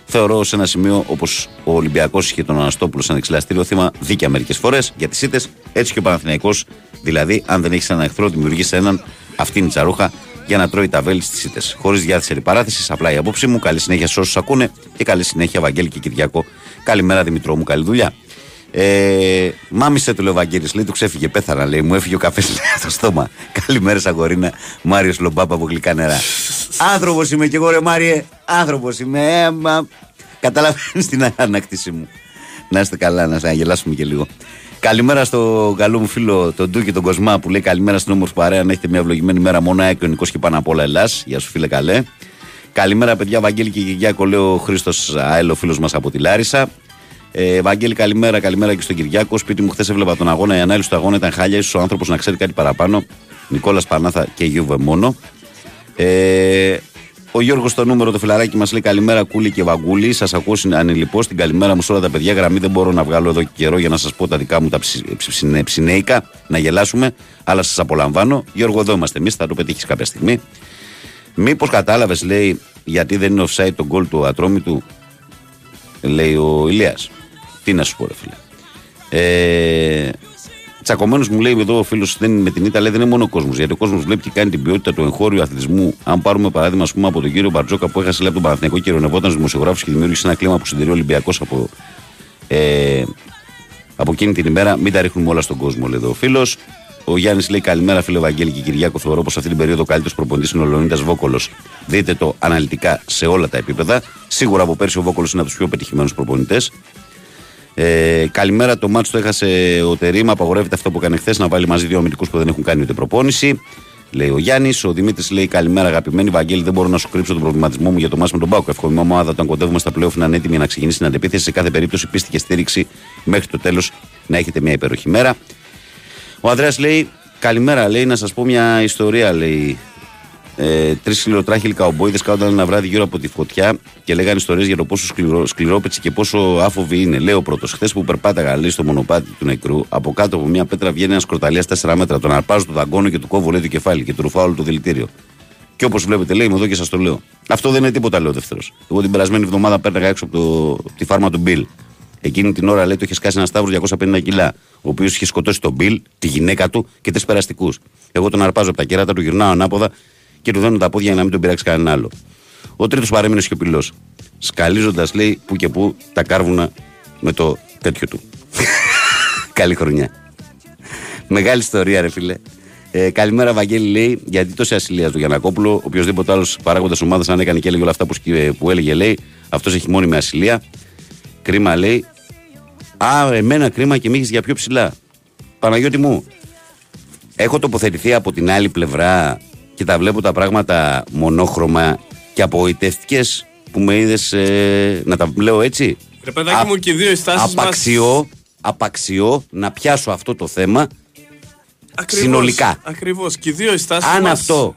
θεωρώ σε ένα σημείο όπως ο Ολυμπιακός είχε τον Αναστόπουλο σαν εξηλαστήριο θύμα δίκαια μερικές φορές για τις ήττες, έτσι και ο Παναθηναϊκός. Δηλαδή, αν δεν έχεις έναν εχθρό, δημιουργείς έναν, αυτήν η Τσαρούχα, για να τρώει τα βέλη στις ήττες. Χωρίς διάθεση αντιπαράθεσης, απλά η απόψη μου. Καλή συνέχεια σε όσους ακούνε και καλή συνέχεια, Βαγγέλη και Κυριακό. Καλημέρα, Δημητρό μου, καλή δουλειά. Μάμισε του, λέει ο Βαγγέλης, λέει του ξέφυγε, πέθανα, λέει μου έφυγε ο καφές, λέει το στόμα. Καλημέρα, αγορίνα, Μάριος Λομπάπα από γλυκά νερά. Άνθρωπος είμαι κι εγώ, ρε Μάριε, άνθρωπος είμαι. Καταλαβαίνεις την ανακτήση μου. Να είστε καλά, να γελάσουμε και λίγο. Καλημέρα στο καλό μου φίλο τον Ντούκη τον Κοσμά που λέει καλημέρα στην όμορφη παρέα. Να έχετε μια ευλογημένη μέρα. Μόνο ΑΕΚ, Ιωνικός και πάνω απ' όλα Ελλάς. Γεια σου, φίλε, καλέ. Καλημέρα, παιδιά, Βαγγέλη και Κυριάκο, λέει ο Χρήστος Αέλο, φίλος μας από τη Λάρισα. Βαγγέλη, καλημέρα, καλημέρα και στον Κυριάκο. Σπίτι μου, χθες έβλεπα τον αγώνα. Η ανάλυση του αγώνα ήταν χάλια. Ίσως ο άνθρωπος να ξέρει κάτι παραπάνω. Νικόλας Πανάθα και Γιούβε μόνο. Ο Γιώργος στο νούμερο το φιλαράκι μας λέει καλημέρα Κούλη και Βαγκούλη. Σας ακούω ανελειπώς. Την καλημέρα μου σε όλα τα παιδιά. Γραμμή δεν μπορώ να βγάλω εδώ και καιρό για να σας πω τα δικά μου τα ψινέικα. Να γελάσουμε, αλλά σας απολαμβάνω. Γιώργο, εδώ είμαστε εμείς. Θα το πετύχεις κάποια στιγμή. Μήπως κατάλαβες, λέει, γιατί δεν είναι offside το γκολ του Ατρόμητου, λέει ο Ηλίας. Τι να σου πω, ρε φίλε. Τσακωμένος μου λέει εδώ ο φίλος δεν είναι με την ήττα, λέει δεν είναι μόνο ο κόσμος. Γιατί ο κόσμος βλέπει και κάνει την ποιότητα του εγχώριου αθλητισμού. Αν πάρουμε παράδειγμα, ας πούμε, από τον κύριο Μπαρτζόκα που έχασε, λέει, από τον Παναθηναϊκό και ειρωνευόταν στους δημοσιογράφους και δημιούργησε ένα κλίμα που συντηρεί ο Ολυμπιακός από εκείνη την ημέρα. Μην τα ρίχνουμε όλα στον κόσμο, λέει εδώ ο φίλος. Ο Γιάννης λέει καλημέρα, φίλε Βαγγέλη και Κυριάκο. Θεωρώ πως αυτή την περίοδο ο καλύτερος προπονητής είναι ο Λεωνίδας Βόκολος. Δείτε το αναλυτικά σε όλα τα επίπεδα. Σίγουρα από πέρσι ο Βόκολος είναι από τους πιο πετυχημένους προπονητές. Καλημέρα, το μάτσο το έχασε ο Τερίμ. Απαγορεύεται αυτό που έκανε χθες, να βάλει μαζί δύο αμυντικούς που δεν έχουν κάνει ούτε προπόνηση, λέει ο Γιάννης. Ο Δημήτρης λέει καλημέρα, αγαπημένοι. Βαγγέλη, δεν μπορώ να σου κρύψω τον προβληματισμό μου για το μάτσο με τον ΠΑΟΚ. Εύχομαι ομάδα όταν κοντεύουμε στα play-off να είναι έτοιμη να ξεκινήσει την αντεπίθεση. Σε κάθε περίπτωση, πίστη και στήριξη μέχρι το τέλος. Να έχετε μια υπέροχη μέρα. Ο Ανδρέας λέει καλημέρα, λέει να σας πω μια ιστορία, λέει Τρεις χιλιοτράχυλοι καομπόιδες κάνονταν ένα βράδυ γύρω από τη φωτιά και λέγανε ιστορίες για το πόσο σκληρόπετσοι και πόσο άφοβοι είναι. Λέει ο πρώτος: χθες που περπάταγα, λέει, στο μονοπάτι του νεκρού, από κάτω από μια πέτρα βγαίνει ένας κορταλιάς 4 μέτρα. Τον αρπάζω, τον δαγκώνω και του κόβω, λέει, το κεφάλι και του ρουφάω όλο το δηλητήριο. Και όπως βλέπετε, λέει, είμαι εδώ και σας το λέω. Αυτό δεν είναι τίποτα, λέει ο δεύτερος. Εγώ την περασμένη εβδομάδα πέρναγα έξω από τη φάρμα του Μπιλ. Εκείνη την ώρα, λέει, το είχε σκάσει ένα σταύρο 250 κιλά, ο οποίος είχε σκοτώσει τον Μπιλ, τη γυναίκα του και 3 περαστικούς. Εγώ τον αρπάζω από τα κέρατα, του γυρνάω ανάποδα και του δένω τα πόδια για να μην τον πειράξει κανένα άλλο. Ο τρίτος παρέμεινε σιωπηλός, σκαλίζοντας, λέει, που και που τα κάρβουνα με το τέτοιο του. Καλή χρονιά. Μεγάλη ιστορία, ρε φίλε. Καλημέρα, Βαγγέλη, λέει, γιατί τόση ασυλία του Γιαννακόπουλο. Οποιοδήποτε άλλο παράγοντα ομάδα, αν έκανε και έλεγε όλα αυτά που έλεγε, λέει, αυτό έχει μόνιμη ασυλία. Κρίμα, λέει. Α, εμένα κρίμα και μήχες για πιο ψηλά. Παναγιώτη μου, έχω τοποθετηθεί από την άλλη πλευρά και τα βλέπω τα πράγματα μονόχρωμα και απογοητευτικές που με είδες να τα λέω έτσι. Ρε παιδάκι μου, και οι δύο στάσεις απαξιώ να πιάσω αυτό το θέμα ακριβώς, συνολικά. Ακριβώς, και οι δύο στάσεις αν μας... αυτό...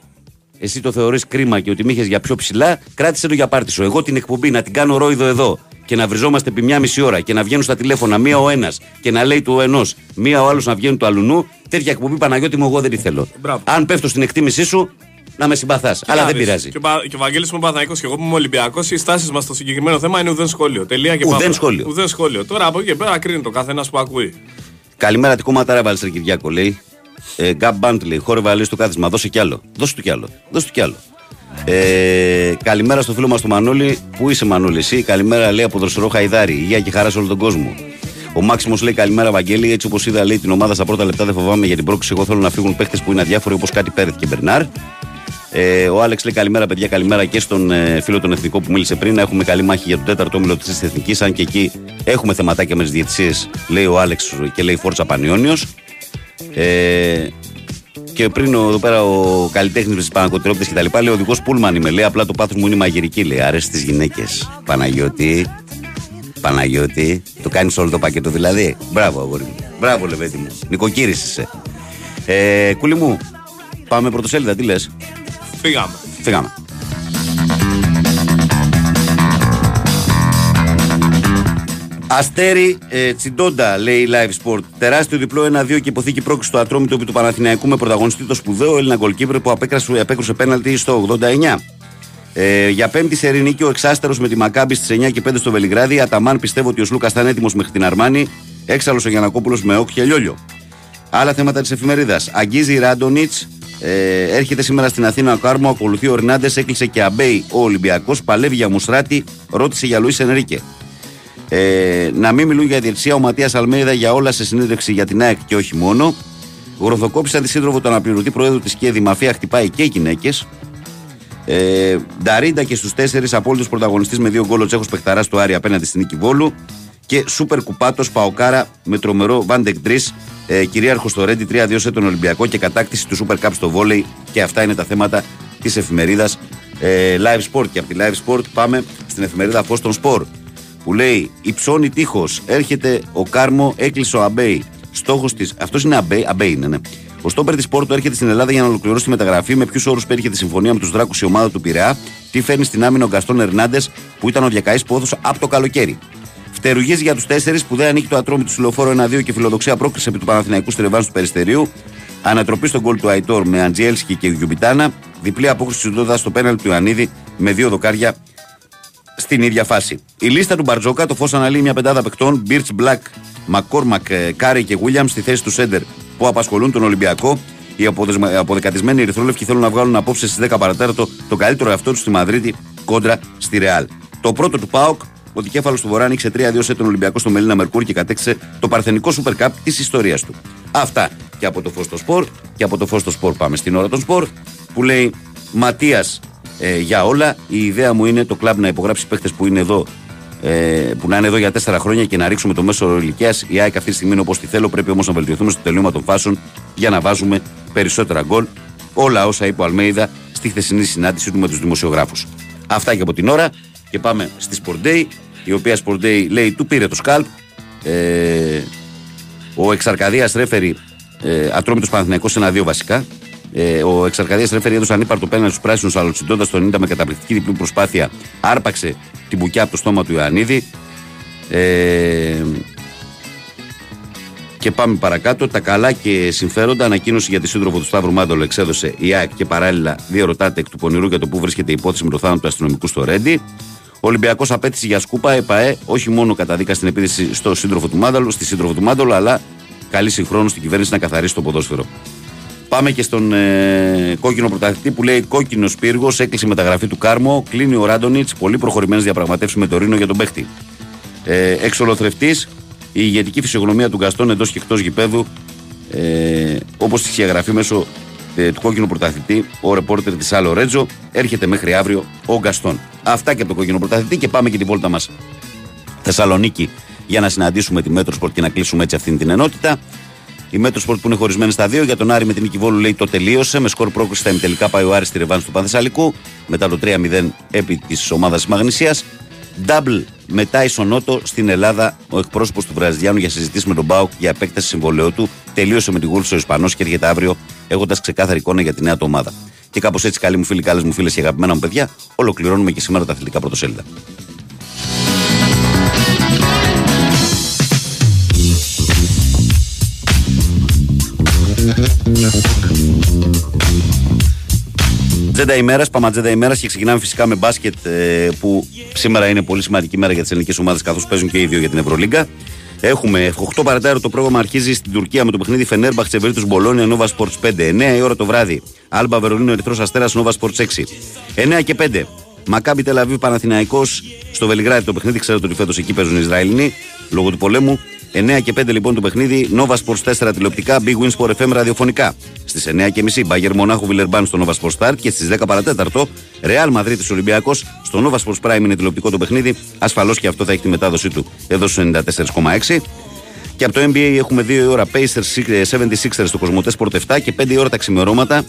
Εσύ το θεωρείς κρίμα και ότι μήχες για πιο ψηλά, κράτησε το για πάρτι σου. Εγώ την εκπομπή να την κάνω ρόιδο εδώ και να βριζόμαστε επί μια μισή ώρα και να βγαίνουν στα τηλέφωνα μία ο ένας και να λέει του ενός, μία ο άλλος να βγαίνουν του αλουνού, τέτοια εκπομπή, Παναγιώτη μου, εγώ δεν τη θέλω. Αν πέφτω στην εκτίμησή σου, να με συμπαθάς. Αλλά δεν πειράζει. Και ο Βαγγέλης μου Παναθηναϊκός και εγώ που είμαι Ολυμπιακός, οι στάσεις μας στο συγκεκριμένο θέμα είναι ουδέν σχόλιο. Τελεία και πάμε. Ουδέν σχόλιο. Τώρα από εκεί και πέρα κρίνει το καθένας που ακούει. Καλημέρα, τι κόμματα ρε Βαλσέρ Κυριάκο, λέει. Γκάμπ Μπάντλι, χόρευα, λέει, στο κάθισμα. Δώσε κι άλλο. Δώσε του κι άλλο. Δώσε του κι άλλο. Καλημέρα στο φίλο μας του Μανώλη. Πού είσαι, Μανώλη, εσύ? Καλημέρα, λέει, από Δροσερό Χαϊδάρι. Υγεία και χαρά σε όλο τον κόσμο. Ο Μάξιμος λέει: καλημέρα, Βαγγέλη. Έτσι όπως είδα, λέει, την ομάδα στα πρώτα λεπτά, δεν φοβάμαι για την πρόκληση. Εγώ θέλω να φύγουν παίχτες που είναι αδιάφοροι, όπως κάτι Πέρεθ και Μπερνάρ. Ο Άλεξ λέει: καλημέρα, παιδιά, καλημέρα και στον φίλο τον εθνικό που μίλησε πριν. Έχουμε καλή μάχη για τον τέταρτο όμιλο της Εθνικής. Αν και εκεί έχουμε θεματάκια με τις διαιτησίες, λέει ο Άλεξ και λέει Φόρτσα Πανιώνιος. Και πριν εδώ πέρα ο καλλιτέχνης της Πανακοτηρόπτης και τα λοιπά, λέει, ο οδηγός Πούλμαν είμαι, λέει, απλά το πάθος μου είναι μαγειρική, λέει, αρέσει στις γυναίκες. Παναγιώτη, το κάνεις όλο το πακέτο δηλαδή. Μπράβο, αγόρι μου. Μπράβο, λεβέτη μου. Νοικοκύρης είσαι. Κούλη μου, πάμε πρωτοσέλιδα, τι λες? Φύγαμε. Αστέρι Τσιντόντα, λέει Live Sport. Τεράστιο διπλό 1-2 και υποθήκη πρόκληση στο Ατρόμητο επί του Παναθηναϊκού με πρωταγωνιστή το σπουδαίο Έλληνα γκολκίπερ που απέκρουσε πέναλτι στο 89. Για πέμπτη σερί νίκη ο εξάστερος με τη Μακάμπη στις 9 και 5 στο Βελιγράδι. Αταμάν, πιστεύω ότι ο Σλούκα ήταν έτοιμος μέχρι την Αρμάνη. Έξαλλος ο Γιαννακόπουλος με όκια λιόλιο. Άλλα θέματα της εφημερίδας. Αγγίζει Ράντονιτς. Έρχεται σήμερα στην Αθήνα ο Κάρμο. Ακολουθεί ο Ρινάντες. Έκλεισε και Αμπέι ο Ολυμπιακός. Παλεύει για Μουσράτη. Ρώτησε για Λουίς Ενρίκε. Να μην μιλούν για διευσία ο Ματίας Αλμέιδα για όλα σε συνέντευξη για την ΑΕΚ και όχι μόνο. Γροθοκόπησαν τη σύντροφο του αναπληρωτή προέδρου της ΚΕΔΗ. Μαφία χτυπάει και γυναίκες. Νταρίντα και στους 4 απόλυτος πρωταγωνιστής με 2 γκολ ο Τσέχος Πεχταράς του Άρη απέναντι στην Νίκη Βόλου. Και σούπερ κουπάτος Παοκάρα με τρομερό Βάντεκ Ντρίς. Κυρίαρχο στο Ρέντι 3-2 σε τον Ολυμπιακό και κατάκτηση του Super Cup στο βόλεϊ. Και αυτά είναι τα θέματα της εφημερίδας Live Sport. Και από τη Live Sport πάμε στην εφημερίδα Foston Sport, που λέει «Υψώνει τείχος, έρχεται ο Κάρμο, έκλεισε ο Αμπέι». Στόχος της... Αυτός είναι Αμπέι, ναι. Ο στόπερ της Πόρτο έρχεται στην Ελλάδα για να ολοκληρώσει τη μεταγραφή. Με ποιους όρους πέτυχε τη συμφωνία με τους Δράκους η ομάδα του Πειραιά? Τι φέρνει στην άμυνα ο Γκαστόν Ερνάντες που ήταν ο διακαής πόθος από το καλοκαίρι? Φτερουγές για τους 4 που δεν ανήκει το Ατρόμητο του Λεωφόρο 1-2 και φιλοδοξία πρόκριση επί του Παναθηναϊκού στη ρεβάνς του Περιστερίου. Ανατροπή στον γκολ του Αϊτόρ με Αντζιέλσκι και Γιουμπιτάνα. Διπλή απόκριση του στο πέναλτι του Ιωαννίδη με 2 δοκάρια στην ίδια φάση. Η λίστα του Μπαρτζόκα, το φως αναλύει μια πεντάδα παικτών, Μπίρτς, Μπλακ, Μακκόρμακ, Κάρι και Γουίλιαμ στη θέση του σέντερ που απασχολούν τον Ολυμπιακό. Οι αποδεκατισμένοι ερυθρόλευκοι θέλουν να βγάλουν απόψε στις 10 παρατέταρτο τον καλύτερο εαυτό του στη Μαδρίτη κόντρα στη Ρεάλ. Το πρώτο του ΠΑΟΚ, ο δικέφαλος του Βορρά ανοίξε 3-2 σε τον Ολυμπιακό στο Μελίνα Μερκούρ και κατέκτησε το παρθενικό Super Cup της ιστορίας του. Αυτά και από το φως στο σπορ. Και από το φως στο σπορ πάμε στην ώρα των σπορ που λέει Ματίας. Για όλα, η ιδέα μου είναι το κλαμπ να υπογράψει παίχτες που είναι εδώ, που να είναι εδώ για 4 χρόνια και να ρίξουμε το μέσο ηλικίας. Η ΑΕΚ αυτή τη στιγμή είναι όπως τη θέλω, πρέπει όμως να βελτιωθούμε στο τελείωμα των φάσεων για να βάζουμε περισσότερα γκολ. Όλα όσα είπε ο Αλμέιδα στη χθεσινή συνάντησή του με τους δημοσιογράφους. Αυτά και από την ώρα και πάμε στη Sport Day, η οποία Sport Day λέει του πήρε το σκάλπ. Ο εξ Αρκαδίας ρέφερη Ατρόμητος Παναθηναϊκός 1-2 βασικά. Ο Εξαρκαδίας Ρέφερη έδωσε ανύπαρτο πέναλτι στους πράσινους, αλλοξιντώντας το 90 με καταπληκτική διπλή προσπάθεια. Άρπαξε την μπουκιά από το στόμα του Ιωαννίδη. Και πάμε παρακάτω. Τα καλά και συμφέροντα. Ανακοίνωση για τη σύντροφο του Σταύρου Μάντολο εξέδωσε η ΑΕΚ και παράλληλα διερωτάται εκ του πονηρού για το πού βρίσκεται η υπόθεση με το θάνατο του αστυνομικού στο Ρέντι. Ο Ολυμπιακός απέτηση για σκούπα. ΕΠΑΕ όχι μόνο καταδίκασε την επίθεση στο σύντροφο του Μάντολο, στη σύντροφο του Μάντολο, αλλά καλεί συγχρόνως την κυβέρνηση να καθαρίσει το ποδόσφαιρο. Πάμε και στον κόκκινο πρωταθλητή που λέει κόκκινος πύργος, έκλεισε μεταγραφή του Κάρμο, κλείνει ο Ράντονιτς, πολύ προχωρημένες διαπραγματεύσεις με το Ρήνο για τον παίχτη. Εξολοθρευτής, η ηγετική φυσιογνωμία του Γκαστών εντός και εκτός γηπέδου, όπως τη διαγραφή μέσω του κόκκινου πρωταθλητή, ο ρεπόρτερ της Άλλο Ρέτζο, έρχεται μέχρι αύριο ο Γκαστών. Αυτά και από το κόκκινο πρωταθλητή και πάμε και την βόλτα μας Θεσσαλονίκη για να συναντήσουμε τη Μέτρο Σπορτ και να κλείσουμε έτσι αυτήν την ενότητα. Η Μέτροσπορτ που είναι χωρισμένη στα δύο, για τον Άρη με την Νίκη Βόλου λέει το τελείωσε. Με σκορ πρόκριση στα ημιτελικά πάει ο Άρης στη ρεβάνση του Πανθεσσαλικού μετά το 3-0 επί της ομάδας της Μαγνησίας. Νταμπλ μετά Ισονότο στην Ελλάδα, ο εκπρόσωπος του Βραζιλιάνου για συζητήσεις με τον ΠΑΟΚ για επέκταση συμβολαίου του. Τελείωσε με την Γούλφ ο Ισπανός και έρχεται αύριο έχοντας ξεκάθαρη εικόνα για τη νέα του ομάδα. Και κάπως έτσι, καλοί μου φίλοι, καλές μου φίλες και αγαπημένα μου παιδιά, ολοκληρώνουμε και σήμερα τα αθλητικά πρωτοσέλιδα. Τζέντα ημέρας, παματζέντα ημέρας και ξεκινάμε φυσικά με μπάσκετ που σήμερα είναι πολύ σημαντική μέρα για τις ελληνικές ομάδες καθώς παίζουν και οι δύο για την Ευρωλίγκα. Έχουμε 8 παρατάριο το πρόγραμμα αρχίζει στην Τουρκία με το παιχνίδι Φενέρμπαχτσε Βίρτους Μπολόνια Nova Sports 5. 9 η ώρα το βράδυ Άλμπα Βερολίνο Ερυθρός Αστέρας Nova Sports 6. 9 και 5 Μακάμπη Τελαβίβ Παναθηναϊκός στο Βελιγράδι το παιχνίδι, ξέρετε ότι φέτος εκεί παίζουν οι Ισραηλινοί λόγω του πολέμου. 9 και 5 λοιπόν το παιχνίδι, Nova Sports 4 τηλεοπτικά, Big Win Sport FM ραδιοφωνικά. Στις 9:30 Μπάγερ Μονάχου Βιλερμπάν στο Nova Sports Start και στις 10:15 Real Madrid της Ολυμπιακός στο Nova Sports Prime είναι τηλεοπτικό το παιχνίδι. Ασφαλώς και αυτό θα έχει τη μετάδοσή του εδώ στους 94,6. Και από το NBA έχουμε 2 ώρα Pacers 76ers στο Κοσμοτέ Sport 7 και 5 ώρα τα ξημερώματα.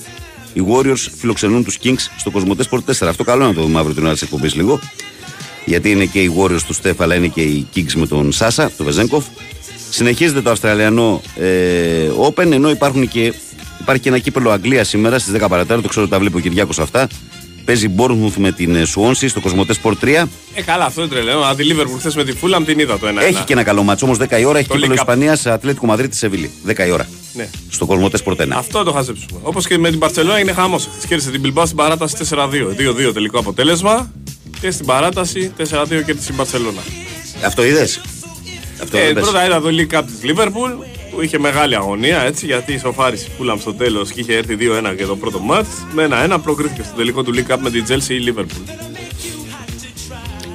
Οι Warriors φιλοξενούν τους Kings στο Κοσμοτέ Sport 4. Αυτό καλό να το δούμε αύριο την ώρα της εκπομπής λίγο. Γιατί είναι και οι Warriors του Στεφ, αλλά είναι και οι Kings με τον Σάσα, τον Βεζένκοφ. Συνεχίζεται το Αυστραλιανό Open, ενώ υπάρχει και ένα κύπελλο Αγγλία σήμερα στις 10 παρατέταρτο, το ξέρω ότι τα βλέπει ο Κυριάκος αυτά. Παίζει Bournemouth με την Σουόνση στο Κοσμοτέ Sport 3. Καλά, αυτό είναι τρελό. Αν τη Liverpool χθες με τη Fulham την είδα το 1-1. Έχει και ένα καλό μάτσο όμως 10 η ώρα. Έχει κύπελλο Ισπανίας, Ατλέτικο Μαδρίτη Σεβίλη. 10 η ώρα. Ναι. Στο Κοσμοτέ Sport 1. Αυτό το χαζέψουμε. Όπως και με την Μπαρτσελόνα είναι χαμός. Σκέρισε την Bilbao στην παράταση 4-2. 2-2 τελικό αποτέλεσμα. Και στην παράταση 4-2 και τη Μπαρτσελόνα. Αυτό είδες. Πρώτα είδα το League Cup της Λίβερπουλ που είχε μεγάλη αγωνία έτσι, γιατί ισοφάρισε Φούλαμ στο τέλος και είχε έρθει 2-1 για το πρώτο μάτς. Με 1-1 προκρίθηκε στο τελικό του League Cup με την Chelsea η Λίβερπουλ.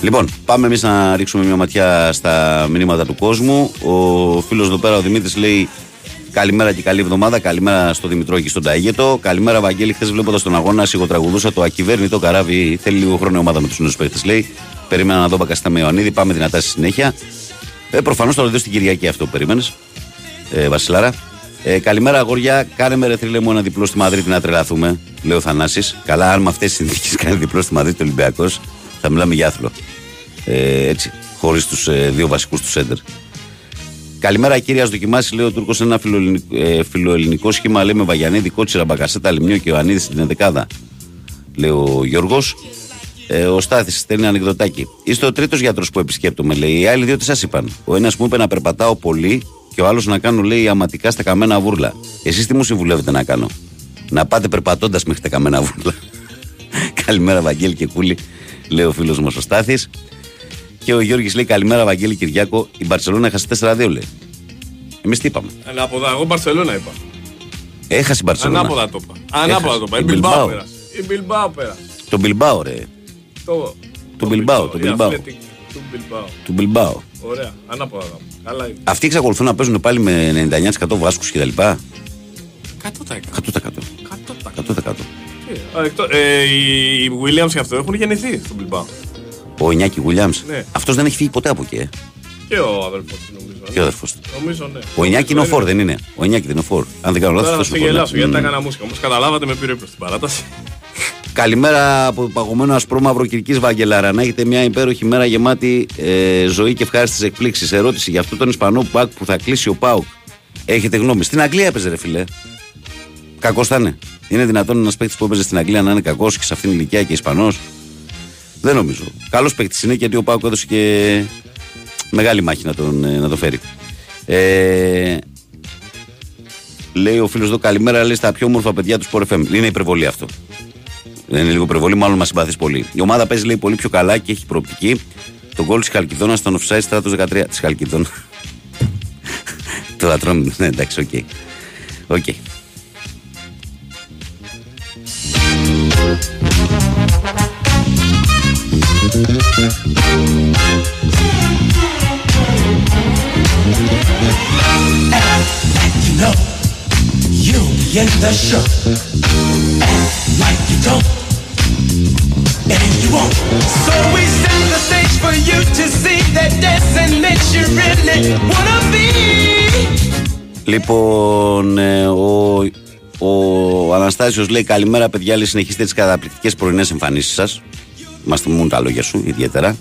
Λοιπόν, πάμε εμείς να ρίξουμε μια ματιά στα μηνύματα του κόσμου. Ο φίλος εδώ πέρα, ο Δημήτρης, λέει καλημέρα και καλή εβδομάδα. Καλημέρα στο Δημητρό και στον Ταίγετο. Καλημέρα, Βαγγέλη. Χθες βλέποντας τον αγώνα, σιγοτραγουδούσα το ακυβέρνητο Καράβι. Θέλει λίγο χρόνο η ομάδα με τους νέους παίκτες, λέει. Περίμενα να δω Μπακασέτα με Ιωαννίδη. Πάμε δυνατά στη συνέχεια. Προφανώς θα το δεις την Κυριακή αυτό που περίμενες, Βασιλάρα. Καλημέρα, αγόρια. Κάνε με ρε θρύλε μου ένα διπλό στη Μαδρίτη να τρελαθούμε, λέει ο Θανάσης. Καλά, αν με αυτές τις συνθήκες κάνει διπλό στη Μαδρίτη ο Ολυμπιακός, θα μιλάμε για άθλο. Έτσι, χωρίς τους δύο βασικούς του σέντερ. Καλημέρα, κύριε, ας δοκιμάσει, λέει ο Τούρκος, ένα φιλοελληνικό σχήμα. Λέει με Βαγιανίδη, Κότσιρα, Μπακασέτα, Λιμνιό και Ιωαννίδη στην ενδεκάδα, λέει ο Γιώργος. Ο Στάθης στέλνει ανεκδοτάκι. Είστε ο τρίτος γιατρός που επισκέπτομαι, λέει. Οι άλλοι δύο τι σας είπαν. Ο ένας μου είπε να περπατάω πολύ και ο άλλος να κάνω, λέει, αματικά στα καμένα βούρλα. Εσείς τι μου συμβουλεύετε να κάνω? Να πάτε περπατώντας μέχρι τα καμένα βούρλα. Καλημέρα, Βαγγέλη και Κούλη, λέει ο φίλος μας ο Στάθης. Και ο Γιώργης λέει: καλημέρα, Βαγγέλη Κυριάκο. Η Μπαρσελόνα έχασε 4-2, λέει. Εμείς τι είπαμε? Ανάποδα. Εγώ Μπαρσελόνα είπα. Έχασε η Μπαρσελόνα. Ανάποδα το είπα. Ανάποδα το είπα. Η Μπιλμπάο πέρασε. Το Μπιλμπάο, ρε. Του Μπιλμπάο. Ωραία, ανάποδα. Αυτοί εξακολουθούν να παίζουν πάλι με 99% Βάσκους και τα λοιπά. 100%. Οι Williams και αυτό έχουν γεννηθεί στον Μπιλμπάο. Ο Ινιάκη Williams. Αυτός δεν έχει φύγει ποτέ από εκεί. Και ο αδερφός του, νομίζω. Ο Ινιάκη είναι ο Φορ, δεν είναι? Ο Ινιάκη δεν είναι ο Φορ. Αν δεν κάνω λάθος. Τώρα θα σε γελάσω γιατί τα έκανα μουσικά. Όμως καταλάβατε, με πήρε προς την παράταση. Καλημέρα από το παγωμένο ασπρόμαυρο Κυρκής, Βαγγελάρα. Να έχετε μια υπέροχη μέρα γεμάτη ζωή και ευχάριστες εκπλήξεις. Ερώτηση για αυτό τον Ισπανό ΠΑΟΚ που θα κλείσει ο ΠΑΟΚ. Έχετε γνώμη? Στην Αγγλία έπαιζε, ρε φίλε. Κακός θα είναι. Είναι δυνατόν ένας παίκτης που έπαιζε στην Αγγλία να είναι κακός και σε αυτήν την ηλικία και Ισπανός? Δεν νομίζω. Καλός παίκτης είναι, γιατί ο ΠΑΟΚ έδωσε και μεγάλη μάχη να τον φέρει. Λέει ο φίλος εδώ, καλημέρα, λέει, στα πιο όμορφα παιδιά του Sport FM. Είναι υπερβολή αυτό. Δεν είναι λίγο υπερβολή, μάλλον μας συμπαθείς πολύ. Η ομάδα παίζει, λέει, πολύ πιο καλά και έχει προοπτική. Το γκολ της Χαλκιδόνας ήταν offside, στράτος 13. Της Χαλκιδόνας. Το Ατρόμητο, ναι, εντάξει, οκ. Okay. Λοιπόν, ο Αναστάσιος λέει, καλημέρα παιδιά, λέει, συνεχίστε τις καταπληκτικές πρωινές εμφανίσεις σας. Μας θυμούν τα λόγια σου ιδιαίτερα.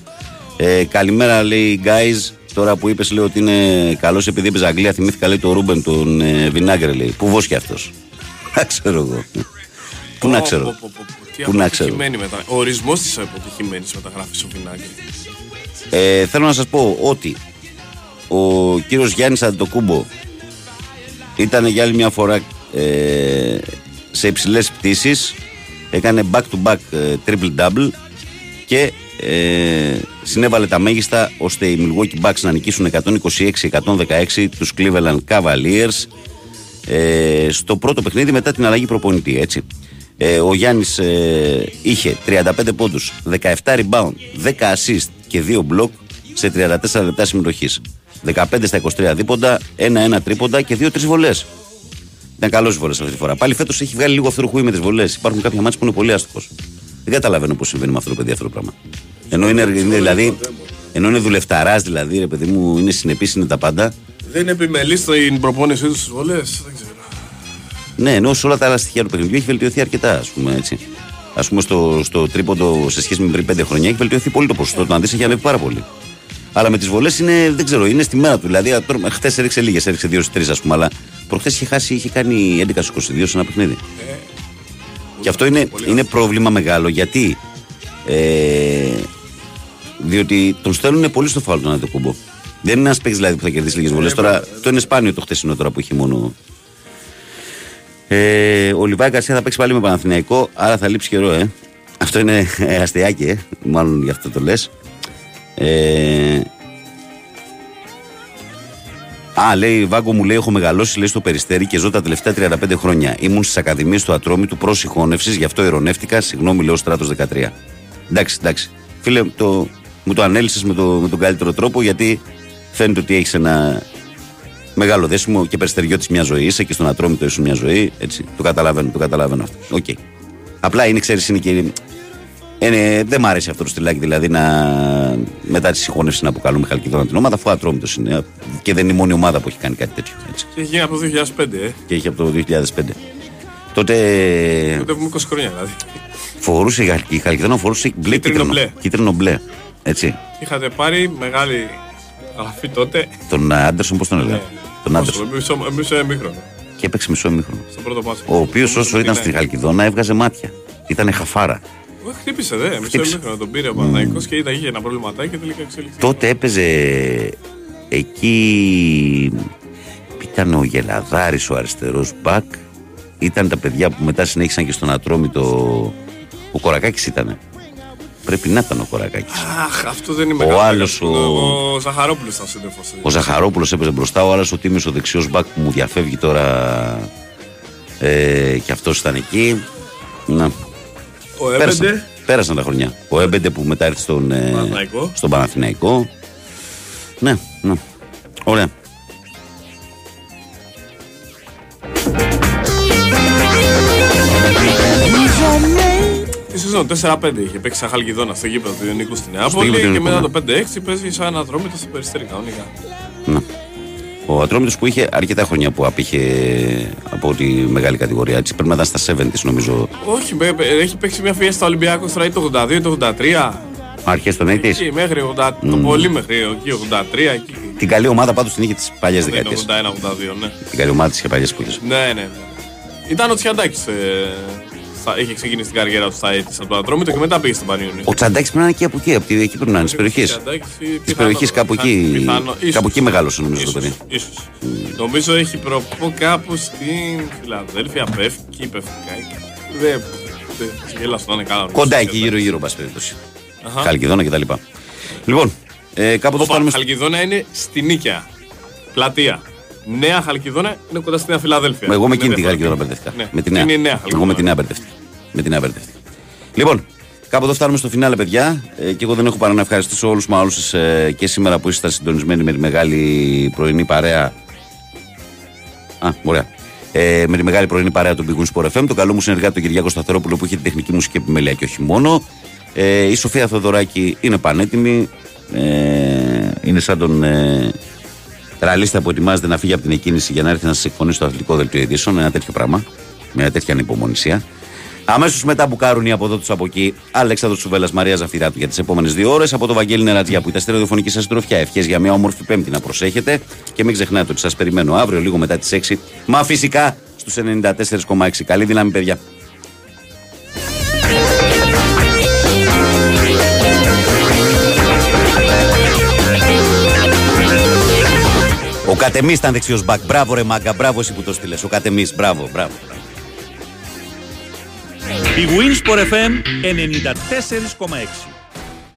Καλημέρα, λέει, guys. Τώρα που είπες, λέει, ότι είναι καλός επειδή έπαιζε Αγγλία, θυμήθηκα, λέει, το Ρούμπεν τον Βινάγκρε, λέει. Πού βόσκει αυτός? Να ξέρω εγώ. Πού να ξέρω. Πού να ξέρω. Ο ορισμός της αποτυχημένης μεταγράφης ο Βινάγκρε. Θέλω να σας πω ότι ο κύριος Γιάννης Αντιτοκούμπο ήταν για άλλη μια φορά σε υψηλές πτήσεις. Έκανε back to back triple double και συνέβαλε τα μέγιστα ώστε οι Milwaukee Bucks να νικήσουν 126-116 τους Cleveland Cavaliers στο πρώτο παιχνίδι μετά την αλλαγή προπονητή, έτσι. Ο Γιάννης είχε 35 πόντους, 17 rebound, 10 assist και 2 block σε 34 λεπτά συμμετοχής, 15 στα 23 δίποντα, 1-1 τρίποντα και 2-3 βολές. Ήταν καλός οι βολές αυτή τη φορά. Πάλι φέτος έχει βγάλει λίγο αυθουρκούι με τις βολές. Υπάρχουν κάποια μάτς που είναι πολύ άστοχος. Δεν καταλαβαίνω πώς συμβαίνει με αυτό το παιδί αυτό το πράγμα. Ενώ είναι δουλευταράς, δηλαδή, ρε παιδί μου, είναι συνεπής, είναι τα πάντα. Δεν είναι επιμελής στην προπόνησή του στις βολές, δεν ξέρω. Ναι, ενώ σε όλα τα άλλα στοιχεία του παιχνιδιού έχει βελτιωθεί αρκετά, ας πούμε έτσι. Ας πούμε στο τρίποντο σε σχέση με πριν 5 χρόνια έχει βελτιωθεί πολύ το ποσοστό. Το να δεις έχει ανέβει πάρα πολύ. Αλλά με τις βολές είναι, δεν ξέρω, είναι στη μέρα του. Δηλαδή, χθες έριξε λίγες, έριξε 2-3, ας πούμε, αλλά προχθές είχε κάνει 11-22 σε ένα παιχνίδι. Και αυτό είναι πρόβλημα μεγάλο, γιατί διότι τον στέλνουν πολύ στο φάουλ τον Αντιτοκούμπο. Δεν είναι ένας παίκτης, δηλαδή, που θα κερδίσει λίγες βολές. Τώρα το είναι σπάνιο το χθεσινό τώρα που έχει μόνο. Ο Λιβάη Γκαρσία θα παίξει πάλι με Παναθηναϊκό, άρα θα λείψει καιρό, Αυτό είναι αστεάκι, μάλλον γι' αυτό το λες. Λέει, Βάγκο μου, λέει, έχω μεγαλώσει, λέει, στο Περιστέρι και ζω τα τελευταία 35 χρόνια. Ήμουν στις ακαδημίες του Ατρόμητου προς συγχώνευσης, γι' αυτό ειρωνεύτηκα. Συγγνώμη, λέω, Στράτος 13. Εντάξει. Φίλε, μου το ανέλυσες με τον καλύτερο τρόπο, γιατί φαίνεται ότι έχεις ένα μεγάλο δέσιμο και περιστεριώτης μια ζωή. Είσαι και στον Ατρόμητο ήσουν μια ζωή. Έτσι. Το καταλαβαίνω αυτό. Okay. Απλά είναι, ξέρεις, είναι και. Δεν μ' αρέσει αυτό το στυλάκι, δηλαδή, μετά τη συγχώνευση να αποκαλούμε Χαλκιδόνα την ομάδα, αφού Ατρόμητος είναι και δεν είναι η μόνη ομάδα που έχει κάνει κάτι τέτοιο. Έτσι. Και έχει γίνει από το 2005. Και έχει από το 2005. Τότε. Τότε έχουμε 20 χρόνια, δηλαδή. Φορούσε η Χαλκιδόνα, φορούσε μπλε, κίτρινο μπλε. Έτσι. Είχατε πάρει μεγάλη γραφή τότε. Τον Άντερσον, πώς τον έλεγα. Τον Άντερσον. Μισό εμίχρονο. Και έπαιξε μισό εμίχρονο. Στον πρώτο πάσο. Ο οποίος όσο ήταν στη Χαλκιδόνα έβγαζε μάτια. Ήτανε χαφάρα. Χτύπησε, μισό εμίχρονο τον πήρε ο Παναθηναϊκός και ήταν είχε ένα προβληματάκι και τελικά εξελίχθηκε. Τότε έπαιζε εκεί. Ήταν ο Γελαδάρης ο αριστερός μπακ. Ήταν τα παιδιά που μετά συνέχισαν και στον Ατρόμητο. Ο Κορακάκης ήτανε. Πρέπει να ήταν ο Κορακάκης. Αχ, αυτό δεν είναι μεγάλο. Ο Ζαχαρόπουλος ήταν σύντροφος. Ο Ζαχαρόπουλος έπαιζε μπροστά, ο άλλος ο Τίμιος ο δεξιός μπακ που μου διαφεύγει τώρα. Και αυτός ήταν εκεί. Να. Πέρασαν τα χρονιά. Ο Έμπεντε που μετά έρθει στον Παναθηναϊκό. Ναι. Ωραία. Τη σεζόν 4-5 είχε παίξει σαν Χαλκιδόνα στο γήπεδο του Ιωνικού στην Νεάπολη και μετά το 5-6 παίζει σαν Ατρόμητος στην Περιστέρι κανονικά. Ναι. Ο Ατρόμητος που είχε αρκετά χρόνια που απήχε από τη μεγάλη κατηγορία, έτσι, πρέπει να ήταν στα 70 νομίζω. Όχι, έχει παίξει μια φιέστα Ολυμπιακός τώρα, το 82, το 83. Αρχές των 80. Εκεί μέχρι 80, το πολύ μέχρι εκεί, 83. Εκεί. Την καλή ομάδα πάντως την είχε τις παλιές δεκαετίες. Το 81-82, ναι. Την καλή ομάδα της είχε παλιές σπουδές. Ναι. Ήταν ο Τσιαντάκης. Έχει ξεκινήσει την καριέρα του στα ΕΤΙΣ από το Ατρόμητο και μετά πήγε στην Πανιούνιο. Ο Τσιαντάκης πρέπει να είναι και από εκεί, από εκεί πρέπει να είναι, τη περιοχή κάπου εκεί. Κάπου εκεί μεγάλωσε νομίζω το παιδί. Νομίζω έχει προπό κάπου στην Φιλαδέλφια, πέφτει, δεν. Κοντά εκεί γύρω-γύρω, πα περιπτώσει. Χαλκιδόνα κτλ. Λοιπόν, κάπου εδώ πάμε. Χαλκιδόνα είναι στη Νίκαια. Πλατεία. Νέα Χαλκιδόνα είναι κοντά στη Νέα Φιλαδέλφια. Εγώ με εκείνη τη Χαλκιδόνα μπερδεύτηκα. Με την Νέα. Εγώ με την Νέα μπερδεύτηκα. Λοιπόν, κάπου εδώ φτάνουμε στο φινάλε, παιδιά. Και εγώ δεν έχω παρά να ευχαριστήσω όλους μα όλους σας και σήμερα που ήσασταν συντονισμένοι με τη μεγάλη πρωινή παρέα. Ωραία. Με τη μεγάλη πρωινή παρέα του Big Win Sport FM, τον καλό μου συνεργάτη τον Κυριάκο Σταθερόπουλο που είχε την τεχνική μουσική επιμέλεια και όχι μόνο. Η Σοφία Θεοδωράκη είναι πανέτοιμη. Είναι σαν τον ραλίστα που ετοιμάζεται να φύγει από την εκκίνηση για να έρθει να σας εκφωνήσει στο αθλητικό δελτίο ειδήσεων. Ένα τέτοιο πράγμα. Μια τέτοια ανυπομονησία. Αμέσως μετά που κάρουν οι από εδώ τους από εκεί, Αλέξανδρος Σουβέλλας, Μαρία Ζαφυράτου για τις επόμενες 2 ώρες. Από το Βαγγέλη Νερατζιά που ήταν στη ραδιοφωνική σας συντροφιά. Ευχές για μια όμορφη Πέμπτη να προσέχετε. Και μην ξεχνάτε ότι σας περιμένω αύριο λίγο μετά τις 6. Μα φυσικά στους 94,6. Καλή δύναμη, παιδιά. Ο Κατεμής ήταν δεξιός μπακ. Μπράβο, ρε μάγκα. Μπράβο, εσύ που το στείλες. Ο Κατεμής. Μπράβο, μπράβο. Η Winsport FM 94,6.